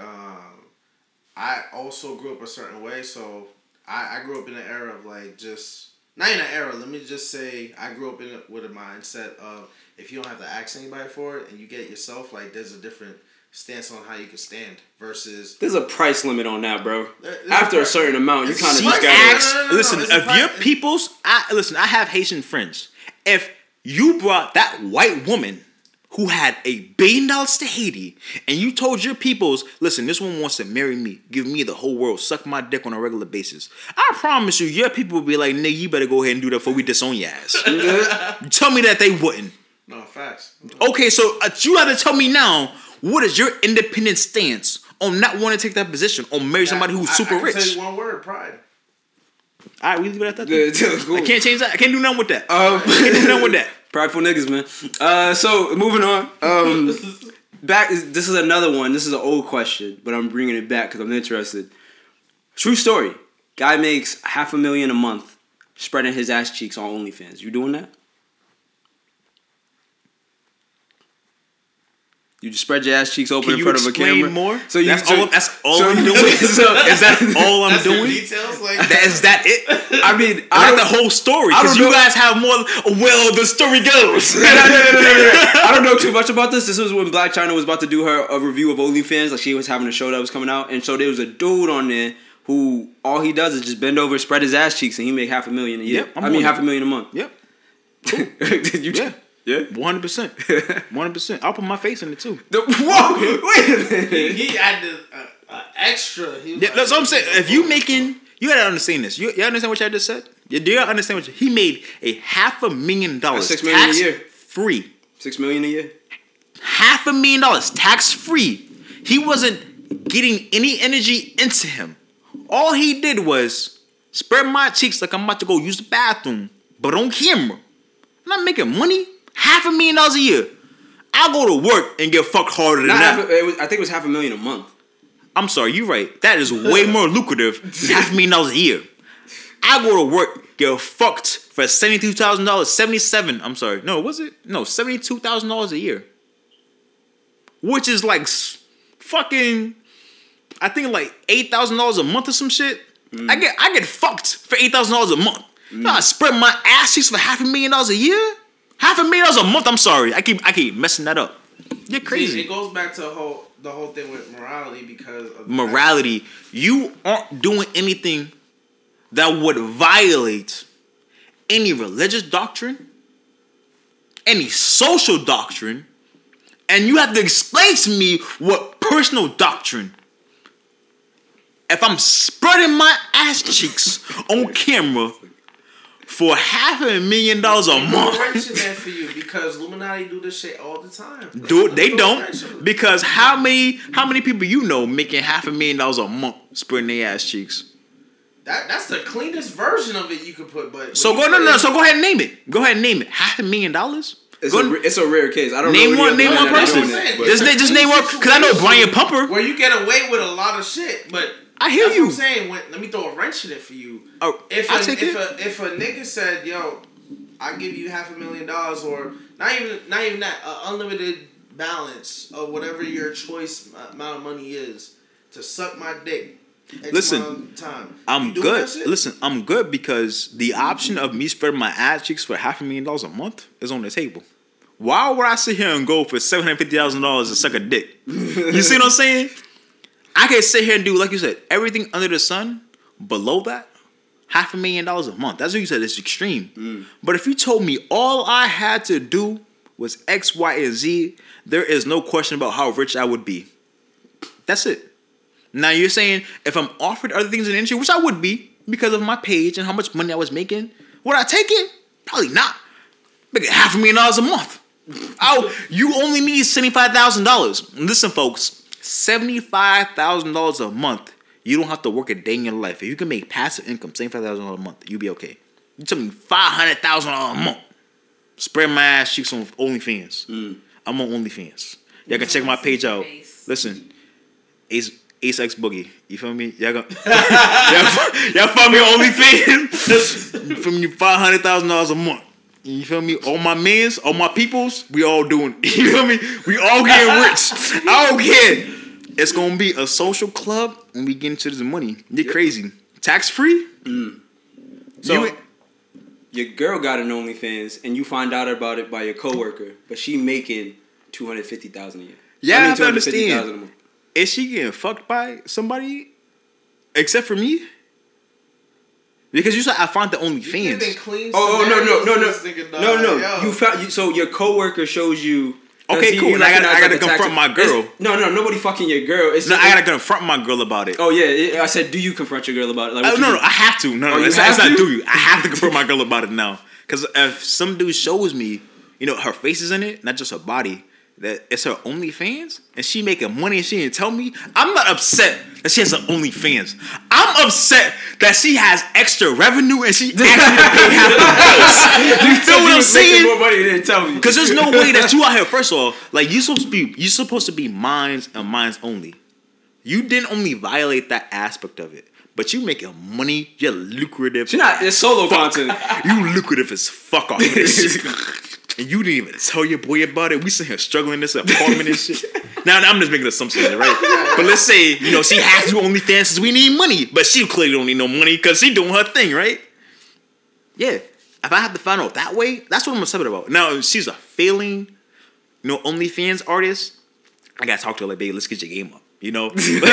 I also grew up a certain way, so I grew up in an era of like just not in an era. Let me just say I grew up with a mindset of if you don't have to ask anybody for it and you get it yourself, like there's a different stance on how you can stand versus there's a price limit on that, bro. After a certain amount, you kind of just got to listen. If your people's, I have Haitian friends. If you brought that white woman who had $1 billion to Haiti and you told your peoples, listen, this woman wants to marry me, give me the whole world, suck my dick on a regular basis, I promise you, your people would be like, nigga, you better go ahead and do that before we disown your ass. Tell me that they wouldn't. No, facts. Okay, so you have to tell me now. What is your independent stance on not wanting to take that position on marry somebody who's super rich? I can tell you one word, pride. All right, we leave it at that. Cool. I can't change that. I can't do nothing with that. Prideful niggas, man. So, moving on. Back. This is another one. This is an old question, but I'm bringing it back because I'm interested. True story. Guy makes $500,000 a month spreading his ass cheeks on OnlyFans. You doing that? You just spread your ass cheeks open in front of a camera. More? So you explain more? That's all I'm doing? Is that all I'm doing? Details? Like, is that it? I mean, I the whole story. Because you guys have more. Well, the story goes. I don't know too much about this. This was when Blac Chyna was about to do her a review of OnlyFans. Like she was having a show that was coming out. And so there was a dude on there who all he does is just bend over, spread his ass cheeks, and he make $500,000 a year. Yep, $500,000 a month. Yep. Cool. Yeah, 100%. 100%. I'll put my face in it too. Whoa! Wait a minute. He added an extra. That's what I'm saying. If you making, you gotta understand this. You understand what y'all just said? Do y'all understand what he made? $500,000 $6 million a year, free. $6 million a year. $500,000 tax free. He wasn't getting any energy into him. All he did was spread my cheeks like I'm about to go use the bathroom, but on camera. I'm not making money. $500,000 a year. I'll go to work and get fucked harder than that. I think it was $500,000 a month. I'm sorry, you're right. That is way more lucrative than $500,000 a year. I go to work, get fucked for $72,000 a year. Which is like fucking, I think like $8,000 a month or some shit. Mm. I get fucked for $8,000 a month. Mm. I spread my ass cheeks for $500,000 a year. $500,000 a month. I'm sorry. I keep messing that up. You're crazy. See, it goes back to the whole thing with morality because of morality. You aren't doing anything that would violate any religious doctrine, any social doctrine, and you have to explain to me what personal doctrine. If I'm spreading my ass cheeks on camera for $500,000 a month. Who writes that for you? Because Illuminati do this shit all the time. They don't. Because how many people you know making $500,000 a month spreading their ass cheeks? That's the cleanest version of it you could put. But So go ahead and name it. $500,000. It's a rare case. I don't know. Name one person. Just name one. Because I know Brian Pumper. Where you get away with a lot of shit, but. I hear that's you. What I'm saying, let me throw a wrench in it for you. Oh, if a nigga said, "Yo, I give you $500,000, or not even that, unlimited balance of whatever your choice amount of money is to suck my dick." Listen, time. I'm good. Listen, I'm good because the option of me spreading my ass cheeks for $500,000 a month is on the table. Why would I sit here and go for $750,000 to suck a dick? You see what I'm saying? I can sit here and do, like you said, everything under the sun. Below that, $500,000 a month. That's what you said. It's extreme. Mm. But if you told me all I had to do was X, Y, and Z, there is no question about how rich I would be. That's it. Now you're saying if I'm offered other things in the industry, which I would be because of my page and how much money I was making, would I take it? Probably not. Make it $500,000 a month. Oh, you only need $75,000. Listen, folks. $75,000 a month. You don't have to work a day in your life. If you can make passive income, $75,000 a month, you'll be okay. You tell me $500,000 a month. Spread my ass cheeks on OnlyFans. Mm. I'm on OnlyFans. Y'all can check my page out. Listen, Ace X Boogie. You feel me? Y'all find me on OnlyFans. From you $500,000 a month. You feel me? All my mans, all my peoples, we all doing it. You feel me? We all getting rich. I don't care. It's gonna be a social club when we get into this money. They're crazy. Tax free? Mm. So your girl got an OnlyFans and you find out about it by your coworker, but she making $250,000 a year. Yeah, I have to understand. Is she getting fucked by somebody except for me? Because you said I found the OnlyFans. No. You found so your coworker shows you. Okay, cool. And I gotta confront my girl. Nobody fucking your girl. I gotta confront my girl about it. Oh yeah, I said, do you confront your girl about it? Like, I have to. I have to confront my girl about it now. Because if some dude shows me, her face is in it, not just her body. That it's her OnlyFans and she making money and she didn't tell me. I'm not upset that she has an OnlyFans. I'm upset that she has extra revenue and she actually paid half the bills. You feel what I'm saying? More money than tell me. Cause there's no way that you out here. First of all, like you're supposed to be mines and mines only. You didn't only violate that aspect of it, but you making money. You're lucrative. You're not. It's solo content. You lucrative as fuck off of this. And you didn't even tell your boy about it. We sit here struggling in this apartment and shit. Now I'm just making assumptions, right? But let's say, she has to OnlyFans since we need money. But she clearly don't need no money because she doing her thing, right? Yeah. If I have to find out that way, that's what I'm upset about. Now, if she's a failing, OnlyFans artist, I got to talk to her like, baby, let's get your game up. You don't do it. I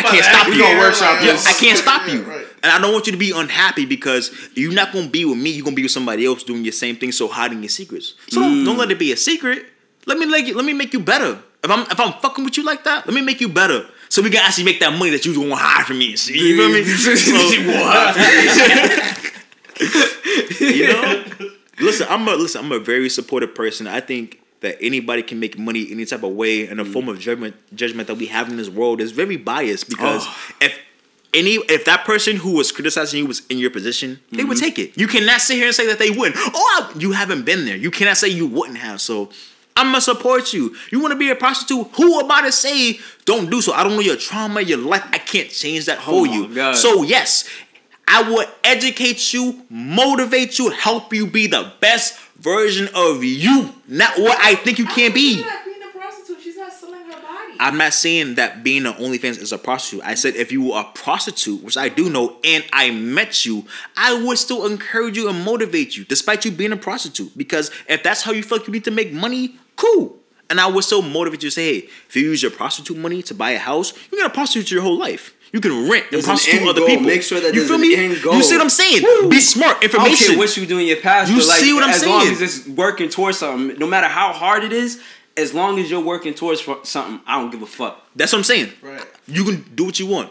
can't stop you. We gonna workshop this. I can't stop you, right. And I don't want you to be unhappy because you're not gonna be with me. You're gonna be with somebody else doing your same thing. So hiding your secrets. So don't let it be a secret. Let me make you better. If I'm fucking with you like that, let me make you better. So we can actually make that money that you gonna hide from me. See, you know what I mean? Listen, I'm a very supportive person. I think that anybody can make money any type of way, and the form of judgment that we have in this world is very biased because if that person who was criticizing you was in your position, they would take it. You cannot sit here and say that they wouldn't. You haven't been there. You cannot say you wouldn't have. So I'm going to support you. You want to be a prostitute? Who about to say don't do so? I don't know your trauma, your life. I can't change that for you. God. So yes, I will educate you, motivate you, help you be the best version of you, not what I think you can be. Being a prostitute, she's not selling her body. I'm not saying that being an OnlyFans is a prostitute. I said if you were a prostitute, which I do know, and I met you, I would still encourage you and motivate you, despite you being a prostitute. Because if that's how you feel like you need to make money, cool. And I would still motivate you to say, hey, if you use your prostitute money to buy a house, you're gonna prostitute your whole life. You can rent and prostitute other people. Make sure that you feel me? You see what I'm saying? Woo. Be smart. Information. I don't care what you do in your past. You see what I'm saying? As long as it's working towards something, no matter how hard it is, as long as you're working towards something, I don't give a fuck. That's what I'm saying. Right. You can do what you want.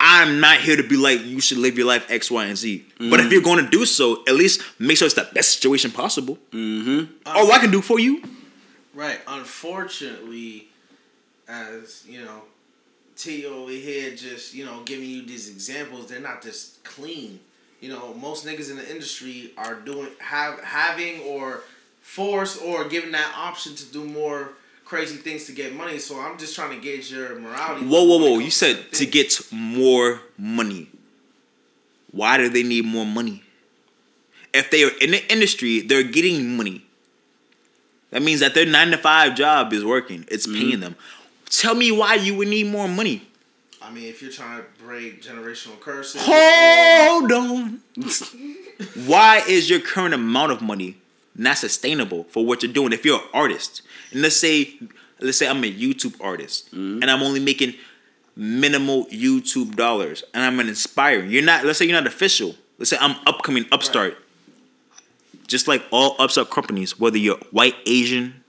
I'm not here to be like, you should live your life X, Y, and Z. Mm-hmm. But if you're going to do so, at least make sure it's the best situation possible. Mm-hmm. Oh, I can do for you. Right. Unfortunately, as, you know, T over here just, you know, giving you these examples, they're not just clean. You know, most niggas in the industry are doing, having or forced or given that option to do more crazy things to get money. So I'm just trying to gauge your morality. Whoa. You said to get more money. Why do they need more money? If they are in the industry, they're getting money. That means that their 9-to-5 job is working. It's paying them. Tell me why you would need more money. I mean, if you're trying to break generational curses. Hold on. Why is your current amount of money not sustainable for what you're doing? If you're an artist, and let's say I'm a YouTube artist, mm-hmm. and I'm only making minimal YouTube dollars, and I'm an inspiring. You're not. Let's say you're not official. Let's say I'm upcoming upstart. Right. Just like all upstart companies, whether you're white, Asian,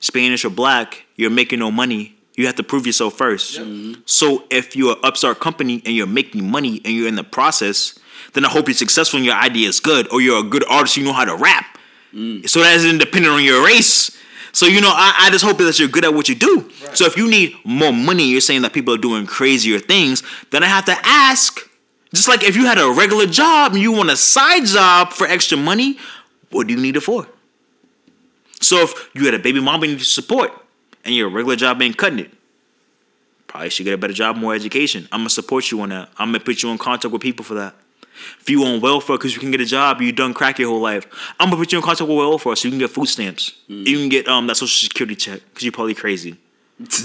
Spanish, or black, you're making no money. You have to prove yourself first. Yep. Mm-hmm. So if you're an upstart company and you're making money and you're in the process, then I hope you're successful and your idea is good, or you're a good artist, you know how to rap. So that isn't dependent on your race. So, you know, I just hope that you're good at what you do. Right. So if you need more money, you're saying that people are doing crazier things, then I have to ask, just like if you had a regular job and you want a side job for extra money, what do you need it for? So if you had a baby mama you need support and your regular job ain't cutting it, probably should get a better job, more education. I'm going to support you on that. I'm going to put you in contact with people for that. If you on welfare because you can get a job, you done crack your whole life, I'm going to put you in contact with welfare so you can get food stamps. You can get that social security check because you're probably crazy.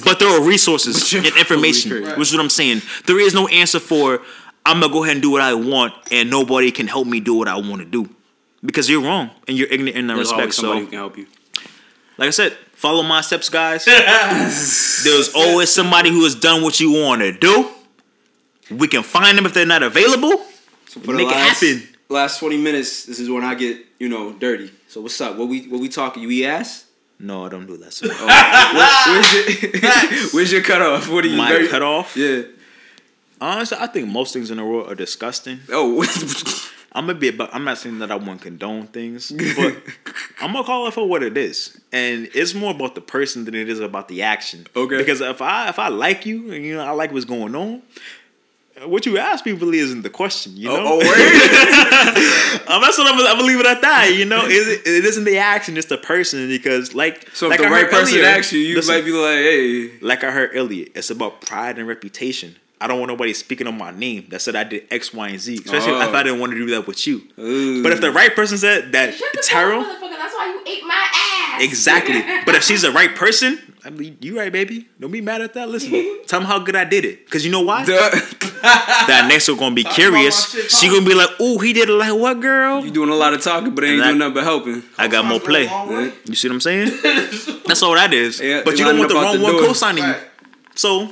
But there are resources and information, which is what I'm saying. There is no answer for, I'm going to go ahead and do what I want and nobody can help me do what I want to do. Because you're wrong and you're ignorant in that respect. There's always somebody who can help you. Like I said, follow my steps, guys. There's always somebody who has done what you want to do. We can find them if they're not available. For the last 20 minutes, this is when I get, you know, dirty. So what's up? What we talking? You eat ass? No, I don't do that. So. Where's your cutoff? What are you? My cutoff? Yeah. Honestly, I think most things in the world are disgusting. Oh, I'm not saying that I won't condone things, but I'm gonna call it for what it is, and it's more about the person than it is about the action. Okay. Because if I like you, and you know I like what's going on. What you ask people really isn't the question, you know? Oh, word. That's what I'm going to leave it at that, you know? It isn't the action, it's the person, because like... So like if the right person asks you, might be like, hey... Like I heard earlier, it's about pride and reputation. I don't want nobody speaking on my name that said I did X, Y, and Z, especially if I didn't want to do that with you. Ooh. But if the right person said that... Tyrone, that's why you ate my ass. Exactly. But if she's the right person... I mean, you right, baby. Don't be mad at that. Listen, tell them how good I did it. Because you know why? That next one going to be curious. She going to be like, ooh, he did it like what, girl? You doing a lot of talking, but ain't doing nothing but helping. I got more play. Yeah. You see what I'm saying? That's all that is. Yeah, but you don't want the wrong one co-signing you. So,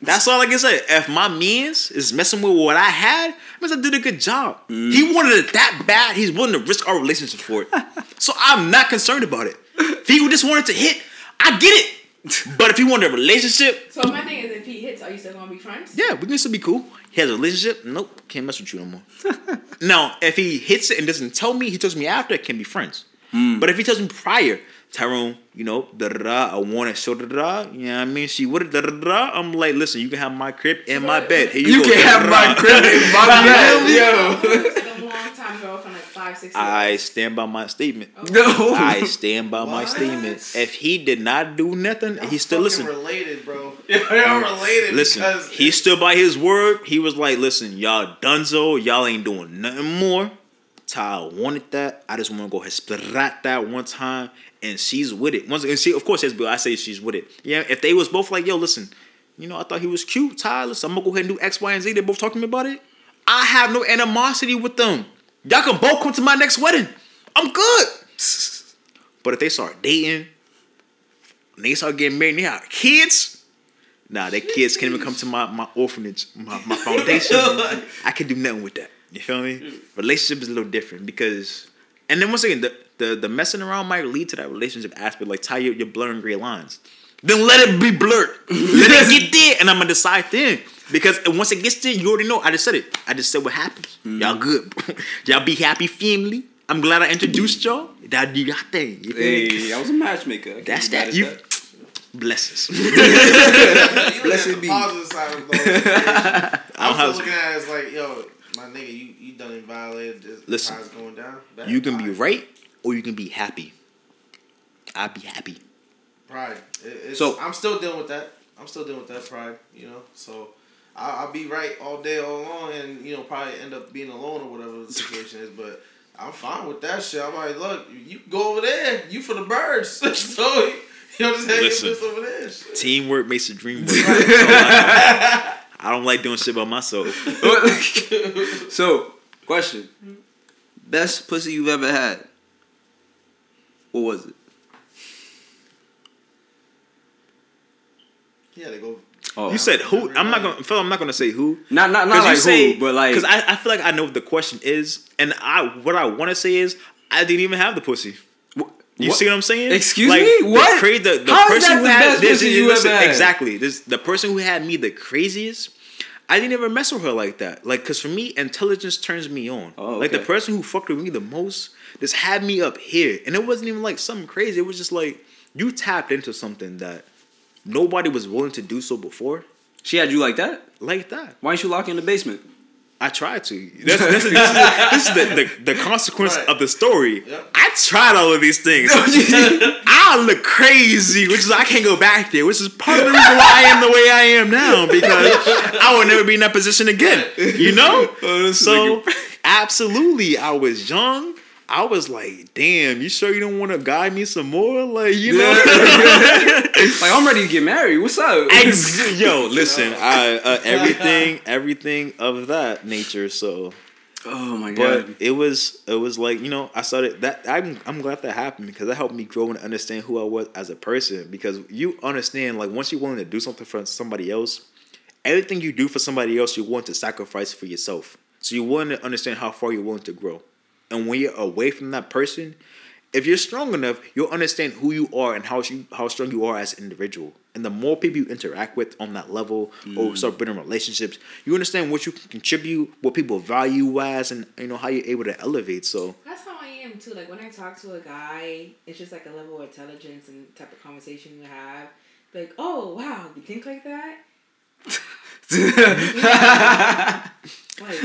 that's all I can say. If my means is messing with what I had, it means I did a good job. He wanted it that bad. He's willing to risk our relationship for it. So, I'm not concerned about it. If he just wanted to hit... I get it. But if you want a relationship... So my thing is, if he hits, are you still going to be friends? Yeah, we can still be cool. He has a relationship. Nope. Can't mess with you no more. Now, if he hits it and doesn't tell me, he tells me after, can be friends. But if he tells me prior, Tyrone, you know, I want it, so you know what I mean? She would I'm like, listen, you can have my crib and my bed. Here you go, can have my crib and my bed. Yo. Long-time girlfriend, like 5, 6 years. I stand by my statement. Okay. No. I stand by my statement. If he did not do nothing, he still listen. Related, bro. They're related. Listen, he stood by his word. He was like, listen, y'all donezo. Y'all ain't doing nothing more. Ty wanted that. I just want to go ahead and splat that one time, and she's with it. Once, and she, of course, has Bill. I say she's with it. Yeah, if they was both like, yo, listen, you know, I thought he was cute, Ty. Listen, I'm gonna go ahead and do X, Y, and Z. They both talking about it. I have no animosity with them. Y'all can both come to my next wedding. I'm good. But if they start dating, and they start getting married, and they have kids. Nah, their kids can't even come to my orphanage, my foundation. I can do nothing with that. You feel me? Relationship is a little different because, and then once again, the messing around might lead to that relationship aspect. Like, tie your blurring gray lines. Then let it be blurred. Let it get there, and I'm gonna decide then. Because once it gets there, you already know. I just said it. I just said what happens. Mm. Y'all good. Y'all be happy family. I'm glad I introduced y'all. That do your thing. You hey, I was a matchmaker. That's that. You bless us. Bless you be. I'm looking at it as like, yo, my nigga, you done violated this. Listen, it's going down. That you can be right or you can be happy. I'd be happy. Pride. So I'm still dealing with that. I'm still dealing with that pride, you know. So I'll be right all day, all along, and you know, probably end up being alone or whatever the situation is. But I'm fine with that shit. I'm like, look, you go over there. You for the birds. So you know what I'm saying? Listen, over there. Shit. Teamwork makes the dream work. I don't like doing shit by myself. So, question: best pussy you've ever had? What was it? Yeah, they go. Oh, you said who? I'm not gonna say who. Not like say, who, but like because I feel like I know what the question is, and what I want to say is I didn't even have the pussy. You see what I'm saying? Excuse me. What? The person who had this you ever had. Exactly. This the person who had me the craziest. I didn't ever mess with her like that. Like, cause for me, intelligence turns me on. Oh, okay. Like the person who fucked with me the most just had me up here, and it wasn't even like something crazy. It was just like you tapped into something that nobody was willing to do so before. She had you like that? Like that. Why didn't you lock in the basement? I tried to. This is the consequence of the story. Yep. I tried all of these things. I look crazy, which is I can't go back there, which is part of the reason why I am the way I am now, because I will never be in that position again. You know? So, absolutely, I was young. I was like, damn, you sure you don't want to guide me some more? Like, you know? Like, I'm ready to get married. What's up? Yo, listen, everything of that nature, so. Oh, my God. But it was like, you know, I started that. I'm glad that happened because that helped me grow and understand who I was as a person, because you understand, like, once you're willing to do something for somebody else, everything you do for somebody else, you're willing to sacrifice for yourself. So you're willing to understand how far you're willing to grow. And when you're away from that person, if you're strong enough, you'll understand who you are and how strong you are as an individual. And the more people you interact with on that level or start building relationships, you understand what you can contribute, what people value as, and you know how you're able to elevate. So that's how I am too. Like when I talk to a guy, it's just like a level of intelligence and type of conversation you have. Like, oh wow, you think like that? Yeah. Like,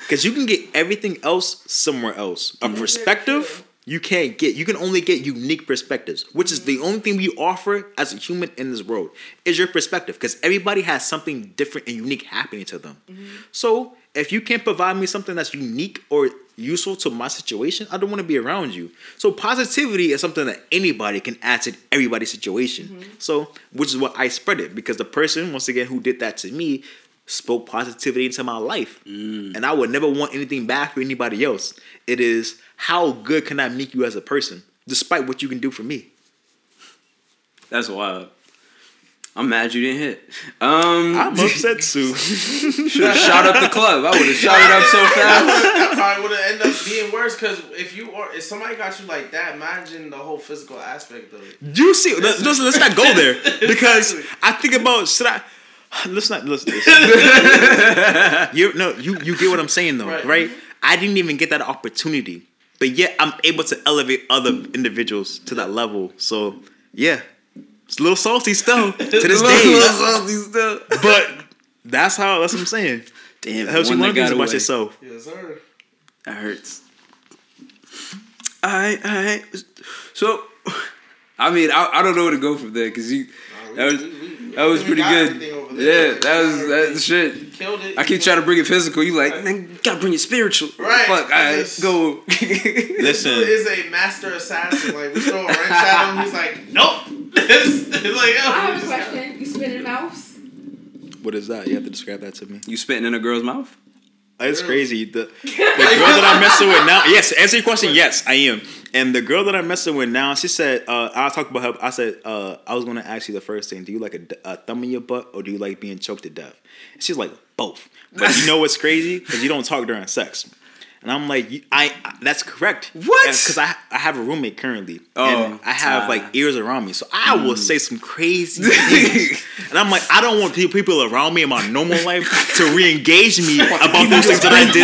because you can get everything else somewhere else. A perspective you can't get. You can only get unique perspectives, which is the only thing we offer as a human in this world is your perspective. Because everybody has something different and unique happening to them. Mm-hmm. So if you can't provide me something that's unique or useful to my situation, I don't want to be around you. So positivity is something that anybody can add to everybody's situation. Mm-hmm. So, which is why I spread it. Because the person, once again, who did that to me, spoke positivity into my life. And I would never want anything bad for anybody else. It is, how good can I make you as a person, despite what you can do for me? That's wild. I'm mad you didn't hit. I'm upset, Sue. Should have shot up the club. I would have shot it up so fast. I probably would have ended up being worse, because if somebody got you like that, imagine the whole physical aspect of it. You see, let's not go there, because I think about, let's not listen to this. You get what I'm saying though, right? I didn't even get that opportunity, but yet I'm able to elevate other individuals to that level. So yeah, it's a little salty still to this day. But that's what I'm saying. Damn, it helps you learn things about yourself. Yes, sir. That hurts. All right. So, I mean, I don't know where to go from there because you. That was pretty good. Yeah, that was shit. You killed it. I keep trying to bring it physical. You like, man, you gotta bring it spiritual. Right. Fuck, alright, go. Listen. He is a master assassin. Like, we throw a wrench at him. He's like, nope. Like, oh, I have a question. You spit in mouths? What is that? You have to describe that to me. You spitting in a girl's mouth? That's crazy. The girl that I'm messing with now. Yes, answer your question. Yes, I am. And the girl that I'm messing with now, she said, I'll talk about her. I said, I was going to ask you the first thing. Do you like a thumb in your butt, or do you like being choked to death? And she's like, both. But you know what's crazy? Because you don't talk during sex. And I'm like, that's correct. What? Because I have a roommate currently. Oh, and I have like ears around me. So I will say some crazy things. And I'm like, I don't want people around me in my normal life to re-engage me about those things that I did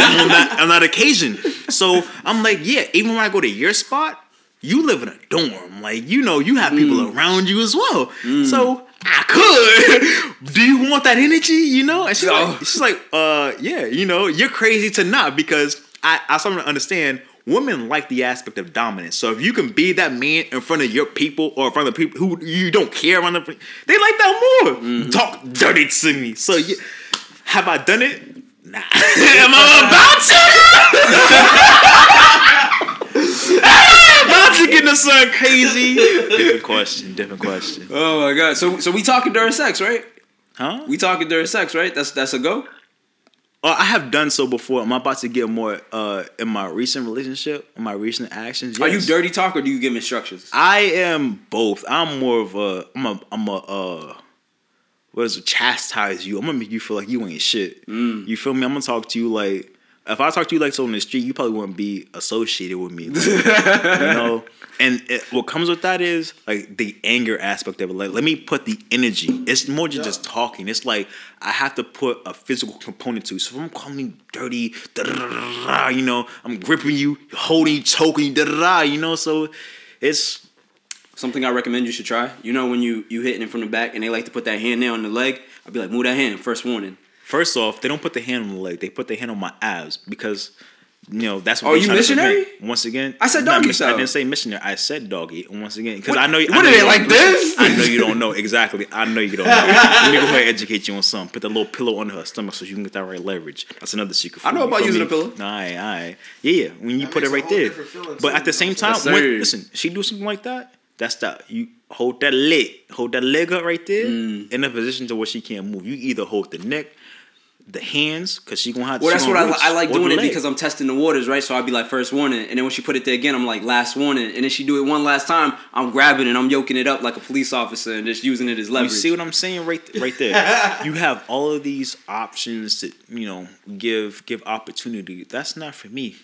on that occasion. So I'm like, yeah, even when I go to your spot, you live in a dorm. Like, you know, you have people around you as well. So I could. Do you want that energy? You know? And she's like, yeah, you know, you're crazy to not, because I started to understand women like the aspect of dominance. So if you can be that man in front of your people or in front of the people who you don't care around, they like that more. Mm-hmm. Talk dirty to me. So have I done it? Nah. Am I about to? Not to get the sun crazy. Different question. Oh my god. So we talking during sex, right? Huh? We talking during sex, right? That's a go? I have done so before. I'm about to get more in my recent relationship, in my recent actions. Yes. Are you dirty talk or do you give instructions? I am both. I'm more of a chastise you. I'm gonna make you feel like you ain't shit. You feel me? I'm gonna talk to you like, if I talk to you like so on the street, you probably wouldn't be associated with me, like, you know. And what comes with that is like the anger aspect of it. Like, let me put the energy. It's more than just talking. It's like I have to put a physical component to it. So if I'm calling you dirty, you know, I'm gripping you, holding, choking, you know. So it's something I recommend you should try. You know, when you hitting it from the back and they like to put that hand there on the leg, I'd be like, move that hand. First warning. First off, they don't put the hand on the leg. They put the hand on my abs because, you know, that's what they're trying to prevent. Are you missionary? Once again. I said doggy style. I didn't say missionary. I said doggy. Once again. Because I know you. What are they like this? I know you don't know. Exactly. I know you don't know. Let me go ahead and educate you on something. Put that little pillow under her stomach so you can get that right leverage. That's another secret for me. I know about using a pillow. All right. Yeah. When you put it right there. But at the same time, listen, she do something like that. That's that. You hold that leg up right there in a position to where she can't move. You either hold the neck, the hands, because she gonna have to. Well, that's what I like doing it because I'm testing the waters, right? So I'd be like, first warning, and then when she put it there again, I'm like, last warning, and then she do it one last time, I'm grabbing and I'm yoking it up like a police officer and just using it as leverage. You see what I'm saying right there? You have all of these options to, you know, give opportunity. That's not for me.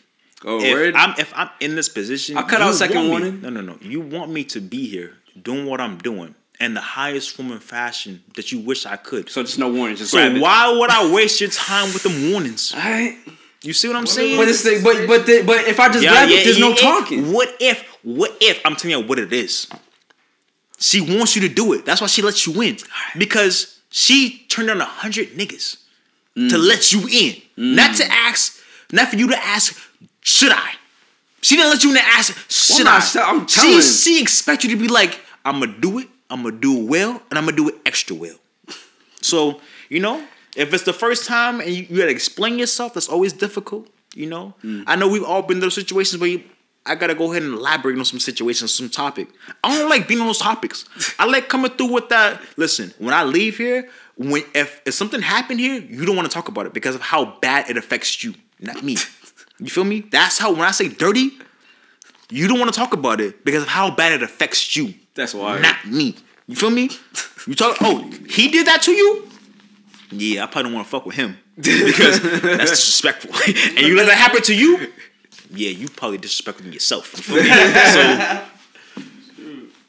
Oh, if I'm in this position, I cut out second warning. No. You want me to be here doing what I'm doing in the highest form and fashion that you wish I could. So just no warning. Just grab it. Why would I waste your time with them warnings? All right. You see what I'm saying? But if I just grab it, there's no talking. What if I'm telling you what it is? She wants you to do it. That's why she lets you in, because she turned down 100 niggas to let you in, not for you to ask. Should I? She didn't let you in the ass. Should I? I'm telling you. She expects you to be like, I'm going to do it. I'm going to do it well. And I'm going to do it extra well. So, you know, if it's the first time and you got to explain yourself, that's always difficult, you know. I know we've all been in those situations where I got to go ahead and elaborate on some situations, some topic. I don't like being on those topics. I like coming through with that. Listen, when I leave here, if something happened here, you don't want to talk about it because of how bad it affects you, not me. You feel me? That's how, when I say dirty, you don't want to talk about it because of how bad it affects you. That's why. Not me. You feel me? You talk, he did that to you? Yeah, I probably don't want to fuck with him because that's disrespectful. And you let that happen to you? Yeah, you probably disrespecting yourself. You feel me? So,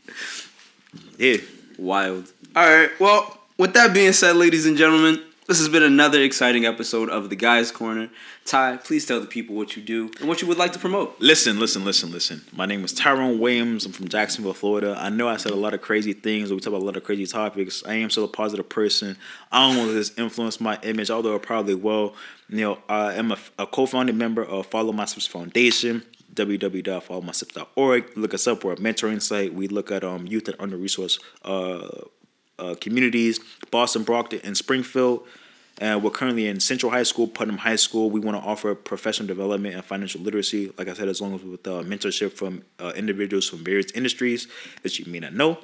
yeah. Wild. All right. Well, with that being said, ladies and gentlemen, this has been another exciting episode of The Guys Corner. Ty, please tell the people what you do and what you would like to promote. Listen. My name is Tyrone Williams. I'm from Jacksonville, Florida. I know I said a lot of crazy things. We talk about a lot of crazy topics. I am still a positive person. I don't want to just influence my image, although it probably will. You know, I am a co-founding member of Follow My Steps Foundation, www.followmysteps.org. Look us up. We're a mentoring site. We look at youth and under-resourced communities, Boston, Brockton, and Springfield. We're currently in Central High School, Putnam High School. We want to offer professional development and financial literacy, like I said, as long as with mentorship from individuals from various industries that you may not know.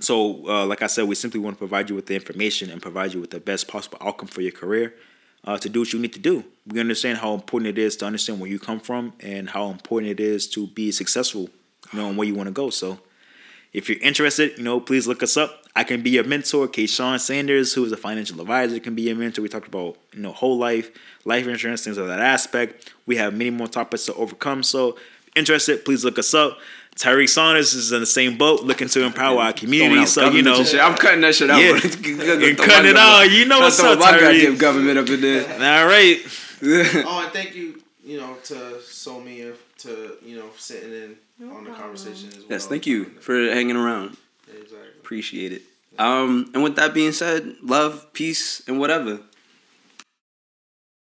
So, like I said, we simply want to provide you with the information and provide you with the best possible outcome for your career to do what you need to do. We understand how important it is to understand where you come from and how important it is to be successful, you know, and where you want to go. So, If you're interested, you know, please look us up. I can be your mentor. K. Sean Sanders, who is a financial advisor, can be your mentor. We talked about, you know, whole life insurance, things of that aspect. We have many more topics to overcome. So, interested, please look us up. Tyreek Saunders is in the same boat, looking to empower our community. So, you know, I'm cutting that shit out. Yeah. You're cutting it out. You know what's up, Tyreek. My goddamn government up in there. All right. Oh, and thank you, you know, to Somiya, to, you know, sitting in on the conversation as well. Yes, thank you for hanging around. Exactly. Appreciate it. And with that being said, love, peace, and whatever.